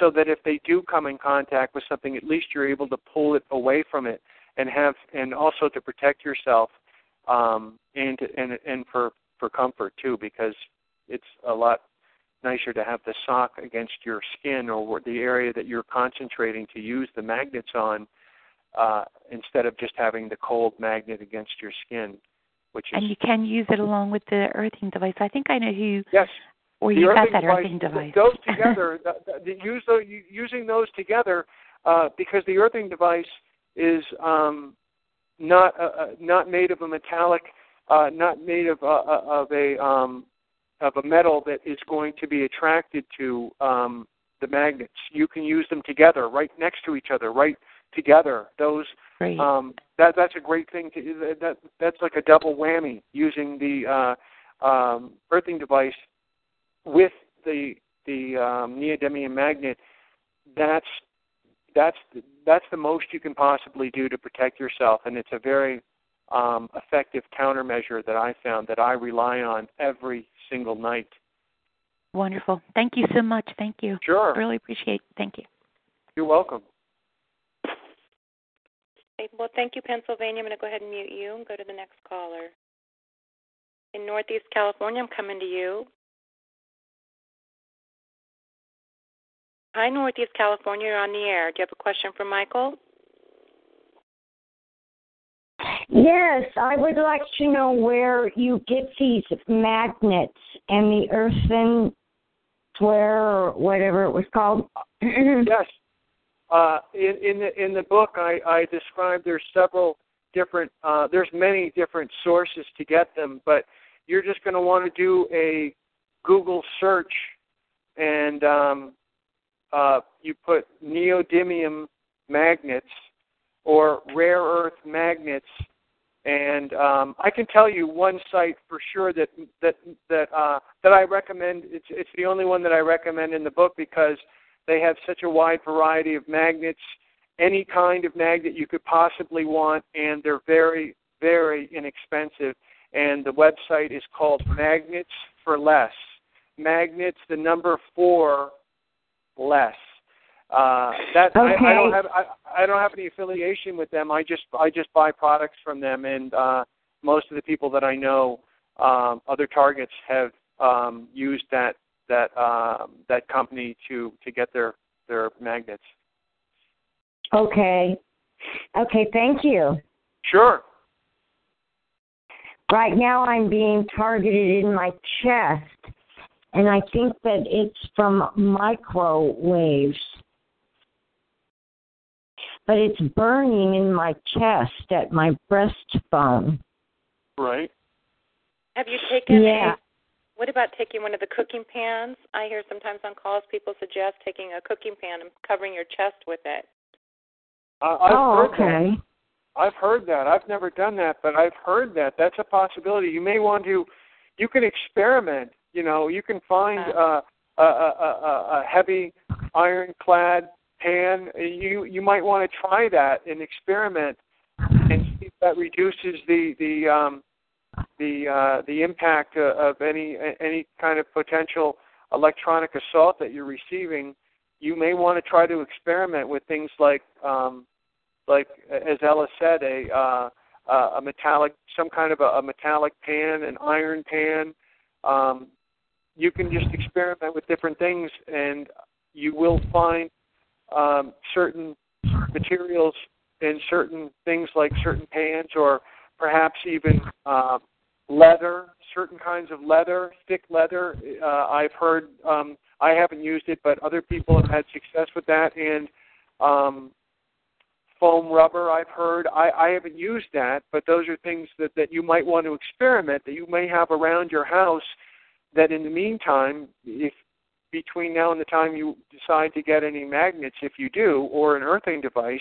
so that if they do come in contact with something, at least you're able to pull it away from it, and have and also to protect yourself, um, and and and for, for comfort too, because it's a lot nicer to have the sock against your skin or the area that you're concentrating to use the magnets on, uh, instead of just having the cold magnet against your skin. Which is, and you can use it along with the earthing device. I think I know who. Yes. Or you got that device, earthing device. Those together, the, the, the, use those, using those together, uh, because the earthing device is um, not uh, not made of a metallic, uh, not made of uh, of a um, of a metal that is going to be attracted to um, the magnets. You can use them together, right next to each other, right. Together, those um, that that's a great thing to that that's like a double whammy, using the uh, um, earthing device with the the um, neodymium magnet. That's that's that's the most you can possibly do to protect yourself, and it's a very um, effective countermeasure that I found that I rely on every single night. Wonderful, thank you so much. Thank you. Sure, really appreciate it. Thank you. You're welcome. Well, thank you, Pennsylvania. I'm going to go ahead and mute you and go to the next caller. In Northeast California, I'm coming to you. Hi, Northeast California. You're on the air. Do you have a question for Michael? Yes. I would like to know where you get these magnets and the earthenware or whatever it was called. Yes. Uh, in, in the in the book, I, I described there's several different uh, there's many different sources to get them, but you're just going to want to do a Google search, and um, uh, you put neodymium magnets or rare earth magnets, and um, I can tell you one site for sure that that that uh, that I recommend. It's it's the only one that I recommend in the book because they have such a wide variety of magnets, any kind of magnet you could possibly want, and they're very, very inexpensive. And the website is called Magnets for Less. Magnets, the number four, less. Uh, that okay. I, I don't have. I, I don't have any affiliation with them. I just I just buy products from them, and uh, most of the people that I know, um, other targets have um, used that. that uh, that company to, to get their, their magnets. Okay. Okay, thank you. Sure. Right now I'm being targeted in my chest, and I think that it's from microwaves. But it's burning in my chest at my breastbone. Right. Have you taken yeah. a- What about taking one of the cooking pans? I hear sometimes on calls people suggest taking a cooking pan and covering your chest with it. Uh, I've oh, heard okay. That. I've heard that. I've never done that, but I've heard that. That's a possibility. You may want to, you can experiment. You know, you can find uh, a, a, a, a heavy ironclad pan. You you might want to try that and experiment and see if that reduces the, the um, the uh, the impact uh, of any any kind of potential electronic assault that you're receiving. You may want to try to experiment with things like um, like as Ella said, a uh, a metallic some kind of a, a metallic pan, an iron pan. Um, you can just experiment with different things, and you will find um, certain materials and certain things like certain pans or perhaps even uh, leather, certain kinds of leather, thick leather. Uh, I've heard, um, I haven't used it, but other people have had success with that, and um, foam rubber, I've heard. I, I haven't used that, but those are things that, that you might want to experiment, that you may have around your house that in the meantime, if between now and the time you decide to get any magnets, if you do, or an earthing device,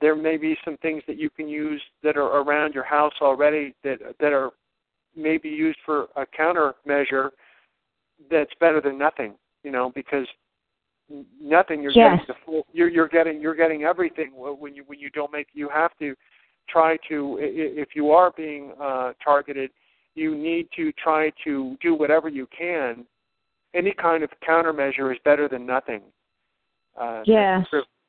there may be some things that you can use that are around your house already that that are maybe used for a countermeasure that's better than nothing, you know, because nothing you're yes. getting the full, you're you're getting you're getting everything when you when you don't make you have to try to if you are being uh, targeted, you need to try to do whatever you can. Any kind of countermeasure is better than nothing. Uh, yes.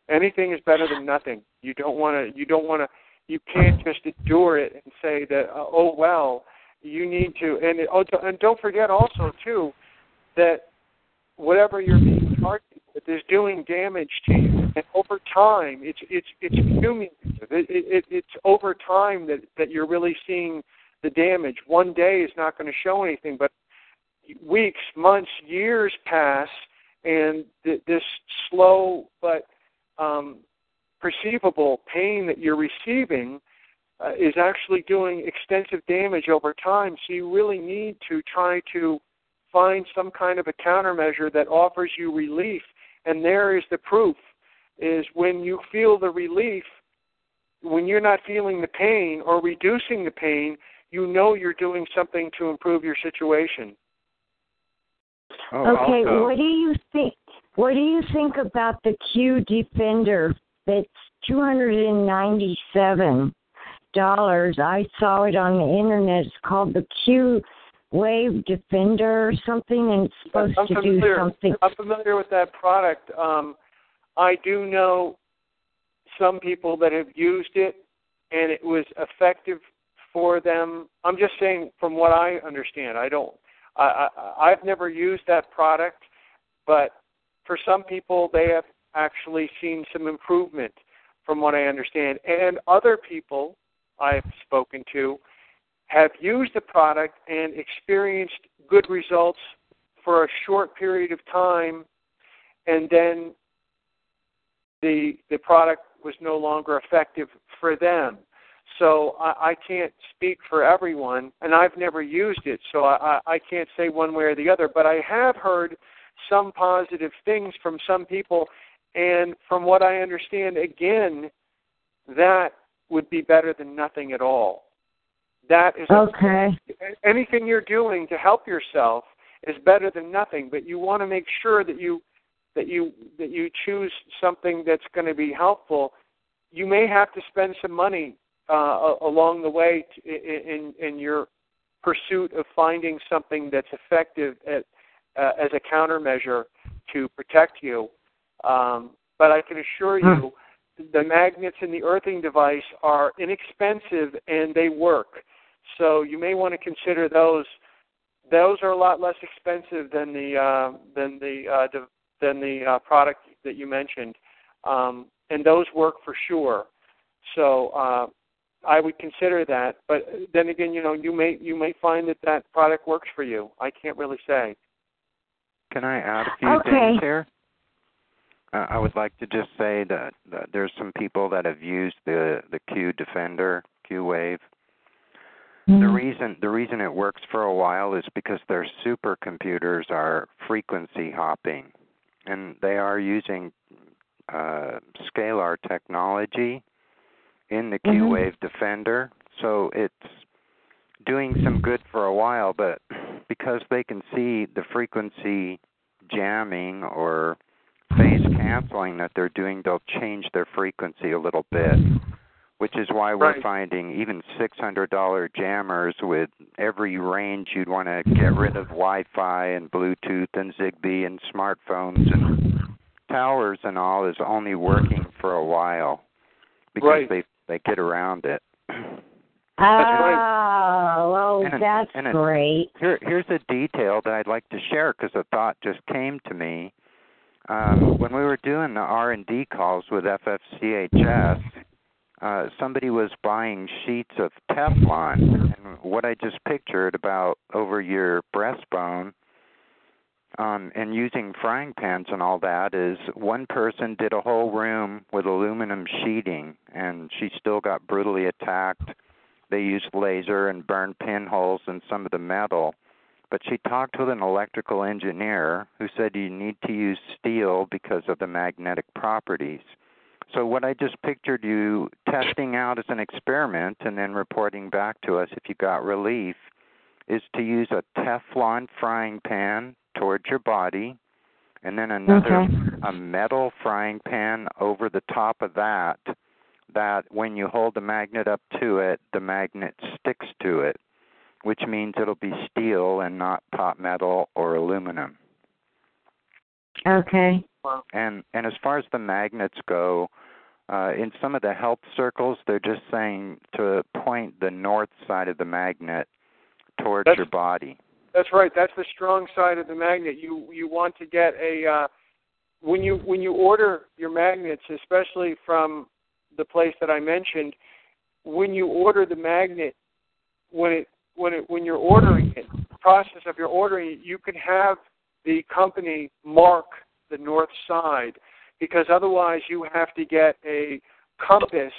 Anything is better than nothing. You don't want to. You don't want to. You can't just endure it and say that. Uh, oh well, you need to. And it, oh, and don't forget also too that whatever you're being targeted with is doing damage to you. And over time, it's it's it's cumulative. It, it, it's over time that, that you're really seeing the damage. One day is not going to show anything, but weeks, months, years pass, and th- this slow but Um, perceivable pain that you're receiving uh, is actually doing extensive damage over time. So you really need to try to find some kind of a countermeasure that offers you relief. And there is the proof, is when you feel the relief, when you're not feeling the pain or reducing the pain, you know you're doing something to improve your situation. Oh, okay, also. What do you think? What do you think about the Q Defender? It's two hundred ninety-seven dollars. I saw it on the internet. It's called the Q Wave Defender or something, and it's supposed I'm to familiar. do something. I'm familiar with that product. Um, I do know some people that have used it, and it was effective for them. I'm just saying from what I understand. I don't. I, I, I've never used that product, but for some people, they have actually seen some improvement, from what I understand. And other people I've spoken to have used the product and experienced good results for a short period of time, and then the the product was no longer effective for them. So I, I can't speak for everyone, and I've never used it, so I, I can't say one way or the other. But I have heard some positive things from some people, and from what I understand, again, that would be better than nothing at all. That is okay. A, anything you're doing to help yourself is better than nothing, but you want to make sure that you that you that you choose something that's going to be helpful. You may have to spend some money uh, along the way to, in in your pursuit of finding something that's effective at Uh, as a countermeasure to protect you. Um, but I can assure you the magnets in the earthing device are inexpensive and they work. So you may want to consider those. Those are a lot less expensive than the uh, than the uh, de- than the uh, product that you mentioned. Um, and those work for sure. So uh, I would consider that. But then again, you know, you may you may find that that product works for you. I can't really say. Can I add a few okay. things here? Uh, I would like to just say that, that there's some people that have used the, the Q Defender, Q Wave. Mm-hmm. The reason the reason it works for a while is because their supercomputers are frequency hopping, and they are using uh, scalar technology in the Q mm-hmm. Wave Defender, so it's doing some good for a while, but because they can see the frequency jamming or phase canceling that they're doing, they'll change their frequency a little bit, which is why we're right. finding even six hundred dollars jammers with every range you'd want to get rid of Wi-Fi and Bluetooth and Zigbee and smartphones and towers and all is only working for a while because right. they, they get around it. That's right. Oh, well, and that's a, and a, great. Here, here's a detail that I'd like to share because a thought just came to me. Um, when we were doing the R and D calls with F F C H S, uh, somebody was buying sheets of Teflon. And what I just pictured about over your breastbone um, and using frying pans and all that is one person did a whole room with aluminum sheeting, and she still got brutally attacked. They used laser and burned pinholes in some of the metal. but she talked with an electrical engineer who said you need to use steel because of the magnetic properties. So what I just pictured you testing out as an experiment and then reporting back to us if you got relief is to use a Teflon frying pan towards your body and then another okay. a metal frying pan over the top of that, that when you hold the magnet up to it, the magnet sticks to it, which means it'll be steel and not pot metal or aluminum. Okay. And and as far as the magnets go, uh, in some of the help circles, they're just saying to point the north side of the magnet towards that's, your body. That's right. That's the strong side of the magnet. You you want to get a uh, when you when you order your magnets, especially from the place that I mentioned. When you order the magnet, when it when it when you're ordering it, the process of your ordering it, you can have the company mark the north side, because otherwise you have to get a compass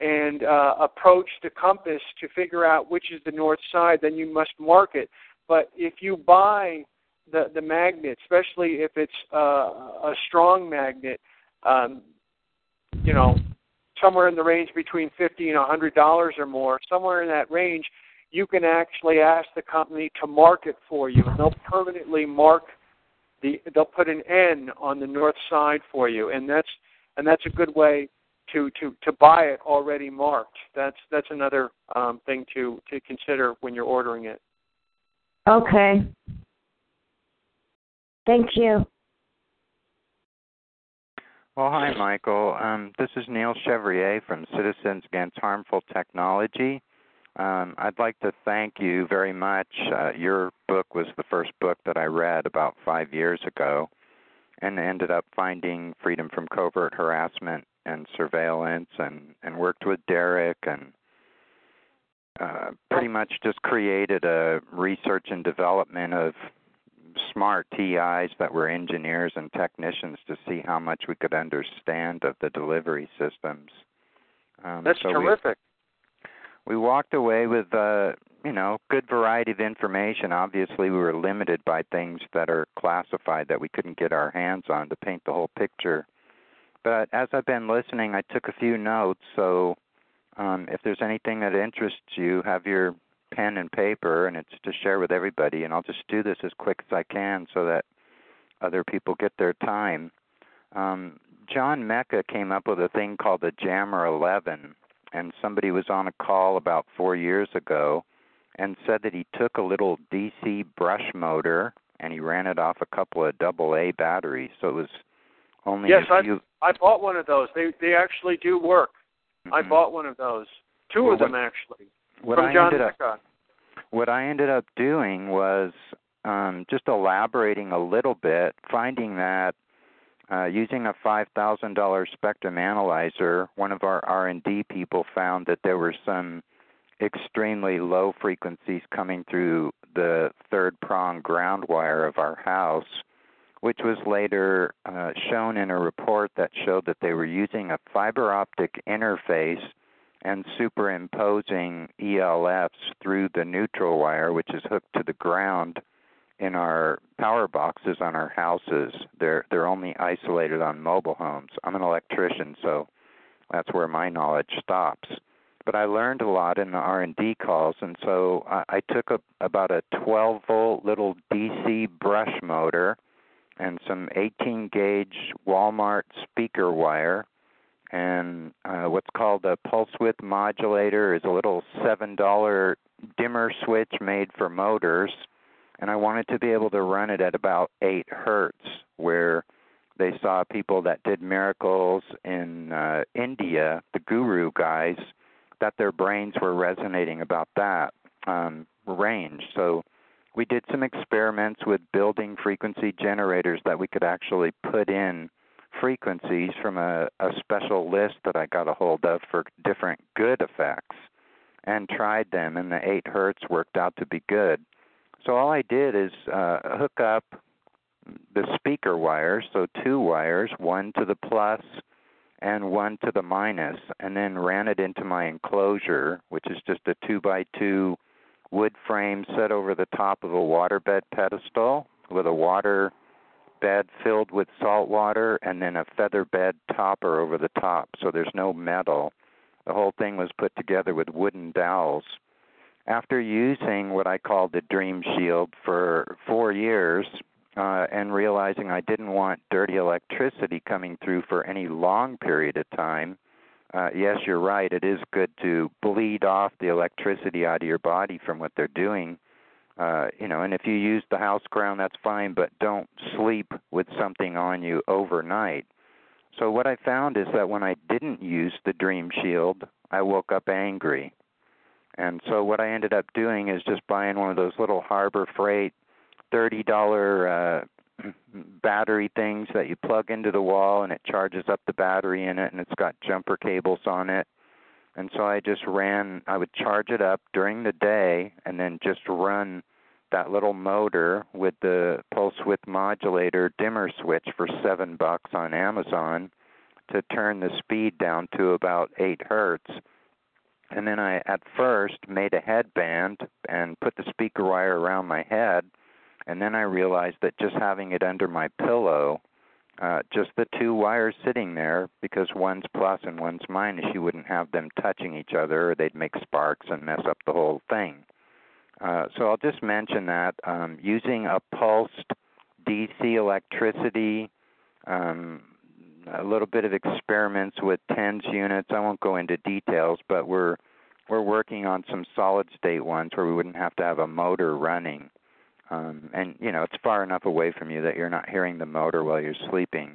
and uh, approach the compass to figure out which is the north side, then you must mark it. But if you buy the, the magnet, especially if it's uh, a strong magnet, um, you know, somewhere in the range between fifty dollars and one hundred dollars or more, somewhere in that range, you can actually ask the company to mark it for you, and they'll permanently mark The, they'll put an N on the north side for you, and that's and that's a good way to, to, to buy it already marked. That's that's another um, thing to, to consider when you're ordering it. Okay. Thank you. Well, hi, Michael. Um, this is Neil Chevrier from Citizens Against Harmful Technology. Um, I'd like to thank you very much. Uh, your book was the first book that I read about five years ago and ended up finding freedom from covert harassment and surveillance, and, and worked with Derek and uh, pretty much just created a research and development of smart T Is that were engineers and technicians to see how much we could understand of the delivery systems. Um, That's so terrific. We, We walked away with a, you know, good variety of information. Obviously, we were limited by things that are classified that we couldn't get our hands on to paint the whole picture. But as I've been listening, I took a few notes. So um, if there's anything that interests you, have your pen and paper, and it's to share with everybody. And I'll just do this as quick as I can so that other people get their time. Um, John Mecca came up with a thing called the Jammer eleven. And somebody was on a call about four years ago and said that he took a little D C brush motor and he ran it off a couple of double A batteries. So it was only yes, a few... Yes, I, I bought one of those. They they actually do work. Mm-hmm. I bought one of those. Two well, of them, what, actually, what from I John ended Mecca. Up, what I ended up doing was um, just elaborating a little bit, finding that Uh, using a five thousand dollars spectrum analyzer, one of our R and D people found that there were some extremely low frequencies coming through the third prong ground wire of our house, which was later uh, shown in a report that showed that they were using a fiber optic interface and superimposing E L Fs through the neutral wire, which is hooked to the ground in our power boxes on our houses. They're they're only isolated on mobile homes. I'm an electrician, so that's where my knowledge stops. But I learned a lot in the R and D calls, and so I, I took a, about a twelve-volt little D C brush motor and some eighteen-gauge Walmart speaker wire, and uh, what's called a pulse width modulator is a little seven dollar dimmer switch made for motors, and I wanted to be able to run it at about eight hertz, where they saw people that did miracles in uh, India, the guru guys, that their brains were resonating about that um, range. So we did some experiments with building frequency generators that we could actually put in frequencies from a, a special list that I got a hold of for different good effects, and tried them, and the eight hertz worked out to be good. So all I did is uh, hook up the speaker wires, so two wires, one to the plus and one to the minus, and then ran it into my enclosure, which is just a two by two wood frame set over the top of a waterbed pedestal with a water bed filled with salt water and then a feather bed topper over the top, so there's no metal. The whole thing was put together with wooden dowels. After using what I called the Dream Shield for four years uh, and realizing I didn't want dirty electricity coming through for any long period of time, Uh, yes, you're right. It is good to bleed off the electricity out of your body from what they're doing. Uh, you know, and if you use the house ground, that's fine, but don't sleep with something on you overnight. So what I found is that when I didn't use the Dream Shield, I woke up angry. And so what I ended up doing is just buying one of those little Harbor Freight thirty dollars uh battery things that you plug into the wall, and it charges up the battery in it, and it's got jumper cables on it. And so I just ran, I would charge it up during the day and then just run that little motor with the pulse width modulator dimmer switch for seven bucks on Amazon to turn the speed down to about eight hertz. And then I at first made a headband and put the speaker wire around my head. And then I realized that just having it under my pillow, uh, just the two wires sitting there, because one's plus and one's minus, you wouldn't have them touching each other, or they'd make sparks and mess up the whole thing. Uh, so I'll just mention that um, using a pulsed D C electricity, um, a little bit of experiments with TENS units. I won't go into details, but we're we're working on some solid-state ones where we wouldn't have to have a motor running. Um, and, you know, it's far enough away from you that you're not hearing the motor while you're sleeping.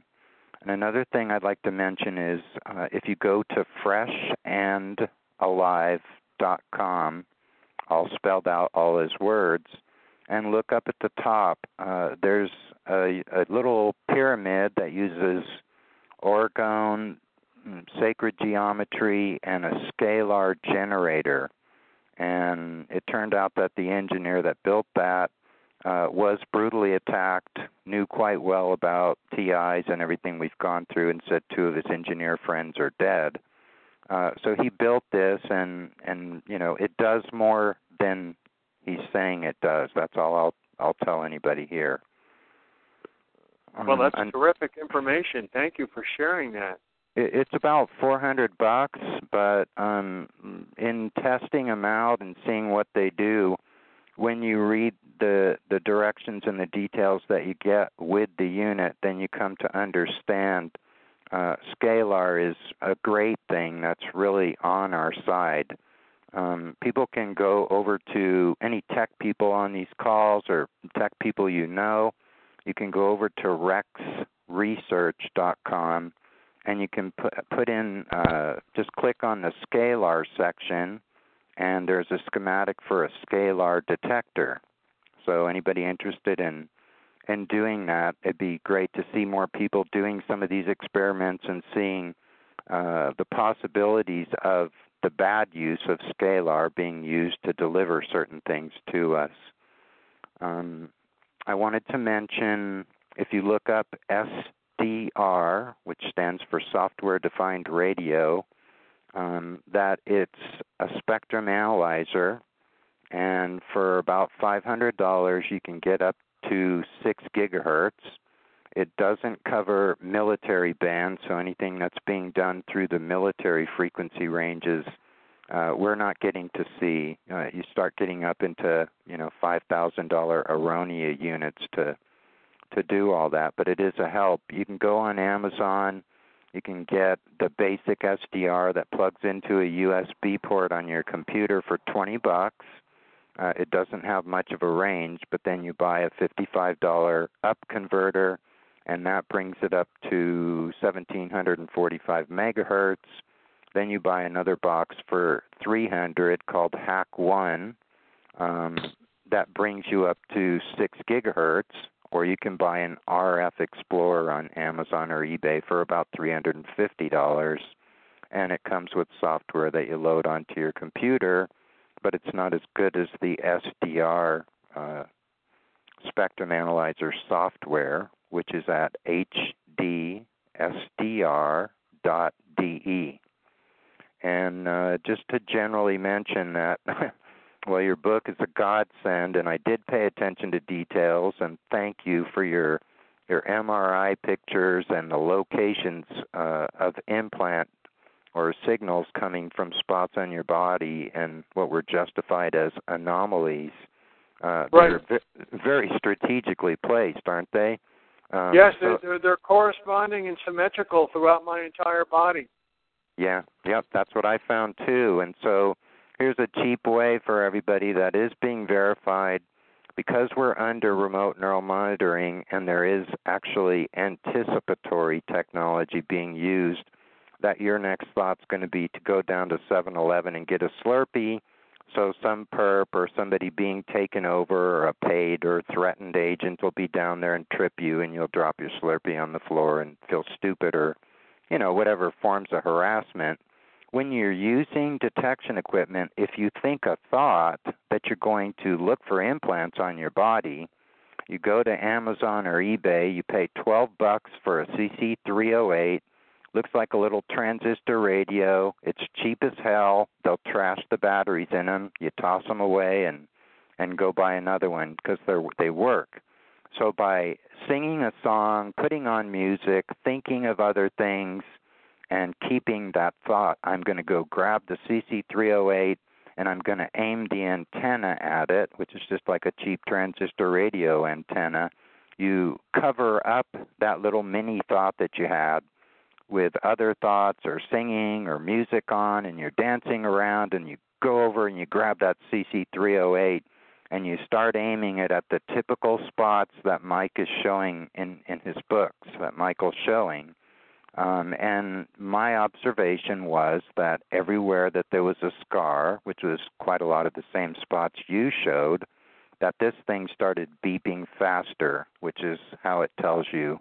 And another thing I'd like to mention is uh, if you go to fresh and alive dot com, all spelled out, all as words, and look up at the top, uh, there's a, a little pyramid that uses orgone, sacred geometry, and a scalar generator. And it turned out that the engineer that built that Uh, was brutally attacked, knew quite well about T Is and everything we've gone through, and said two of his engineer friends are dead. Uh, so he built this, and, and, you know, it does more than he's saying it does. That's all I'll, I'll tell anybody here. Um, well, that's I'm, terrific information. Thank you for sharing that. It's about four hundred bucks, but um, in testing them out and seeing what they do, when you read the, the directions and the details that you get with the unit, then you come to understand uh, scalar is a great thing that's really on our side. Um, people can go over to any tech people on these calls or tech people you know. You can go over to rex research dot com, and you can put, put in, uh, just click on the scalar section, and there's a schematic for a scalar detector. So anybody interested in in doing that, it'd be great to see more people doing some of these experiments and seeing uh, the possibilities of the bad use of scalar being used to deliver certain things to us. Um, I wanted to mention, if you look up S D R, which stands for Software Defined Radio, Um, that it's a spectrum analyzer, and for about five hundred dollars you can get up to six gigahertz. It doesn't cover military bands, so anything that's being done through the military frequency ranges, uh, we're not getting to see. Uh, you start getting up into, you know, five thousand dollars Aronia units to to do all that, but it is a help. You can go on Amazon. You can get the basic S D R that plugs into a U S B port on your computer for twenty bucks. Uh, it doesn't have much of a range, but then you buy a fifty-five dollars up converter, and that brings it up to one thousand seven hundred forty-five megahertz. Then you buy another box for three hundred dollars called Hack one. Um, that brings you up to six gigahertz. Or you can buy an R F Explorer on Amazon or eBay for about three hundred fifty dollars, and it comes with software that you load onto your computer, but it's not as good as the S D R uh, Spectrum Analyzer software, which is at h d s d r dot d e. And uh, just to generally mention that Well, your book is a godsend, and I did pay attention to details, and thank you for your your M R I pictures and the locations uh, of implant or signals coming from spots on your body and what were justified as anomalies. Uh, right. They're v- very strategically placed, aren't they? Um, yes, they're, so, they're, they're corresponding and symmetrical throughout my entire body. Yeah, yep, that's what I found too. And so here's a cheap way for everybody that is being verified because we're under remote neural monitoring and there is actually anticipatory technology being used, that your next thought's going to be to go down to seven eleven and get a Slurpee. So some perp or somebody being taken over or a paid or threatened agent will be down there and trip you, and you'll drop your Slurpee on the floor and feel stupid or, you know, whatever forms of harassment. When you're using detection equipment, if you think a thought that you're going to look for implants on your body, you go to Amazon or eBay, you pay twelve bucks for a C C three oh eight. Looks like a little transistor radio. It's cheap as hell. They'll trash the batteries in them. You toss them away and, and go buy another one because they they work. So by singing a song, putting on music, thinking of other things, and keeping that thought, I'm going to go grab the C C three oh eight and I'm going to aim the antenna at it, which is just like a cheap transistor radio antenna. You cover up that little mini thought that you had with other thoughts or singing or music on, and you're dancing around, and you go over and you grab that C C three oh eight and you start aiming it at the typical spots that Mike is showing in, in his books, that Michael's showing. Um, and my observation was that everywhere that there was a scar, which was quite a lot of the same spots you showed, that this thing started beeping faster, which is how it tells you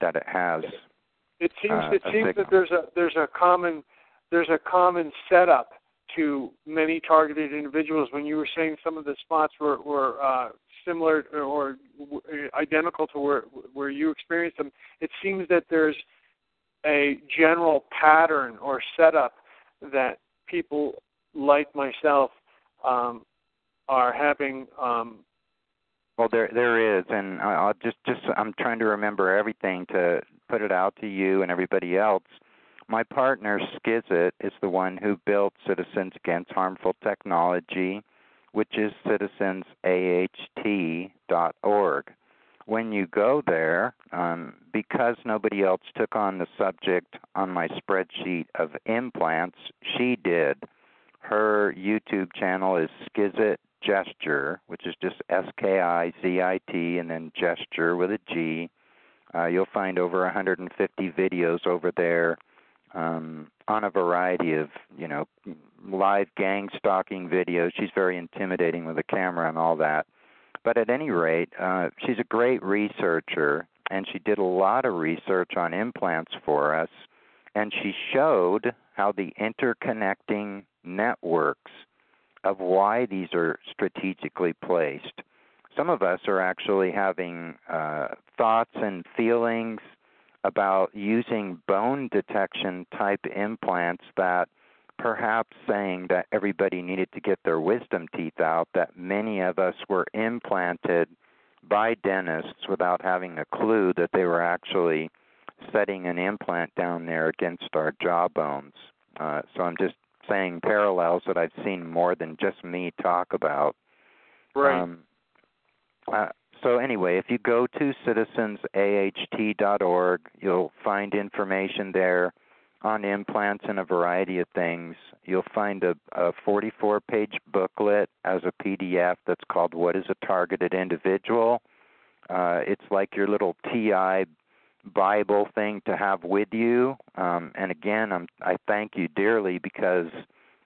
that it has... It seems uh, it seems that there's a there's a common there's a common setup to many targeted individuals. When you were saying some of the spots were were uh, similar or identical to where where you experienced them, it seems that there's a general pattern or setup that people like myself um, are having. Um, Well, there there is, and I'll just, just I'm trying to remember everything to put it out to you and everybody else. My partner, Skizit, is the one who built Citizens Against Harmful Technology, which is Citizens A H T dot org. When you go there, um, because nobody else took on the subject on my spreadsheet of implants, she did. Her YouTube channel is Skizit Gesture, which is just S K I Z I T and then gesture with a G. Uh, you'll find over one hundred fifty videos over there um, on a variety of, you know, live gang stalking videos. She's very intimidating with a camera and all that. But at any rate, uh, she's a great researcher, and she did a lot of research on implants for us, and she showed how the interconnecting networks of why these are strategically placed. Some of us are actually having uh, thoughts and feelings about using bone detection type implants that perhaps saying that everybody needed to get their wisdom teeth out, that many of us were implanted by dentists without having a clue that they were actually setting an implant down there against our jawbones. Uh, so I'm just saying parallels that I've seen more than just me talk about. Right. Um, uh, so anyway, if you go to citizens A H T dot org, you'll find information there on implants and a variety of things. You'll find a, a forty-four page booklet as a P D F that's called What is a Targeted Individual? Uh, it's like your little T I Bible thing to have with you, um, and again, I'm, I thank you dearly because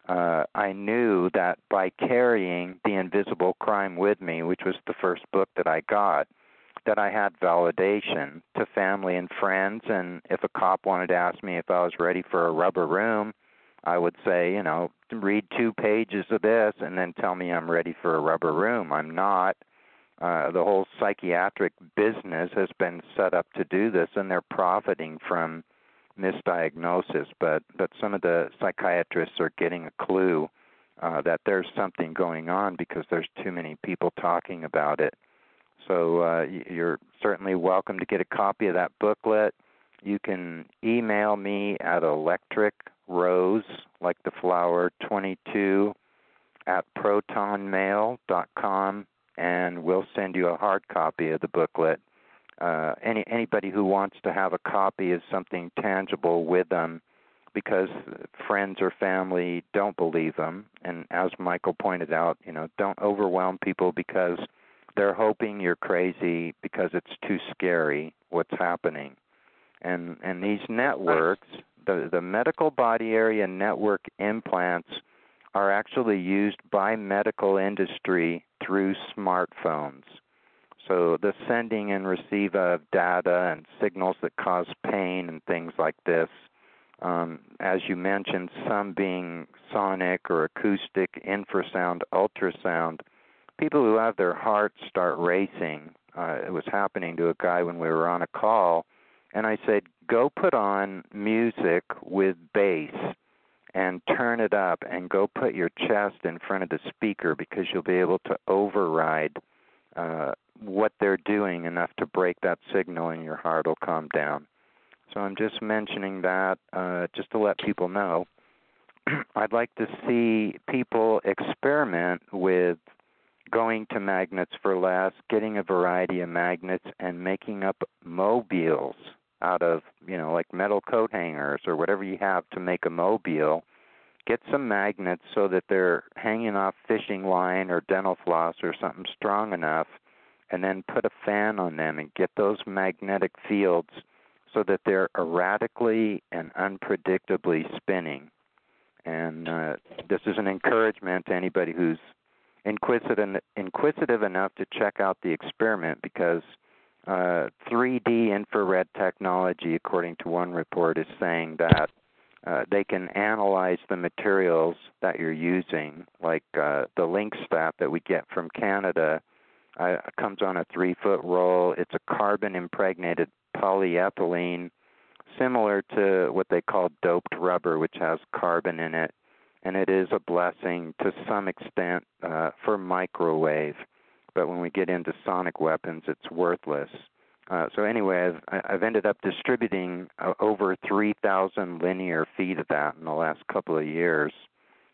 uh, I knew that by carrying The Invisible Crime with me, which was the first book that I got, that I had validation to family and friends, and if a cop wanted to ask me if I was ready for a rubber room, I would say, you know, read two pages of this and then tell me I'm ready for a rubber room. I'm not. Uh, the whole psychiatric business has been set up to do this, and they're profiting from misdiagnosis. But, but some of the psychiatrists are getting a clue uh, that there's something going on because there's too many people talking about it. So uh, you're certainly welcome to get a copy of that booklet. You can email me at electricrose, like the flower, twenty-two, at protonmail dot com, and we'll send you a hard copy of the booklet. Uh, any anybody who wants to have a copy is something tangible with them, because friends or family don't believe them. And as Michael pointed out, you know, don't overwhelm people because they're hoping you're crazy because it's too scary what's happening. And and these networks, the, the medical body area network implants are actually used by medical industry through smartphones. So the sending and receive of data and signals that cause pain and things like this, um, as you mentioned, some being sonic or acoustic, infrasound, ultrasound. People who have their hearts start racing. Uh, it was happening to a guy when we were on a call, and I said, go put on music with bass and turn it up and go put your chest in front of the speaker because you'll be able to override uh, what they're doing enough to break that signal and your heart will calm down. So I'm just mentioning that uh, just to let people know. I'd like to see people experiment with going to Magnets for Less, getting a variety of magnets, and making up mobiles out of, you know, like metal coat hangers or whatever you have to make a mobile. Get some magnets so that they're hanging off fishing line or dental floss or something strong enough, and then put a fan on them and get those magnetic fields so that they're erratically and unpredictably spinning. And uh, this is an encouragement to anybody who's inquisitive, inquisitive enough to check out the experiment, because uh, three D infrared technology, according to one report, is saying that uh, they can analyze the materials that you're using, like uh, the link stat that we get from Canada uh, comes on a three-foot roll. It's a carbon-impregnated polyethylene, similar to what they call doped rubber, which has carbon in it. And it is a blessing to some extent uh, for microwave, but when we get into sonic weapons, it's worthless. Uh, so anyway, I've, I've ended up distributing uh, over three thousand linear feet of that in the last couple of years,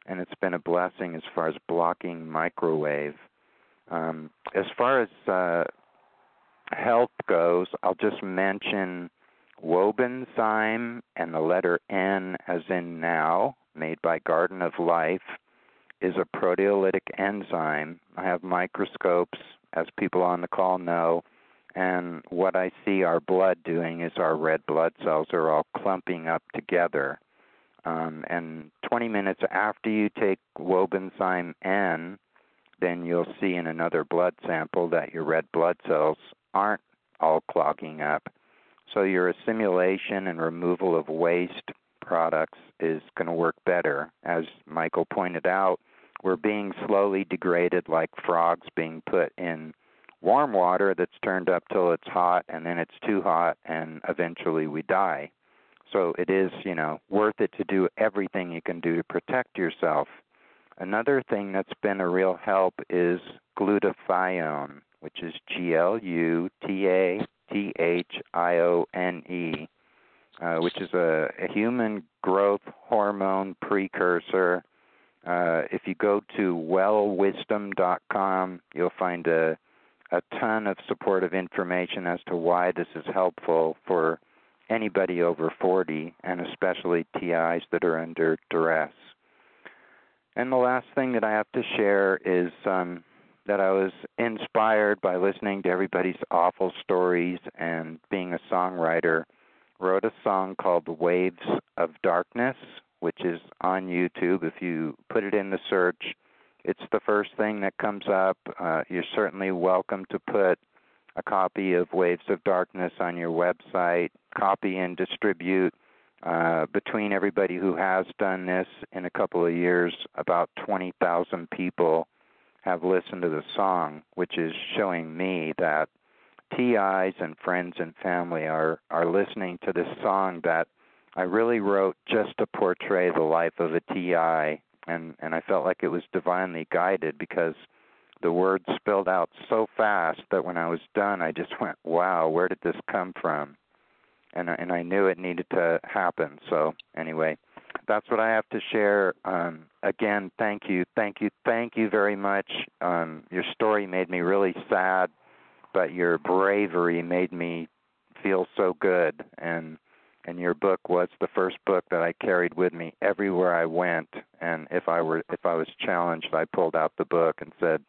and it's been a blessing as far as blocking microwave. Um, as far as uh, health goes, I'll just mention Wobenzyme and the letter N as in now, made by Garden of Life, is a proteolytic enzyme. I have microscopes, as people on the call know, and what I see our blood doing is our red blood cells are all clumping up together. Um, and twenty minutes after you take Wobenzyme N, then you'll see in another blood sample that your red blood cells aren't all clogging up. So your assimilation and removal of waste products is going to work better. As Michael pointed out, we're being slowly degraded like frogs being put in warm water that's turned up till it's hot, and then it's too hot, and eventually we die. So it is, you know, worth it to do everything you can do to protect yourself. Another thing that's been a real help is glutathione, which is G L U T A T H I O N E. Uh, which is a, a human growth hormone precursor. Uh, if you go to well wisdom dot com, you'll find a, a ton of supportive information as to why this is helpful for anybody over forty, and especially T Is that are under duress. And the last thing that I have to share is um, that I was inspired by listening to everybody's awful stories, and being a songwriter, wrote a song called Waves of Darkness, which is on YouTube. If you put it in the search, it's the first thing that comes up. Uh, you're certainly welcome to put a copy of Waves of Darkness on your website, copy and distribute. Uh, between everybody who has done this in a couple of years, about twenty thousand people have listened to the song, which is showing me that T Is and friends and family are, are listening to this song that I really wrote just to portray the life of a T I and, and I felt like it was divinely guided, because the words spilled out so fast that when I was done, I just went, wow, where did this come from? And I, and I knew it needed to happen. So anyway, that's what I have to share. Um, again, thank you, thank you, thank you very much. Um, your story made me really sad, but your bravery made me feel so good. And and your book was the first book that I carried with me everywhere I went. And if I were if I was challenged, I pulled out the book and said,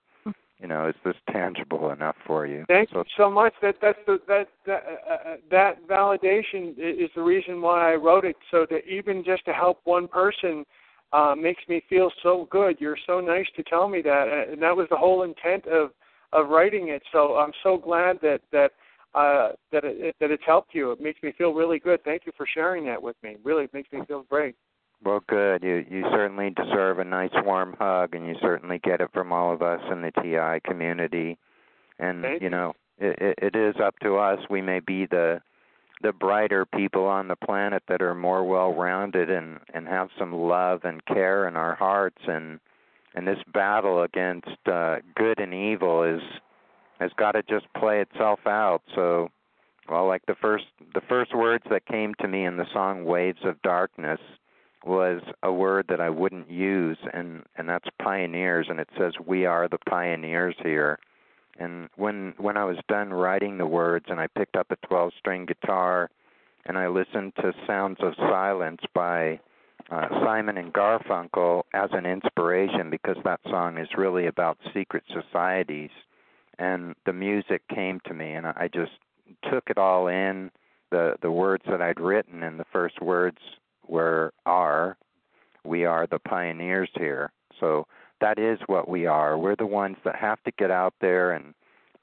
you know, is this tangible enough for you? Thank so, you so much. That that's the, that that, uh, that validation is the reason why I wrote it. So that even just to help one person uh, makes me feel so good. You're so nice to tell me that, and that was the whole intent of, of writing it. So I'm so glad that that uh, that it, that it's helped you. It makes me feel really good. Thank you for sharing that with me. Really, it makes me feel great. Well, good. You you certainly deserve a nice warm hug, and you certainly get it from all of us in the T I community. And Thank you know, it, it is up to us. We may be the the brighter people on the planet that are more well-rounded and, and have some love and care in our hearts. And and this battle against uh, good and evil is has got to just play itself out. So, well, like the first the first words that came to me in the song "Waves of Darkness" was a word that I wouldn't use, and, and that's pioneers, and it says we are the pioneers here. And when when I was done writing the words, and I picked up a twelve-string guitar, and I listened to Sounds of Silence by uh, Simon and Garfunkel as an inspiration, because that song is really about secret societies, and the music came to me, and I just took it all in, the, the words that I'd written, and the first words We're are, we are the pioneers here. So that is what we are. We're the ones that have to get out there and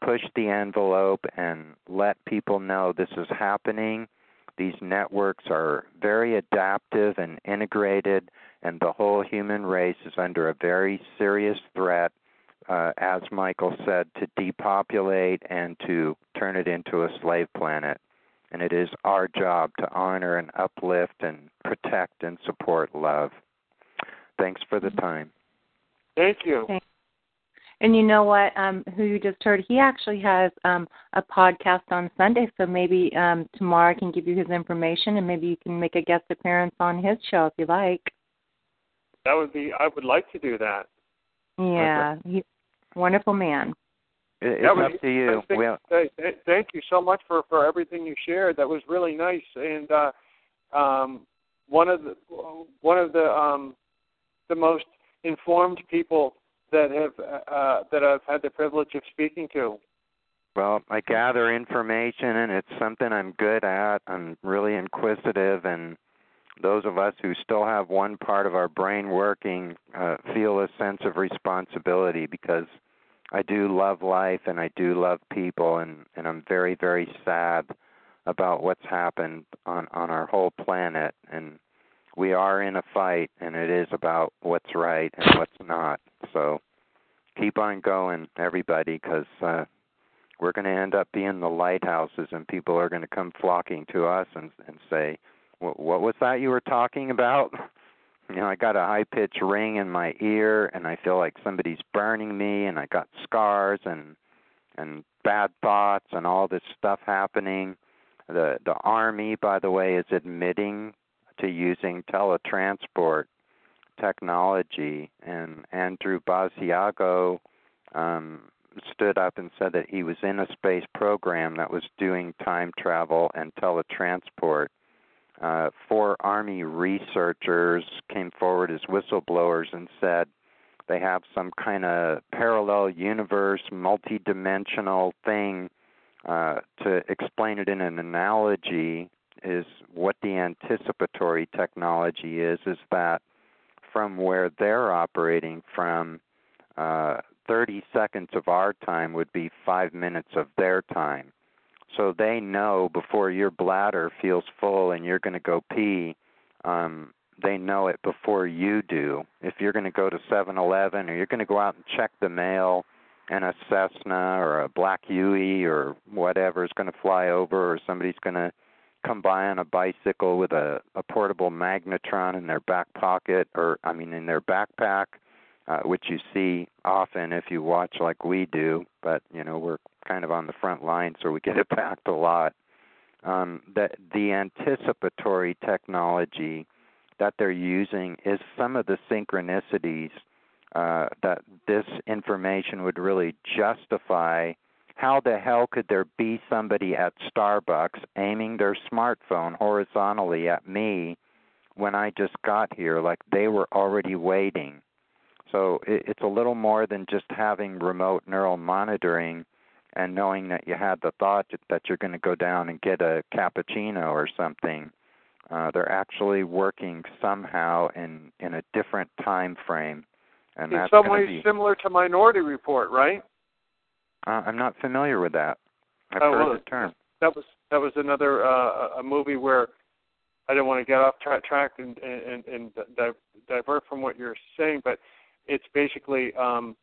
push the envelope and let people know this is happening. These networks are very adaptive and integrated, and the whole human race is under a very serious threat, uh, as Michael said, to depopulate and to turn it into a slave planet. And it is our job to honor and uplift and protect and support love. Thanks for the time. Thank you. And you know what, um, who you just heard, he actually has um, a podcast on Sunday, so maybe um, tomorrow I can give you his information, and maybe you can make a guest appearance on his show if you like. That would be, I would like to do that. Yeah, okay. He's a wonderful man. It's that was, up to you. Well, thank you so much for, for everything you shared. That was really nice. And uh, um, one of the one of the um, the most informed people that have uh, that I've had the privilege of speaking to. Well, I gather information, and it's something I'm good at. I'm really inquisitive, and those of us who still have one part of our brain working uh, feel a sense of responsibility, because I do love life, and I do love people, and, and I'm very, very sad about what's happened on, on our whole planet. And we are in a fight, and it is about what's right and what's not. So keep on going, everybody, because uh, we're going to end up being the lighthouses, and people are going to come flocking to us and, and say, what, what was that you were talking about? You know, I got a high-pitched ring in my ear, and I feel like somebody's burning me, and I got scars and and bad thoughts and all this stuff happening. The the Army, by the way, is admitting to using teletransport technology, and Andrew Basiago um, stood up and said that he was in a space program that was doing time travel and teletransport. Uh, four Army researchers came forward as whistleblowers and said they have some kind of parallel universe, multidimensional thing. Uh, to explain it in an analogy is what the anticipatory technology is, is that from where they're operating from, uh, thirty seconds of our time would be five minutes of their time. So they know before your bladder feels full and you're going to go pee, um, they know it before you do. If you're going to go to seven eleven or you're going to go out and check the mail, and a Cessna or a Black Huey or whatever is going to fly over, or somebody's going to come by on a bicycle with a, a portable magnetron in their back pocket, or I mean in their backpack, uh, which you see often if you watch like we do, but you know we're kind of on the front line, so we get it packed a lot. Um, that the anticipatory technology that they're using is some of the synchronicities uh, that this information would really justify. How the hell could there be somebody at Starbucks aiming their smartphone horizontally at me when I just got here? Like they were already waiting. So it's a little more than just having remote neural monitoring and knowing that you had the thought that you're going to go down and get a cappuccino or something. Uh, they're actually working somehow in, in a different time frame. And in that's some ways be... similar to Minority Report, right? Uh, I'm not familiar with that. I've oh, heard well, the term. That was that was another uh, a movie where I didn't want to get off tra- track and and, and di- divert from what you're saying, but it's basically um,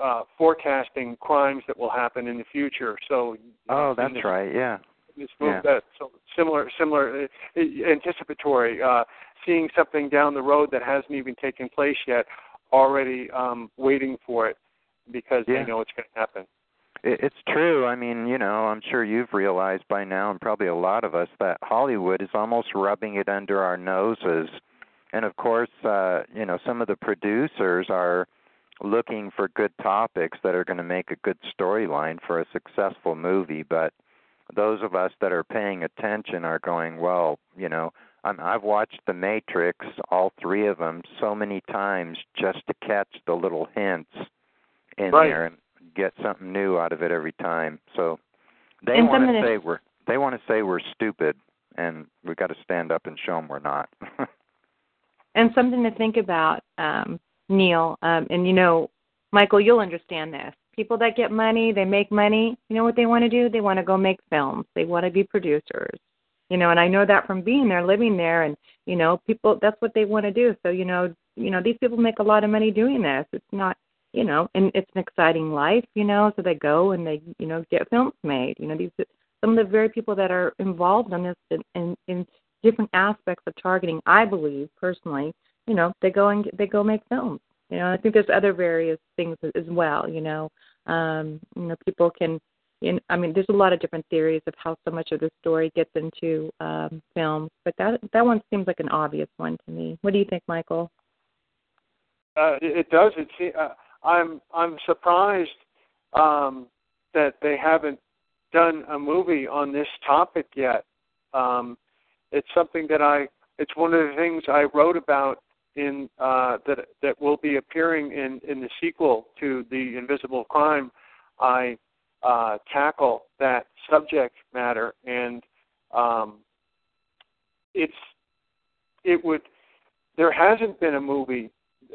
uh, forecasting crimes that will happen in the future. So oh, that's this, right. Yeah. This movie, yeah. That, so similar similar uh, anticipatory, uh, seeing something down the road that hasn't even taken place yet, already um, waiting for it. Because yeah. They know it's going to happen. It's true. I mean, you know, I'm sure you've realized by now, and probably a lot of us, that Hollywood is almost rubbing it under our noses. And, of course, uh, you know, some of the producers are looking for good topics that are going to make a good storyline for a successful movie. But those of us that are paying attention are going, well, you know, I'm, I've watched The Matrix, all three of them, so many times just to catch the little hints in right. there and get something new out of it every time. So they and want to say we're they want to say we're stupid, and we've got to stand up and show them we're not. And something to think about, um, Neil. Um, and you know, Michael, you'll understand this. People that get money, they make money. You know what they want to do? They want to go make films. They want to be producers. You know, and I know that from being there, living there, and you know, people. That's what they want to do. So you know, you know, these people make a lot of money doing this. It's not. You know, and it's an exciting life, you know, so they go and they, you know, get films made. You know, these some of the very people that are involved in this in, in, in different aspects of targeting, I believe, personally, you know, they go and they go make films. You know, I think there's other various things as well, you know. Um, you know, people can, you know, I mean, there's a lot of different theories of how so much of the story gets into um, films, but that, that one seems like an obvious one to me. What do you think, Michael? Uh, it, it does. It's... Uh... I'm I'm surprised um, that they haven't done a movie on this topic yet. Um, it's something that I it's one of the things I wrote about in uh, that that will be appearing in, in the sequel to The Invisible Crime. I uh, tackle that subject matter, and um, it's it would there hasn't been a movie.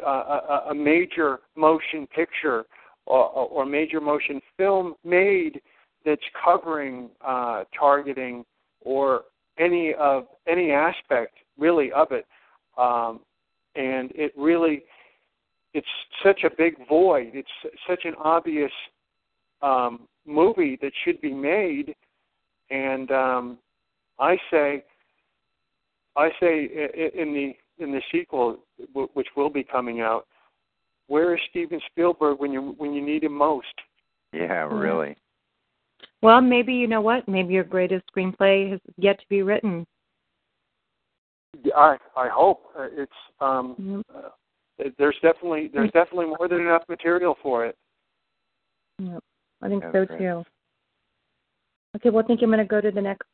Uh, a, a major motion picture or, or major motion film made that's covering uh, targeting or any of any aspect really of it, um, and it really it's such a big void. It's such an obvious um, movie that should be made, and um, I say, I say in the. in the sequel, which will be coming out, where is Steven Spielberg when you when you need him most? Yeah, really. Well, maybe you know what? Maybe your greatest screenplay has yet to be written. I I hope it's um, yep. uh, there's definitely there's definitely more than enough material for it. Yep. I think That's so great. too. Okay, well, I think I'm going to go to the next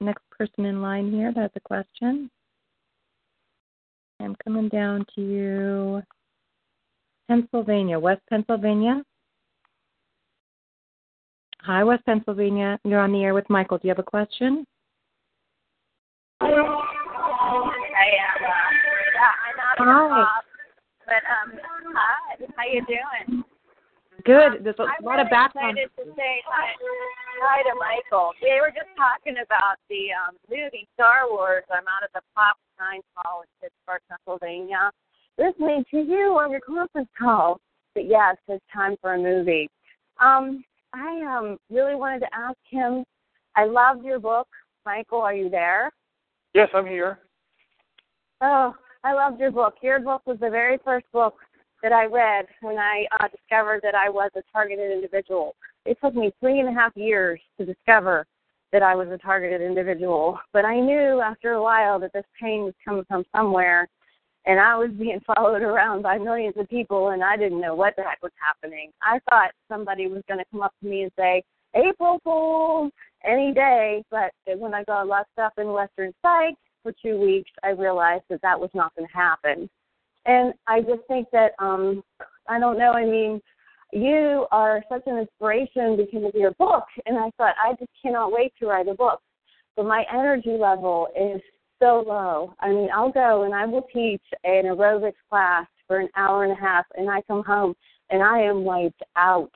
next person in line here that has a question. I'm coming down to you, Pennsylvania, West Pennsylvania. Hi, West Pennsylvania. You're on the air with Michael. Do you have a question? I am. Uh, yeah, I'm not a dog, but um, hi. How you doing? Good. There's a um, lot really of background. I'm excited to say hi, hi to Michael. They were just talking about the um, movie Star Wars. I'm out of the pop. Science Hall in Pittsburgh, Pennsylvania. Listening to you on your conference call. But yes, it's time for a movie. Um, I um, really wanted to ask him, I loved your book, Michael, are you there? Yes, I'm here. Oh, I loved your book. Your book was the very first book that I read when I uh, discovered that I was a targeted individual. It took me three and a half years to discover that I was a targeted individual, but I knew after a while that this pain was coming from somewhere, and I was being followed around by millions of people, and I didn't know what the heck was happening. I thought somebody was going to come up to me and say, April Fool's, any day, but when I got locked up in Western Psych for two weeks, I realized that that was not going to happen. And I just think that, um, I don't know, I mean, you are such an inspiration because of your book, and I thought, I just cannot wait to write a book. But my energy level is so low. I mean, I'll go and I will teach an aerobics class for an hour and a half, and I come home, and I am wiped out.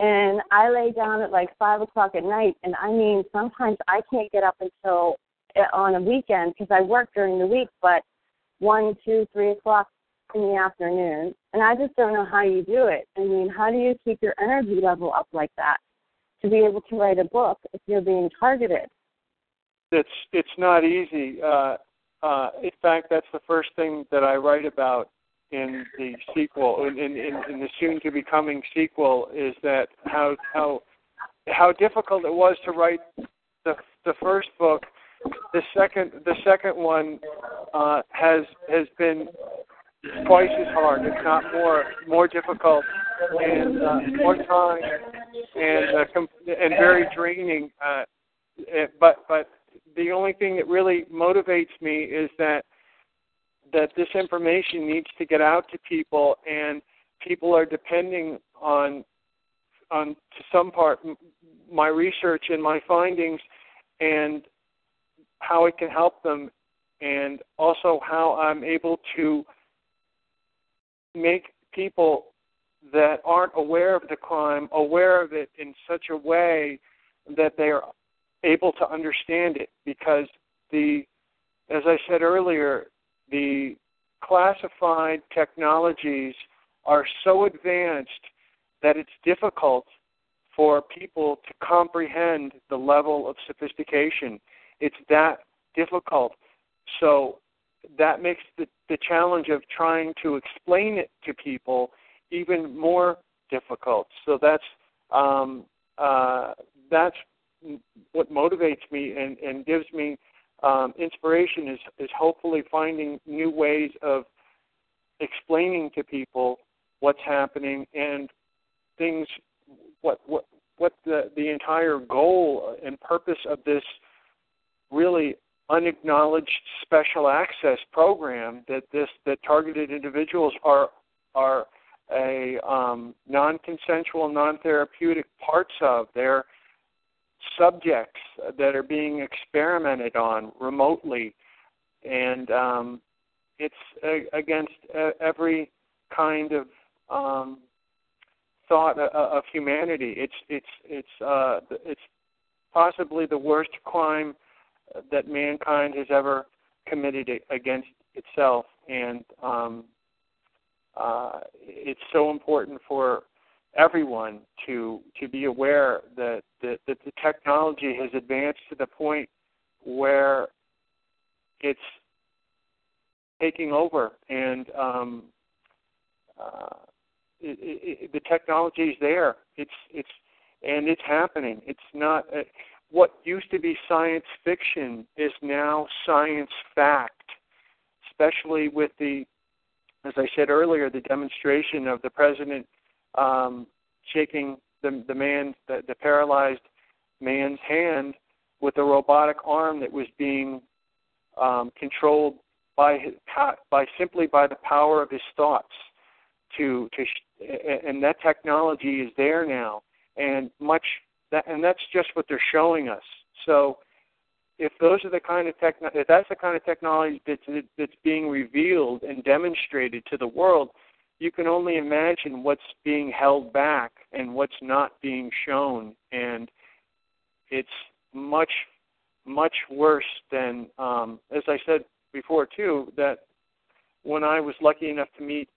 And I lay down at like five o'clock at night, and I mean, sometimes I can't get up until on a weekend because I work during the week, but one, two, three o'clock in the afternoon. And I just don't know how you do it. I mean, how do you keep your energy level up like that to be able to write a book if you're being targeted? It's it's not easy. Uh, uh, in fact, that's the first thing that I write about in the sequel, in, in, in the soon-to-be-coming sequel, is that how how how difficult it was to write the the first book. The second the second one uh, has has been twice as hard, if not more, more difficult, and uh, more time, and uh, com- and very draining. Uh, it, but but the only thing that really motivates me is that. that this information needs to get out to people, and people are depending on, on to some part, my research and my findings and how it can help them, and also how I'm able to make people that aren't aware of the crime aware of it in such a way that they are able to understand it, because the, as I said earlier, the classified technologies are so advanced that it's difficult for people to comprehend the level of sophistication. It's that difficult. So that makes the, the challenge of trying to explain it to people even more difficult. So that's um, uh, that's what motivates me and, and gives me Um, inspiration is, is hopefully finding new ways of explaining to people what's happening and things, what what what the, the entire goal and purpose of this really unacknowledged special access program that this that targeted individuals are are a um, non-consensual, non-therapeutic parts of their subjects that are being experimented on remotely, and um, it's a, against a, every kind of um, thought of, of humanity. It's it's it's uh, it's possibly the worst crime that mankind has ever committed against itself, and um, uh, it's so important for everyone to to be aware that, that, that the technology has advanced to the point where it's taking over, and um, uh, it, it, the technology is there. It's it's and it's happening. It's not uh, what used to be science fiction is now science fact, especially with the, as I said earlier, the demonstration of the president. Um, shaking the the man, the, the paralyzed man's hand with a robotic arm that was being um, controlled by his, by simply by the power of his thoughts. To to and that technology is there now, and much that and that's just what they're showing us. So if those are the kind of techno, if that's the kind of technology that's that's being revealed and demonstrated to the world. You can only imagine what's being held back and what's not being shown, and it's much, much worse than, um, as I said before too, that when I was lucky enough to meet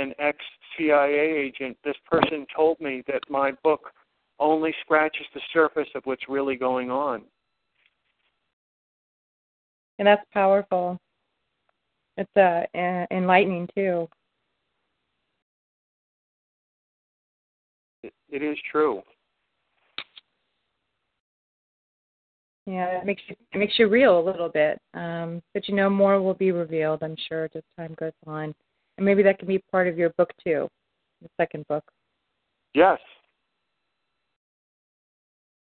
an ex-C I A agent, this person told me that my book only scratches the surface of what's really going on. And that's powerful. It's uh, enlightening, too. It, it is true. Yeah, it makes you, it makes you reel a little bit. Um, but, you know, more will be revealed, I'm sure, as time goes on. And maybe that can be part of your book, too, the second book. Yes.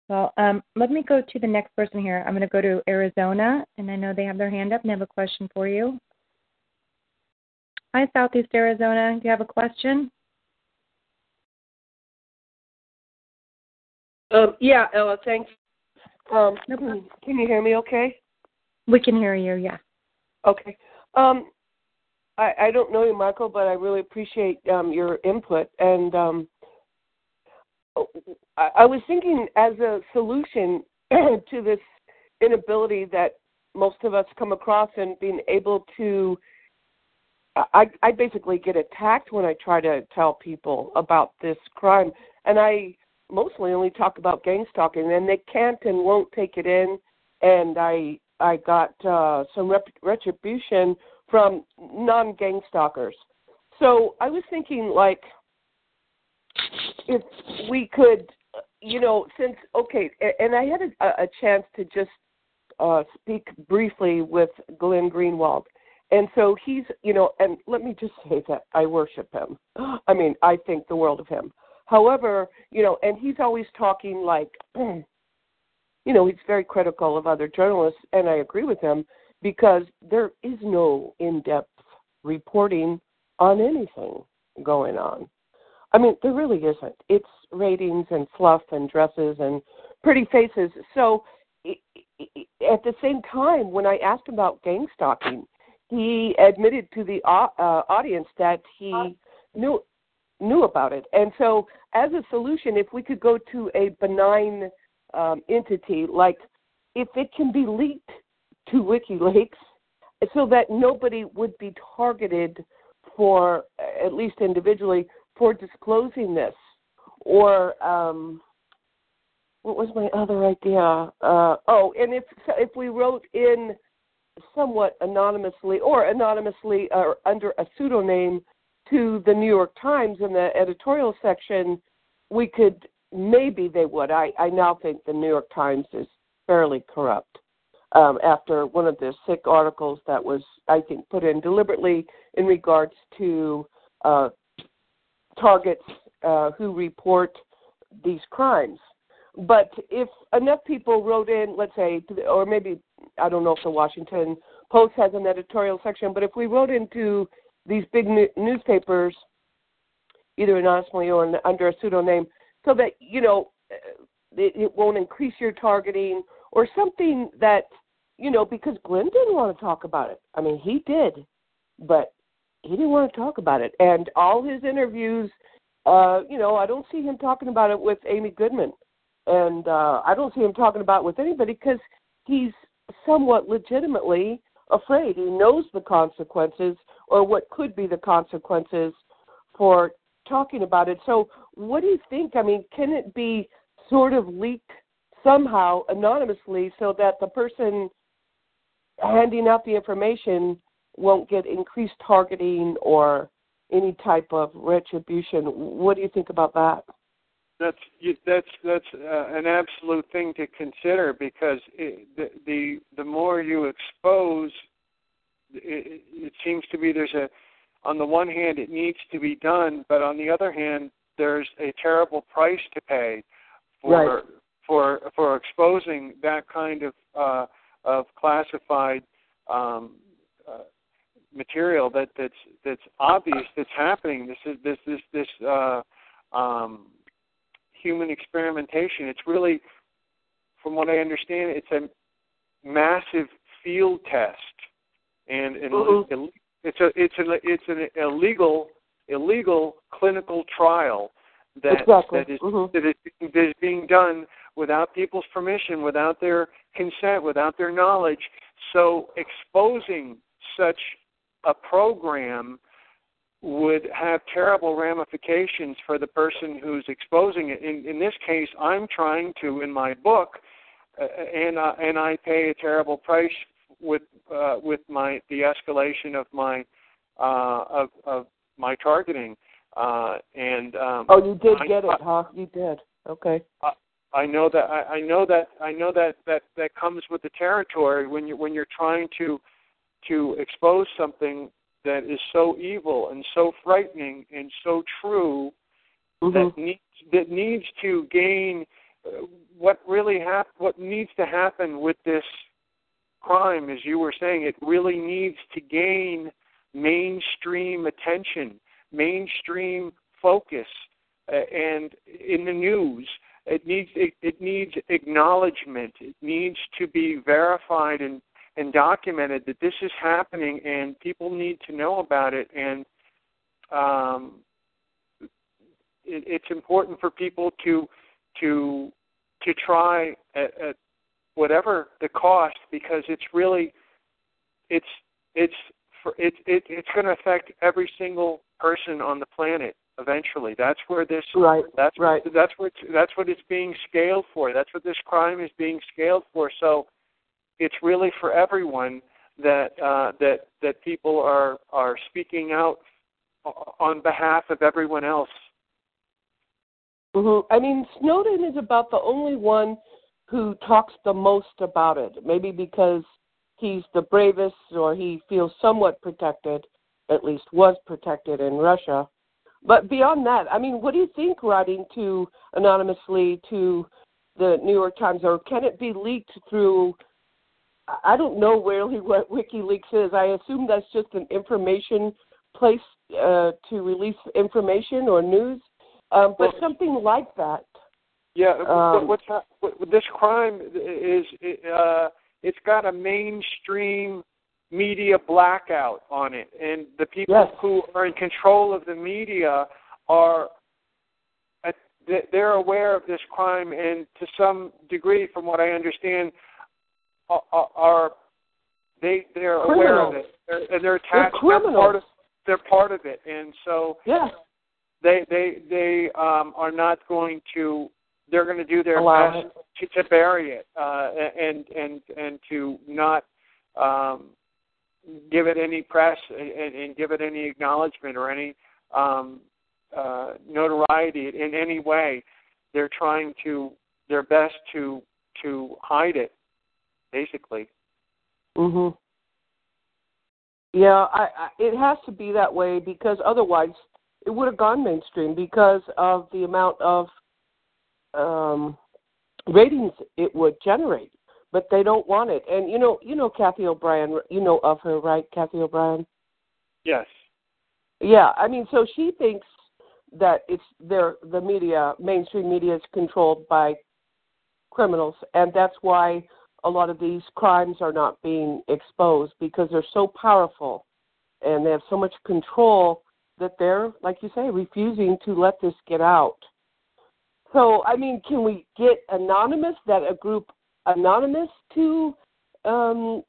Well, um, let me go to the next person here. I'm going to go to Arizona, and I know they have their hand up and have a question for you. Hi, Southeast Arizona. Do you have a question? Um, yeah, Ella, thanks. Um, no problem. Can you hear me okay? We can hear you, yeah. Okay. Um, I, I don't know you, Michael, but I really appreciate um, your input. And um, I was thinking as a solution to this inability that most of us come across in being able to, I, I basically get attacked when I try to tell people about this crime. And I mostly only talk about gang stalking, and they can't and won't take it in. And I I got uh, some rep- retribution from non-gang stalkers. So I was thinking, like, if we could, you know, since, okay, and I had a, a chance to just uh, speak briefly with Glenn Greenwald. And so he's, you know, and let me just say that I worship him. I mean, I think the world of him. However, you know, and he's always talking like, you know, he's very critical of other journalists, and I agree with him because there is no in-depth reporting on anything going on. I mean, there really isn't. It's ratings and fluff and dresses and pretty faces. So at the same time, when I asked about gang stalking, he admitted to the uh, audience that he knew knew about it. And so as a solution, if we could go to a benign um, entity, like if it can be leaked to WikiLeaks so that nobody would be targeted for, at least individually, for disclosing this, or um, what was my other idea? Uh, oh, and if if we wrote in somewhat anonymously or anonymously or under a pseudonym to the New York Times in the editorial section, we could, maybe they would. I, I now think the New York Times is fairly corrupt um, after one of the sick articles that was, I think, put in deliberately in regards to uh, targets uh, who report these crimes. But if enough people wrote in, let's say, or maybe, I don't know if the Washington Post has an editorial section, but if we wrote into these big newspapers, either anonymously or under a pseudonym, so that, you know, it, it won't increase your targeting or something that, you know, because Glenn didn't want to talk about it. I mean, he did, but he didn't want to talk about it. And all his interviews, uh, you know, I don't see him talking about it with Amy Goodman. And uh, I don't see him talking about it with anybody because he's somewhat legitimately afraid. He knows the consequences or what could be the consequences for talking about it. So what do you think? I mean, can it be sort of leaked somehow anonymously so that the person handing out the information won't get increased targeting or any type of retribution? What do you think about that? That's that's that's uh, an absolute thing to consider because it, the, the the more you expose, it, it seems to be there's a, on the one hand it needs to be done, but on the other hand there's a terrible price to pay for right. for for exposing that kind of uh, of classified um, uh, material that, that's that's obvious that's happening. This is this this this. Uh, um, human experimentation. It's really, from what I understand, it's a massive field test, and, and mm-hmm. it's a it's a it's an illegal illegal clinical trial that exactly. that is mm-hmm. that is that is being done without people's permission, without their consent, without their knowledge. So exposing such a program would have terrible ramifications for the person who's exposing it. In, in this case, I'm trying to, in my book, uh, and, uh, and I pay a terrible price with uh, with my the escalation of my uh, of of my targeting. Uh, and um, oh, you did I, get it, I, huh? You did. Okay. I, I know that. I, I know that. I know that, that that comes with the territory when you when you're trying to to expose something that is so evil and so frightening and so true mm-hmm. that needs that needs to gain what really hap- what needs to happen with this crime, as you were saying, it really needs to gain mainstream attention, mainstream focus, uh, and in the news. It needs it, it needs acknowledgement. It needs to be verified and, and documented that this is happening, and people need to know about it. And um, it, it's important for people to to to try at, at whatever the cost, because it's really it's it's for, it, it it's going to affect every single person on the planet. Eventually, that's where this right, that's right. that's what that's what it's being scaled for. That's what this crime is being scaled for. So, it's really for everyone that uh, that that people are are speaking out on behalf of everyone else. Mm-hmm. I mean, Snowden is about the only one who talks the most about it. Maybe because he's the bravest, or he feels somewhat protected, at least was protected in Russia. But beyond that, I mean, what do you think writing to anonymously to the New York Times, or can it be leaked through, I don't know really what WikiLeaks is. I assume that's just an information place uh, to release information or news, um, but well, something like that. Yeah, um, what's ha- this crime is, uh, it's got a mainstream media blackout on it, and the people yes. who are in control of the media are they're aware of this crime, and to some degree, from what I understand, are, are they they're criminals. aware of it, they're, and they're attached. They're, they're part of they're part of it, and so yeah. they they they um, are not going to. They're going to do their Allow best to, to bury it uh, and and and to not. Um, give it any press and, and give it any acknowledgement or any um, uh, notoriety in any way. They're trying to their best to to hide it, basically. Mhm. Yeah, I, I, it has to be that way, because otherwise it would have gone mainstream because of the amount of um, ratings it would generate. But they don't want it. And, you know, you know Kathy O'Brien, you know of her, right, Kathy O'Brien? Yes. Yeah, I mean, so she thinks that it's their, the media, mainstream media is controlled by criminals, and that's why a lot of these crimes are not being exposed, because they're so powerful and they have so much control that they're, like you say, refusing to let this get out. So, I mean, can we get anonymous, that a group anonymous to um,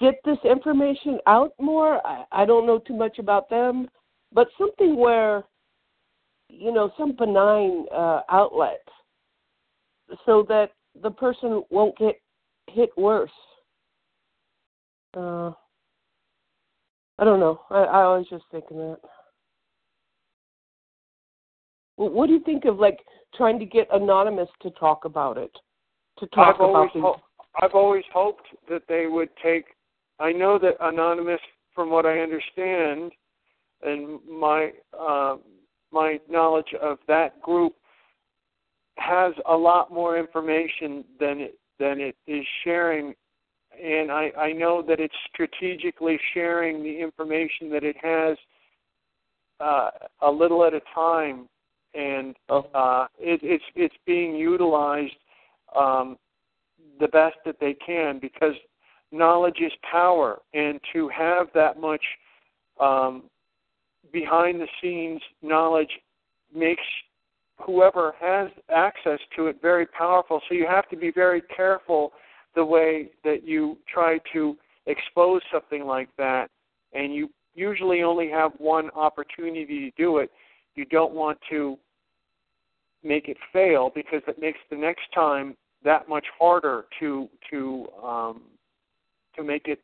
get this information out more? I, I don't know too much about them, but something where, you know, some benign uh, outlet so that the person won't get hit worse. Uh, I don't know. I, I always just think of that. Well, what do you think of, like, trying to get anonymous to talk about it? To talk I've, about always ho- I've always hoped that they would take, I know that anonymous, from what I understand, and my uh, my knowledge of that group, has a lot more information than it, than it is sharing, and I, I know that it's strategically sharing the information that it has uh, a little at a time, and uh, it, it's it's being utilized Um, the best that they can, because knowledge is power, and to have that much um, behind-the-scenes knowledge makes whoever has access to it very powerful. So you have to be very careful the way that you try to expose something like that, and you usually only have one opportunity to do it. You don't want to make it fail, because it makes the next time that much harder to to um, to make it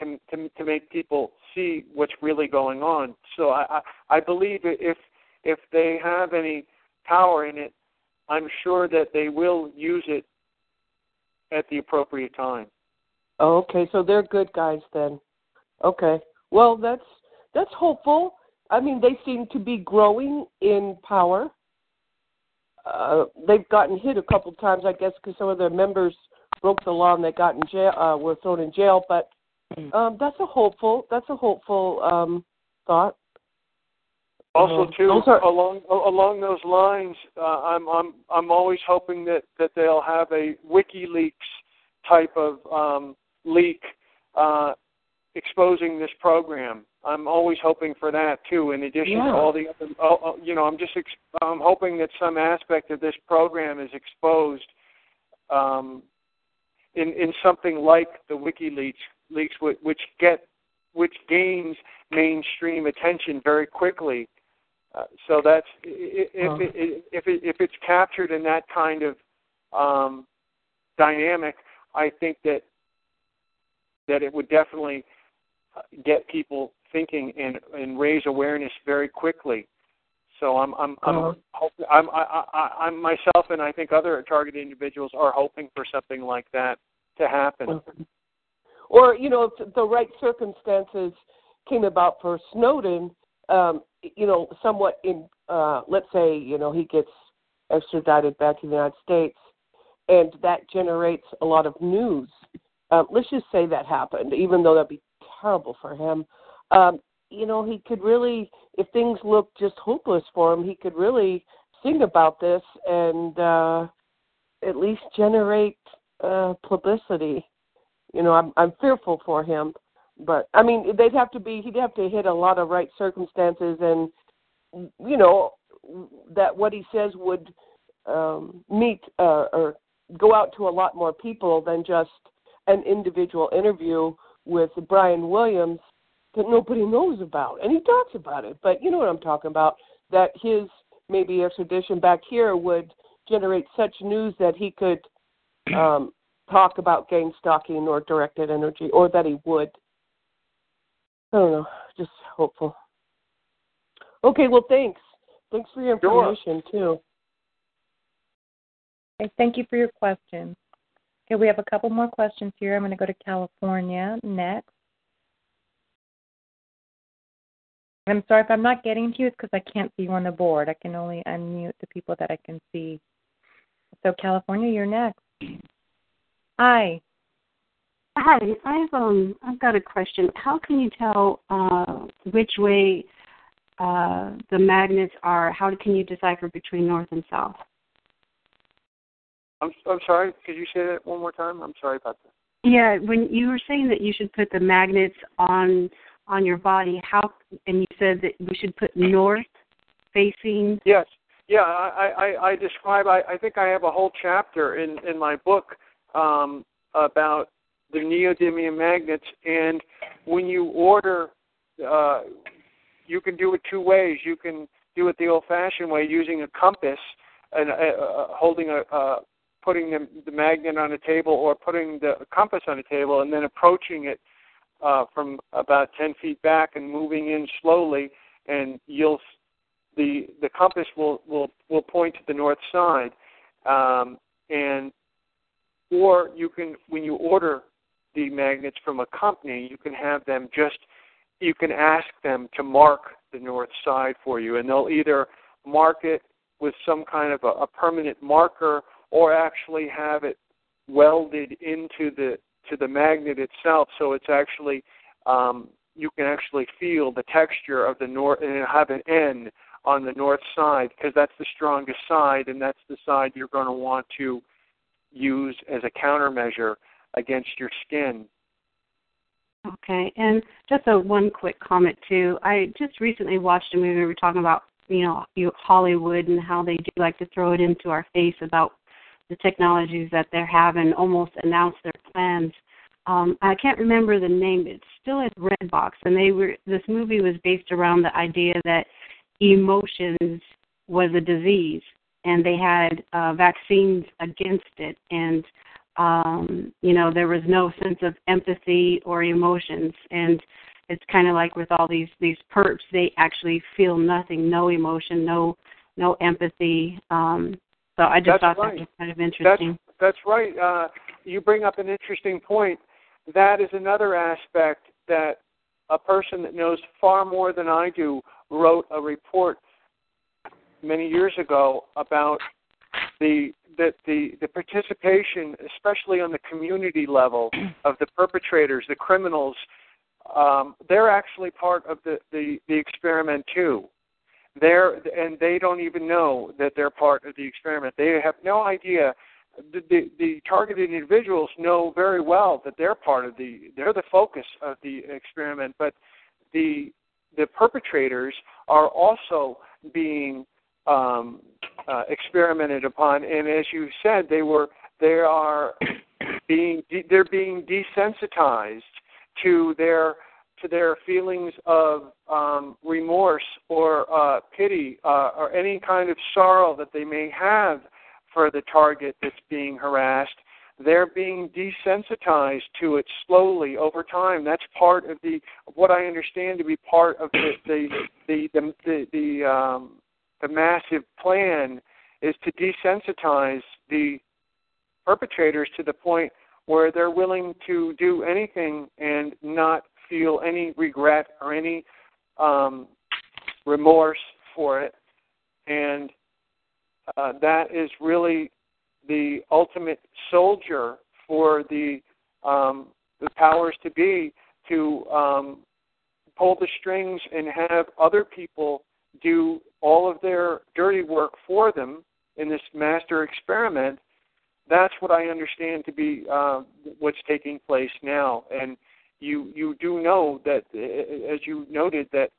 to to, to make people see what's really going on. So I, I I believe if if they have any power in it, I'm sure that they will use it at the appropriate time. Oh, okay, so they're good guys then. Okay, well that's that's hopeful. I mean, they seem to be growing in power. Uh, they've gotten hit a couple times, I guess, because some of their members broke the law and they got in jail, uh, were thrown in jail. But um, that's a hopeful. That's a hopeful um, thought. Also, too, um, are, along along those lines, uh, I'm I'm I'm always hoping that, that they'll have a WikiLeaks type of um, leak uh, exposing this program. I'm always hoping for that too. In addition yeah. to all the other, oh, you know, I'm just ex- I'm hoping that some aspect of this program is exposed um, in in something like the WikiLeaks leaks, which, which get which gains mainstream attention very quickly. Uh, so that's if oh. it, if it, if it's captured in that kind of um, dynamic, I think that that it would definitely get people thinking and, and raise awareness very quickly. So I'm I'm I'm, uh-huh. hope, I'm I, I, I'm myself and I think other targeted individuals are hoping for something like that to happen. Uh-huh. Or you know, if the right circumstances came about for Snowden, um, you know, somewhat in uh, let's say you know he gets extradited back to the United States, and that generates a lot of news. Uh, let's just say that happened, even though that'd be horrible for him. Um, you know, he could really, if things look just hopeless for him, he could really sing about this and uh, at least generate uh, publicity. You know, I'm, I'm fearful for him. But, I mean, they'd have to be, he'd have to hit a lot of right circumstances and, you know, that what he says would um, meet uh, or go out to a lot more people than just an individual interview with Brian Williams that nobody knows about. And he talks about it, but you know what I'm talking about, that his maybe extradition back here would generate such news that he could um, talk about gang stalking or directed energy, or that he would. I don't know, just hopeful. Okay, well, thanks. Thanks for your information, sure. too. Okay, thank you for your question. Okay, we have a couple more questions here. I'm going to go to California next. I'm sorry if I'm not getting to you. It's because I can't see you on the board. I can only unmute the people that I can see. So, California, you're next. Hi. Hi. I've um I've got a question. How can you tell uh, which way uh, the magnets are? How can you decipher between north and south? I'm, I'm sorry, could you say that one more time? I'm sorry about that. Yeah, when you were saying that you should put the magnets on on your body, how and you said that we should put north facing. Yes, yeah, I, I, I describe, I, I think I have a whole chapter in, in my book um, about the neodymium magnets, and when you order, uh, you can do it two ways. You can do it the old-fashioned way using a compass and uh, uh, holding a... Uh, putting the, the magnet on a table or putting the compass on a table and then approaching it uh, from about ten feet back and moving in slowly, and you'll the the compass will, will, will point to the north side. Um, and or you can, when you order the magnets from a company, you can have them just, you can ask them to mark the north side for you, and they'll either mark it with some kind of a, a permanent marker or actually have it welded into the to the magnet itself, so it's actually um, you can actually feel the texture of the north, and it'll have an N on the north side because that's the strongest side, and that's the side you're going to want to use as a countermeasure against your skin. Okay, and just a one quick comment too. I just recently watched a movie. We were talking about you know Hollywood and how they do like to throw it into our face about the technologies that they're having, almost announce their plans. Um, I can't remember the name. It's still at Redbox, and they were. This movie was based around the idea that emotions was a disease, and they had uh, vaccines against it. And Um, you know, there was no sense of empathy or emotions. And it's kind of like with all these, these perps, they actually feel nothing, no emotion, no no empathy. Um, so I just that's thought right. that was kind of interesting. That's, that's right. Uh, you bring up an interesting point. That is another aspect that a person that knows far more than I do wrote a report many years ago about the that the, the participation, especially on the community level, of the perpetrators, the criminals. Um, they're actually part of the, the, the experiment too. They're, and they don't even know that they're part of the experiment. They have no idea. The, the, the targeted individuals know very well that they're part of the, they're the focus of the experiment, but the the perpetrators are also being um, uh, experimented upon. And as you said, they were, they are being, they're being desensitized to their to their feelings of um, remorse or uh, pity uh, or any kind of sorrow that they may have for the target that's being harassed. They're being desensitized to it slowly over time. That's part of the what I understand to be part of the the the the, the, the, um, the massive plan is to desensitize the perpetrators to the point where they're willing to do anything and not feel any regret or any um, remorse for it. And uh, that is really the ultimate soldier for the, um, the powers to be, to um, pull the strings and have other people do all of their dirty work for them in this master experiment. That's what I understand to be uh, what's taking place now. And you you do know that, as you noted, that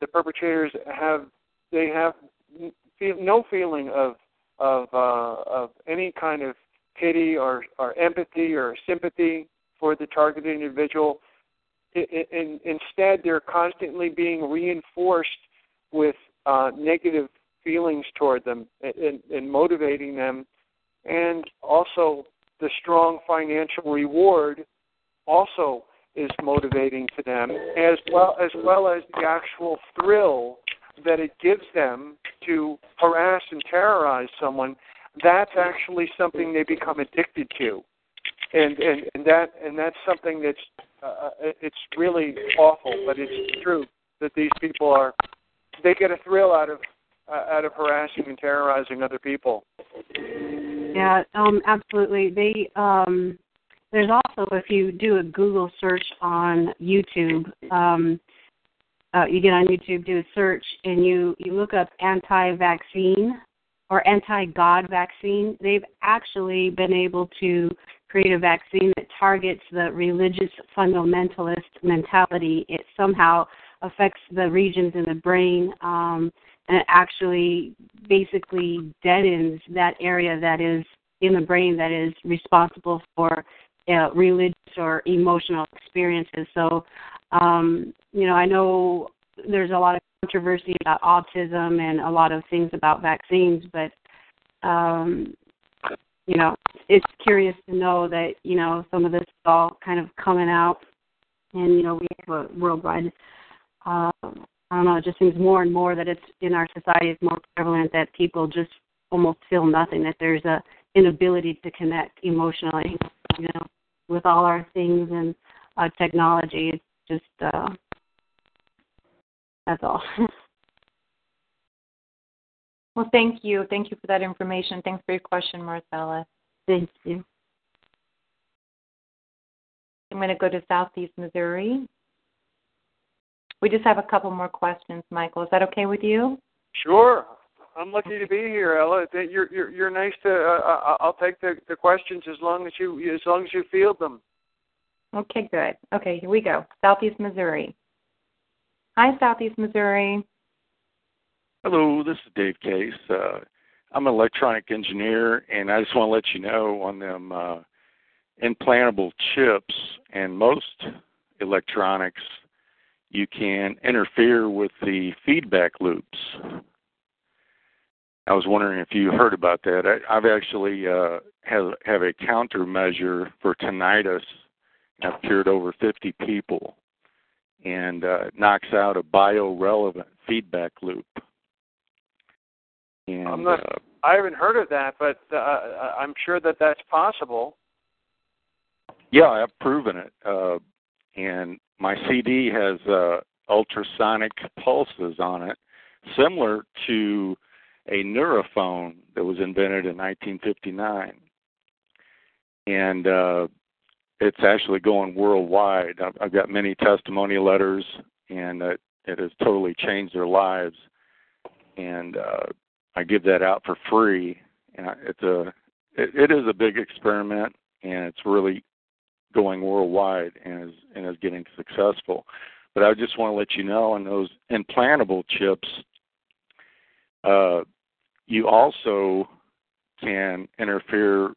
the perpetrators have they have no feeling of of uh, of any kind of pity or, or empathy or sympathy for the targeted individual. It, it, instead, they're constantly being reinforced with uh, negative feelings toward them and, and motivating them. And also the strong financial reward also is motivating to them, as well as well as the actual thrill that it gives them to harass and terrorize someone. That's actually something they become addicted to, and and, and that and that's something that's uh, it's really awful, but it's true that these people are they get a thrill out of uh, out of harassing and terrorizing other people. Yeah, um, absolutely. They um, there's also, if you do a Google search on YouTube, um, uh, you get on YouTube, do a search, and you, you look up anti-vaccine or anti-God vaccine. They've actually been able to create a vaccine that targets the religious fundamentalist mentality. It somehow affects the regions in the brain, um and it actually basically deadens that area that is in the brain that is responsible for uh, religious or emotional experiences. So, um, you know, I know there's a lot of controversy about autism and a lot of things about vaccines, but, um, you know, it's curious to know that, you know, some of this is all kind of coming out. And, you know, we have a worldwide uh I don't know, it just seems more and more that it's in our society, it's more prevalent that people just almost feel nothing, that there's a inability to connect emotionally, you know, with all our things and uh, technology. It's just, uh, that's all. Well, thank you. Thank you for that information. Thanks for your question, Marcella. Thank you. I'm going to go to Southeast Missouri. We just have a couple more questions, Michael. Is that okay with you? Sure. I'm lucky to be here, Ella. You're you're, you're nice to. Uh, I'll take the, the questions as long as you as long as you field them. Okay, good. Okay, here we go. Southeast Missouri. Hi, Southeast Missouri. Hello, this is Dave Case. Uh, I'm an electronic engineer, and I just want to let you know on them uh, implantable chips and most electronics. You can interfere with the feedback loops. I was wondering if you heard about that. I, I've actually uh, have, have a countermeasure for tinnitus. I've cured over fifty people, and uh, it knocks out a biorelevant feedback loop. And, I'm not, uh, I haven't heard of that, but uh, I'm sure that that's possible. Yeah, I've proven it. Uh, and my C D has uh, ultrasonic pulses on it, similar to a neurophone that was invented in nineteen fifty-nine. And uh, it's actually going worldwide. I've, I've got many testimony letters, and it, it has totally changed their lives. And uh, I give that out for free. And it's a, it, it is a big experiment, and it's really going worldwide and is, and is getting successful. But I just want to let you know, on those implantable chips, uh, you also can interfere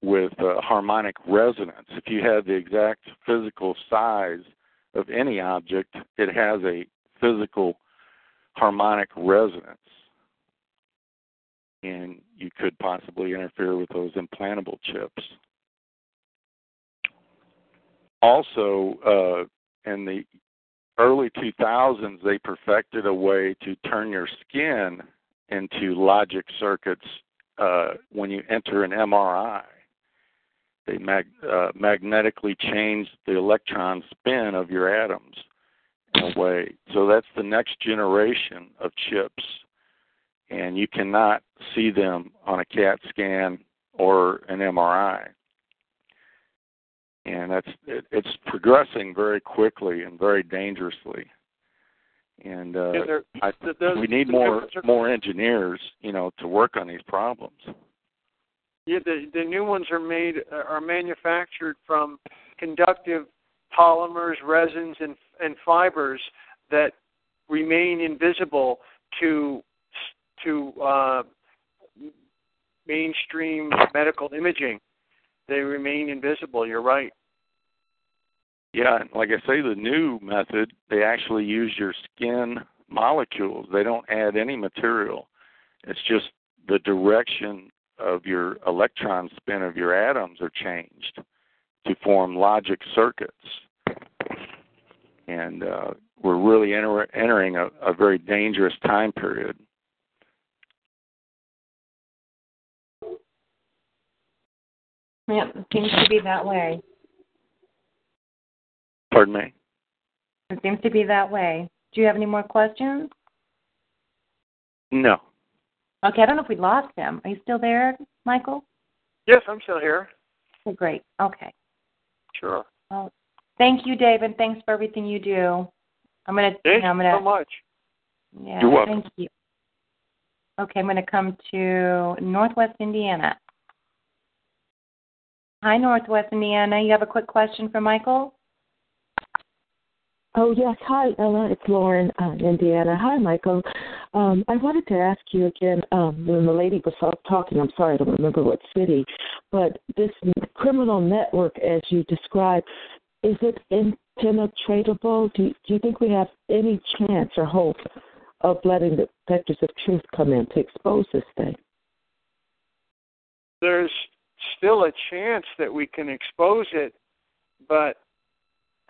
with uh, harmonic resonance. If you have the exact physical size of any object, it has a physical harmonic resonance, and you could possibly interfere with those implantable chips. Also, uh, in the early two thousands, they perfected a way to turn your skin into logic circuits uh, when you enter an M R I. They mag- uh, magnetically change the electron spin of your atoms in a way. So that's the next generation of chips, and you cannot see them on a CAT scan or an M R I. And that's it, it's progressing very quickly and very dangerously. And uh, there, I, those, we need more are, more engineers, you know, to work on these problems. Yeah, the, the new ones are made are manufactured from conductive polymers, resins, and and fibers that remain invisible to to uh, mainstream medical imaging. They remain invisible. You're right. Yeah, like I say, the new method, they actually use your skin molecules. They don't add any material. It's just the direction of your electron spin of your atoms are changed to form logic circuits. And uh, we're really enter- entering a, a very dangerous time period. Yep, it seems to be that way. Pardon me? It seems to be that way. Do you have any more questions? No. Okay, I don't know if we lost him. Are you still there, Michael? Yes, I'm still here. Oh, great. Okay. Sure. Well, thank you, Dave, and thanks for everything you do. I'm gonna. Thank I'm gonna, you so much. Yeah, You're welcome. Thank you. Okay, I'm going to come to Northwest Indiana. Hi, Northwest Indiana. You have a quick question for Michael? Oh, yes. Hi, Ella. It's Lauren in uh, Indiana. Hi, Michael. Um, I wanted to ask you again, um, when the lady was talking, I'm sorry, I don't remember what city, but this criminal network, as you described, is it impenetratable? Do you, do you think we have any chance or hope of letting the detectors of truth come in to expose this thing? There's still a chance that we can expose it, but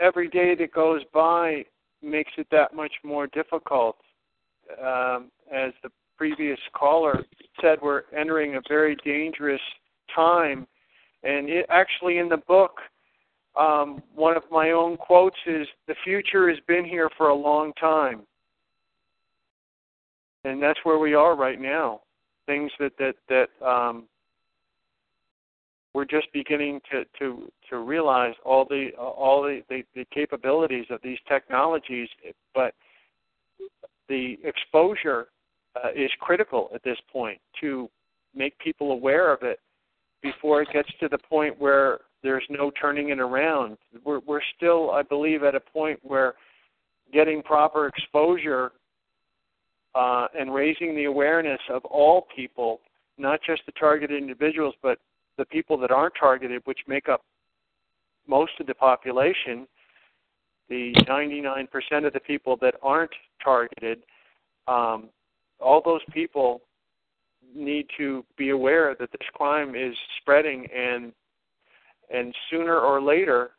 every day that goes by makes it that much more difficult. Um, as the previous caller said, we're entering a very dangerous time. And it, actually in the book, um, one of my own quotes is, the future has been here for a long time. And that's where we are right now. Things that, that, that, um, we're just beginning to, to, to realize all the uh, all the, the, the capabilities of these technologies, but the exposure uh, is critical at this point to make people aware of it before it gets to the point where there's no turning it around. We're, we're still, I believe, at a point where getting proper exposure uh, and raising the awareness of all people, not just the targeted individuals, but the people that aren't targeted, which make up most of the population, the ninety-nine percent of the people that aren't targeted, um, all those people need to be aware that this crime is spreading, and and sooner or later,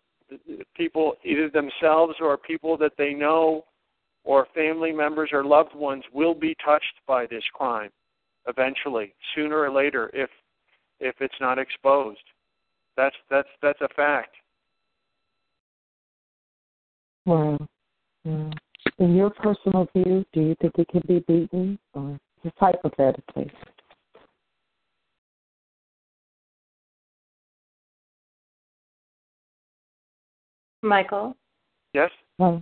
people, either themselves or people that they know or family members or loved ones, will be touched by this crime eventually, sooner or later, if if it's not exposed. That's that's that's a fact. Wow. Yeah. In your personal view, do you think it can be beaten, or just hypothetically? Michael? Yes? Um,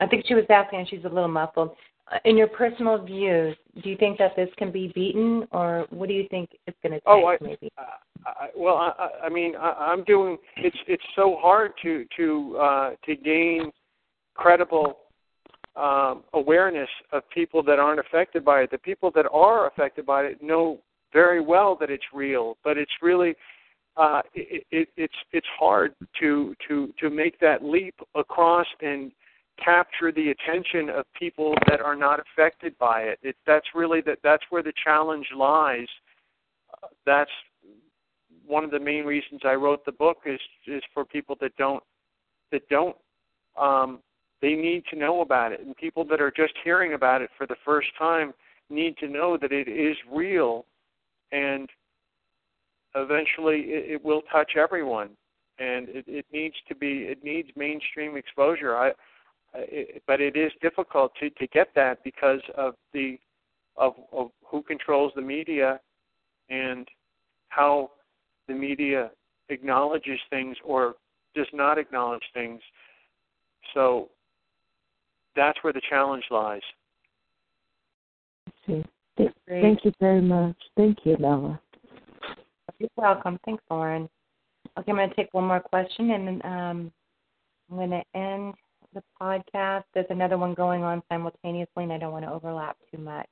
I think she was asking, and she's a little muffled. In your personal views, do you think that this can be beaten, or what do you think it's going to take? Oh, I, maybe. Uh, I, well, I, I mean, I, I'm doing. It's it's so hard to to uh, to gain credible um, awareness of people that aren't affected by it. The people that are affected by it know very well that it's real, but it's really uh, it, it, it's it's hard to to to make that leap across and capture the attention of people that are not affected by it. It that's really that that's where the challenge lies. Uh, that's one of the main reasons I wrote the book, is is for people that don't that don't um, they need to know about it, and people that are just hearing about it for the first time need to know that it is real, and eventually it, it will touch everyone, and it, it needs to be it needs mainstream exposure. I It, but it is difficult to, to get that because of the of, of who controls the media and how the media acknowledges things or does not acknowledge things. So that's where the challenge lies. Thank you very much. Thank you, Bella. You're welcome. Thanks, Lauren. Okay, I'm going to take one more question, and then um, I'm going to end the podcast. There's another one going on simultaneously, and I don't want to overlap too much.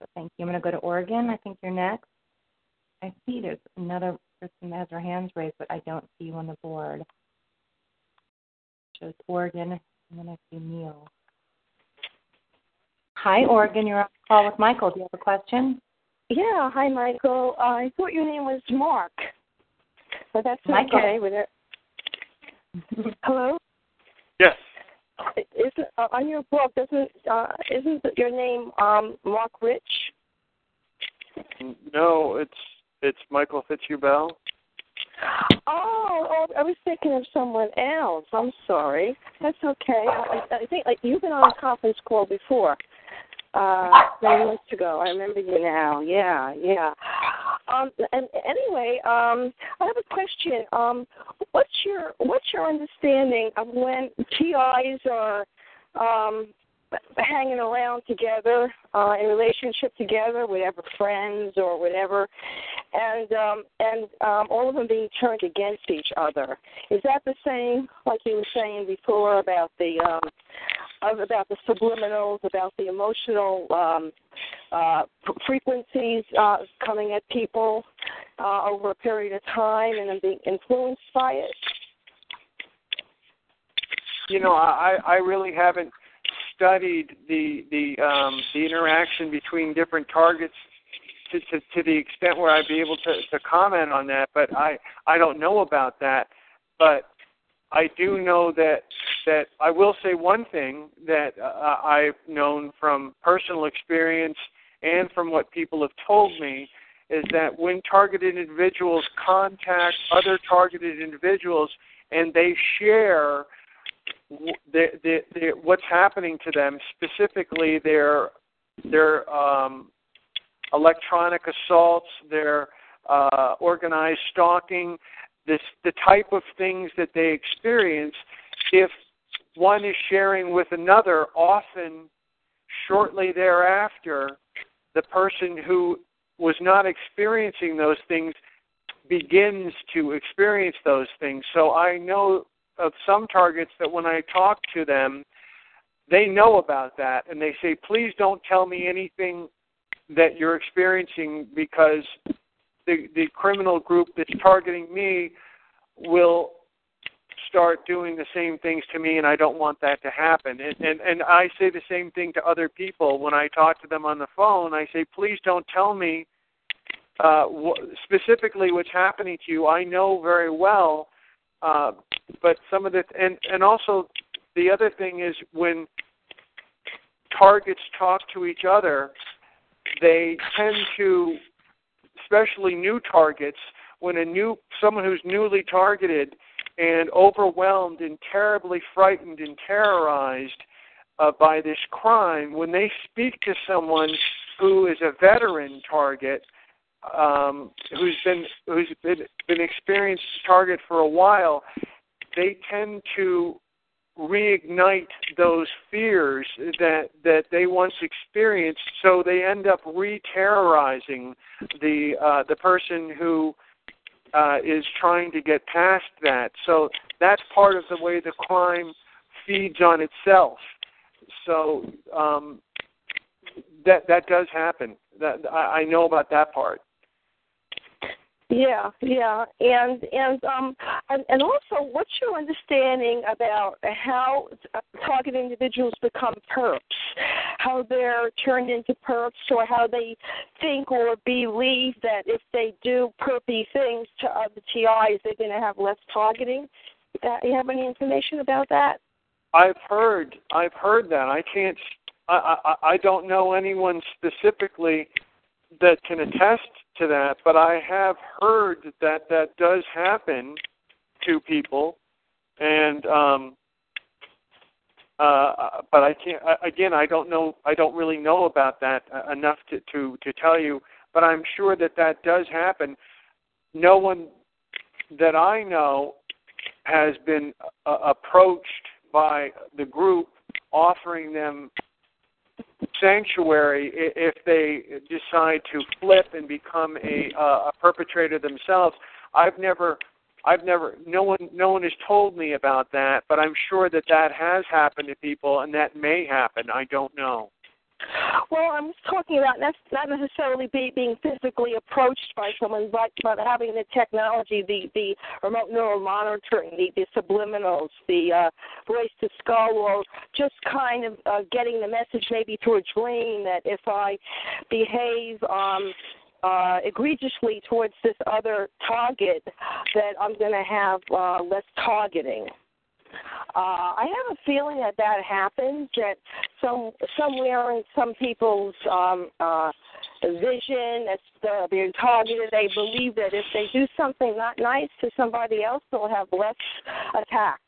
So thank you. I'm going to go to Oregon. I think you're next. I see there's another person that has her hands raised, but I don't see you on the board. So it's Oregon, and then I see Neil. Hi, Oregon. You're on the call with Michael. Do you have a question? Yeah. Hi, Michael. Uh, I thought your name was Mark, but that's Michael. Okay with it. Hello? Yes. Isn't, uh, on your book, doesn't uh, isn't your name um, Mark Rich? No, it's it's Michael F. Bell. Oh, oh, I was thinking of someone else. I'm sorry. That's okay. I, I think like you've been on a conference call before, uh, many months ago. I remember you now. Yeah, yeah. Um, and anyway, um, I have a question. Um, what's your what's your understanding of when T Is are um, hanging around together, uh, in relationship together, whatever, friends or whatever, and um, and um, all of them being turned against each other? Is that the same, like you were saying before about the um, about the subliminals, about the emotional Um, Uh, frequencies uh, coming at people uh, over a period of time, and then being influenced by it? You know, I, I really haven't studied the the um, the interaction between different targets to, to, to the extent where I'd be able to, to comment on that, but I, I don't know about that. But I do know that that I will say one thing that uh, I've known from personal experience and from what people have told me, is that when targeted individuals contact other targeted individuals and they share the, the, the, what's happening to them, specifically their their um, electronic assaults, their uh, organized stalking, this, the type of things that they experience, if one is sharing with another, often shortly thereafter, the person who was not experiencing those things begins to experience those things. So I know of some targets that when I talk to them, they know about that, and they say, please don't tell me anything that you're experiencing, because the, the criminal group that's targeting me will start doing the same things to me, and I don't want that to happen. And, and and I say the same thing to other people when I talk to them on the phone. I say, please don't tell me uh, wh- specifically what's happening to you. I know very well, uh, but some of the and and also the other thing is when targets talk to each other, they tend to, especially new targets, when a new someone who's newly targeted and overwhelmed and terribly frightened and terrorized uh, by this crime, when they speak to someone who is a veteran target, um, who's been who's been been experienced target for a while, they tend to reignite those fears that that they once experienced. So they end up re-terrorizing the uh, the person who. Uh, is trying to get past that. So that's part of the way the crime feeds on itself. So um, that that does happen. That I, I know about that part. Yeah, yeah, and and um and, and also, what's your understanding about how target individuals become perps? How they're turned into perps, or how they think or believe that if they do perpy things to other T Is, they're going to have less targeting? Uh, you have any information about that? I've heard, I've heard that. I can't, I, I, I don't know anyone specifically that can attest to that, but I have heard that that does happen to people, and um, uh, but I can't. Again, I don't know. I don't really know about that enough to, to, to tell you. But I'm sure that that does happen. No one that I know has been uh, approached by the group offering them sanctuary if they decide to flip and become a, uh, a perpetrator themselves. I've never, I've never, no one, no one has told me about that, but I'm sure that that has happened to people, and that may happen. I don't know. Well, I'm talking about that's not necessarily be, being physically approached by someone, but, but having the technology, the, the remote neural monitoring, the, the subliminals, the uh, voice to skull, or just kind of uh, getting the message maybe through a dream that if I behave um, uh, egregiously towards this other target, that I'm going to have uh, less targeting. Uh, I have a feeling that that happens, that some somewhere in some people's um, uh, vision, as they're being targeted, they believe that if they do something not nice to somebody else, they'll have less attacks.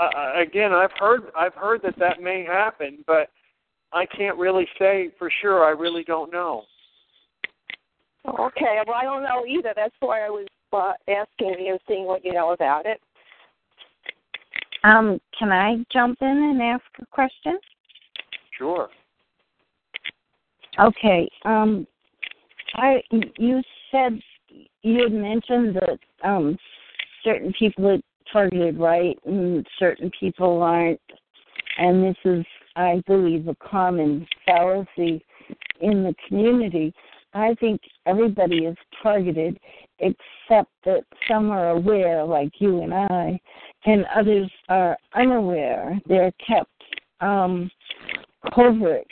Uh, again, I've heard I've heard that that may happen, but I can't really say for sure. I really don't know. Okay, well, I don't know either. That's why I was uh, asking you and seeing what you know about it. Um, can I jump in and ask a question? Sure. Okay. Um, I you said you had mentioned that um, certain people are targeted right and certain people aren't, and this is, I believe, a common fallacy in the community. I think everybody is targeted, except that some are aware, like you and I, and others are unaware. They're kept um, covert.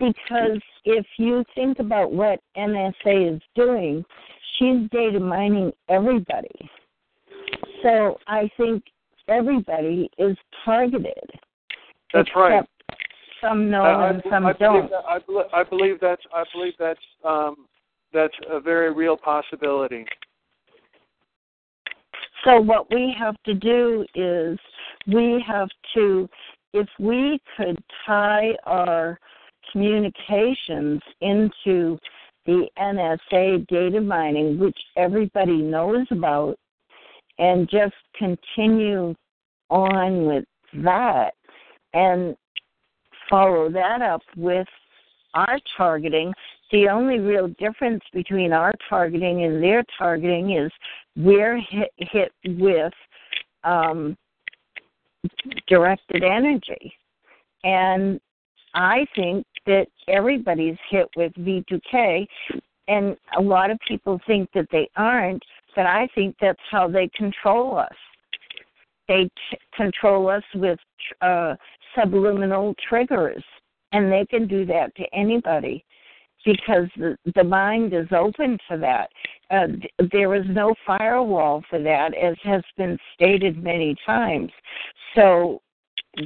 Because if you think about what N S A is doing, she's data mining everybody. So I think everybody is targeted. That's right. Some know I, and some I don't. That, I, believe, I believe that's. I believe that's. Um, that's a very real possibility. So what we have to do is we have to, if we could tie our communications into the N S A data mining, which everybody knows about, and just continue on with that and follow that up with our targeting. The only real difference between our targeting and their targeting is we're hit, hit with um, directed energy. And I think that everybody's hit with V two K, and a lot of people think that they aren't, But I think that's how they control us. They t- control us with uh, subliminal triggers, and they can do that to anybody because the, the mind is open to that. Uh, there is no firewall for that, as has been stated many times. So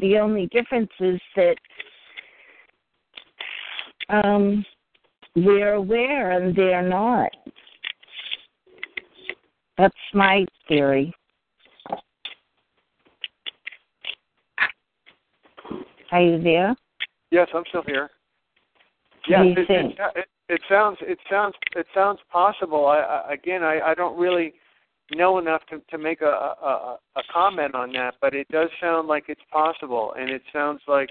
the only difference is that um, we're aware and they're not. That's my theory. Are you there? Yes, I'm still here. Yes, it, it, it, it sounds it sounds it sounds possible. I, I, again, I, I don't really know enough to, to make a, a a comment on that, but it does sound like it's possible, and it sounds like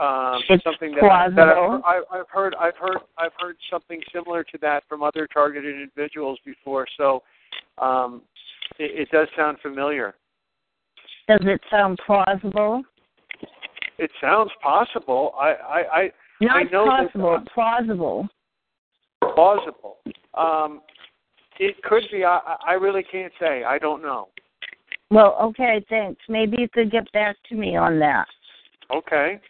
um, it's something that, I, that I've, I've heard I've heard I've heard something similar to that from other targeted individuals before. So um, it, it does sound familiar. Does it sound plausible? It sounds possible. I, I, I, Not I know possible, that, uh, plausible. Plausible. Um, it could be. I, I really can't say. I don't know. Well, okay, thanks. Maybe you could get back to me on that. Okay.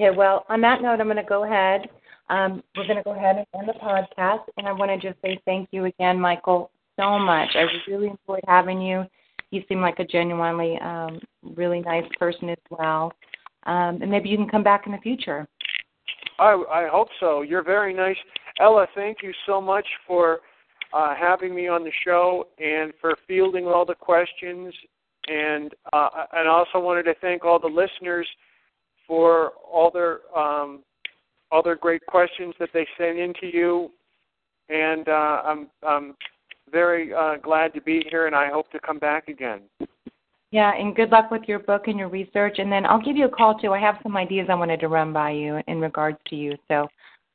Yeah, well, on that note, I'm going to go ahead. Um, we're going to go ahead and end the podcast, and I want to just say thank you again, Michael, so much. I really enjoyed having you. You seem like a genuinely um, really nice person as well. Um, and maybe you can come back in the future. I, I hope so. You're very nice. Ella, thank you so much for uh, having me on the show and for fielding all the questions. And uh, and I also wanted to thank all the listeners for all their, um, all their great questions that they send in to you. And uh, I'm... I'm Very uh, glad to be here, and I hope to come back again. Yeah, and good luck with your book and your research. And then I'll give you a call, too. I have some ideas I wanted to run by you in regards to you. So,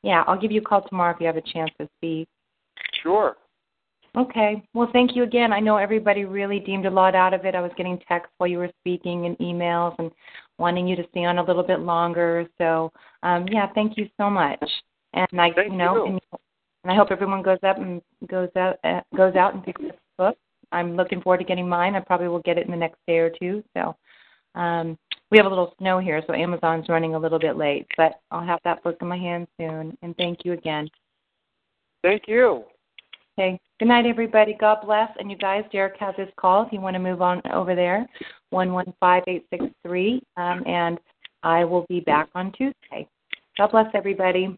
yeah, I'll give you a call tomorrow if you have a chance to speak. Sure. Okay. Well, thank you again. I know everybody really deemed a lot out of it. I was getting texts while you were speaking and emails and wanting you to stay on a little bit longer. So, um, yeah, thank you so much. And I, thank you know. You. And And I hope everyone goes up and goes out uh, goes out and picks up the book. I'm looking forward to getting mine. I probably will get it in the next day or two. So um, we have a little snow here, so Amazon's running a little bit late. But I'll have that book in my hand soon. And thank you again. Thank you. Okay. Good night, everybody. God bless. And you guys, Derek has his call if you want to move on over there, one one five eight six three. Um, and I will be back on Tuesday. God bless everybody.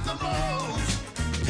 the most.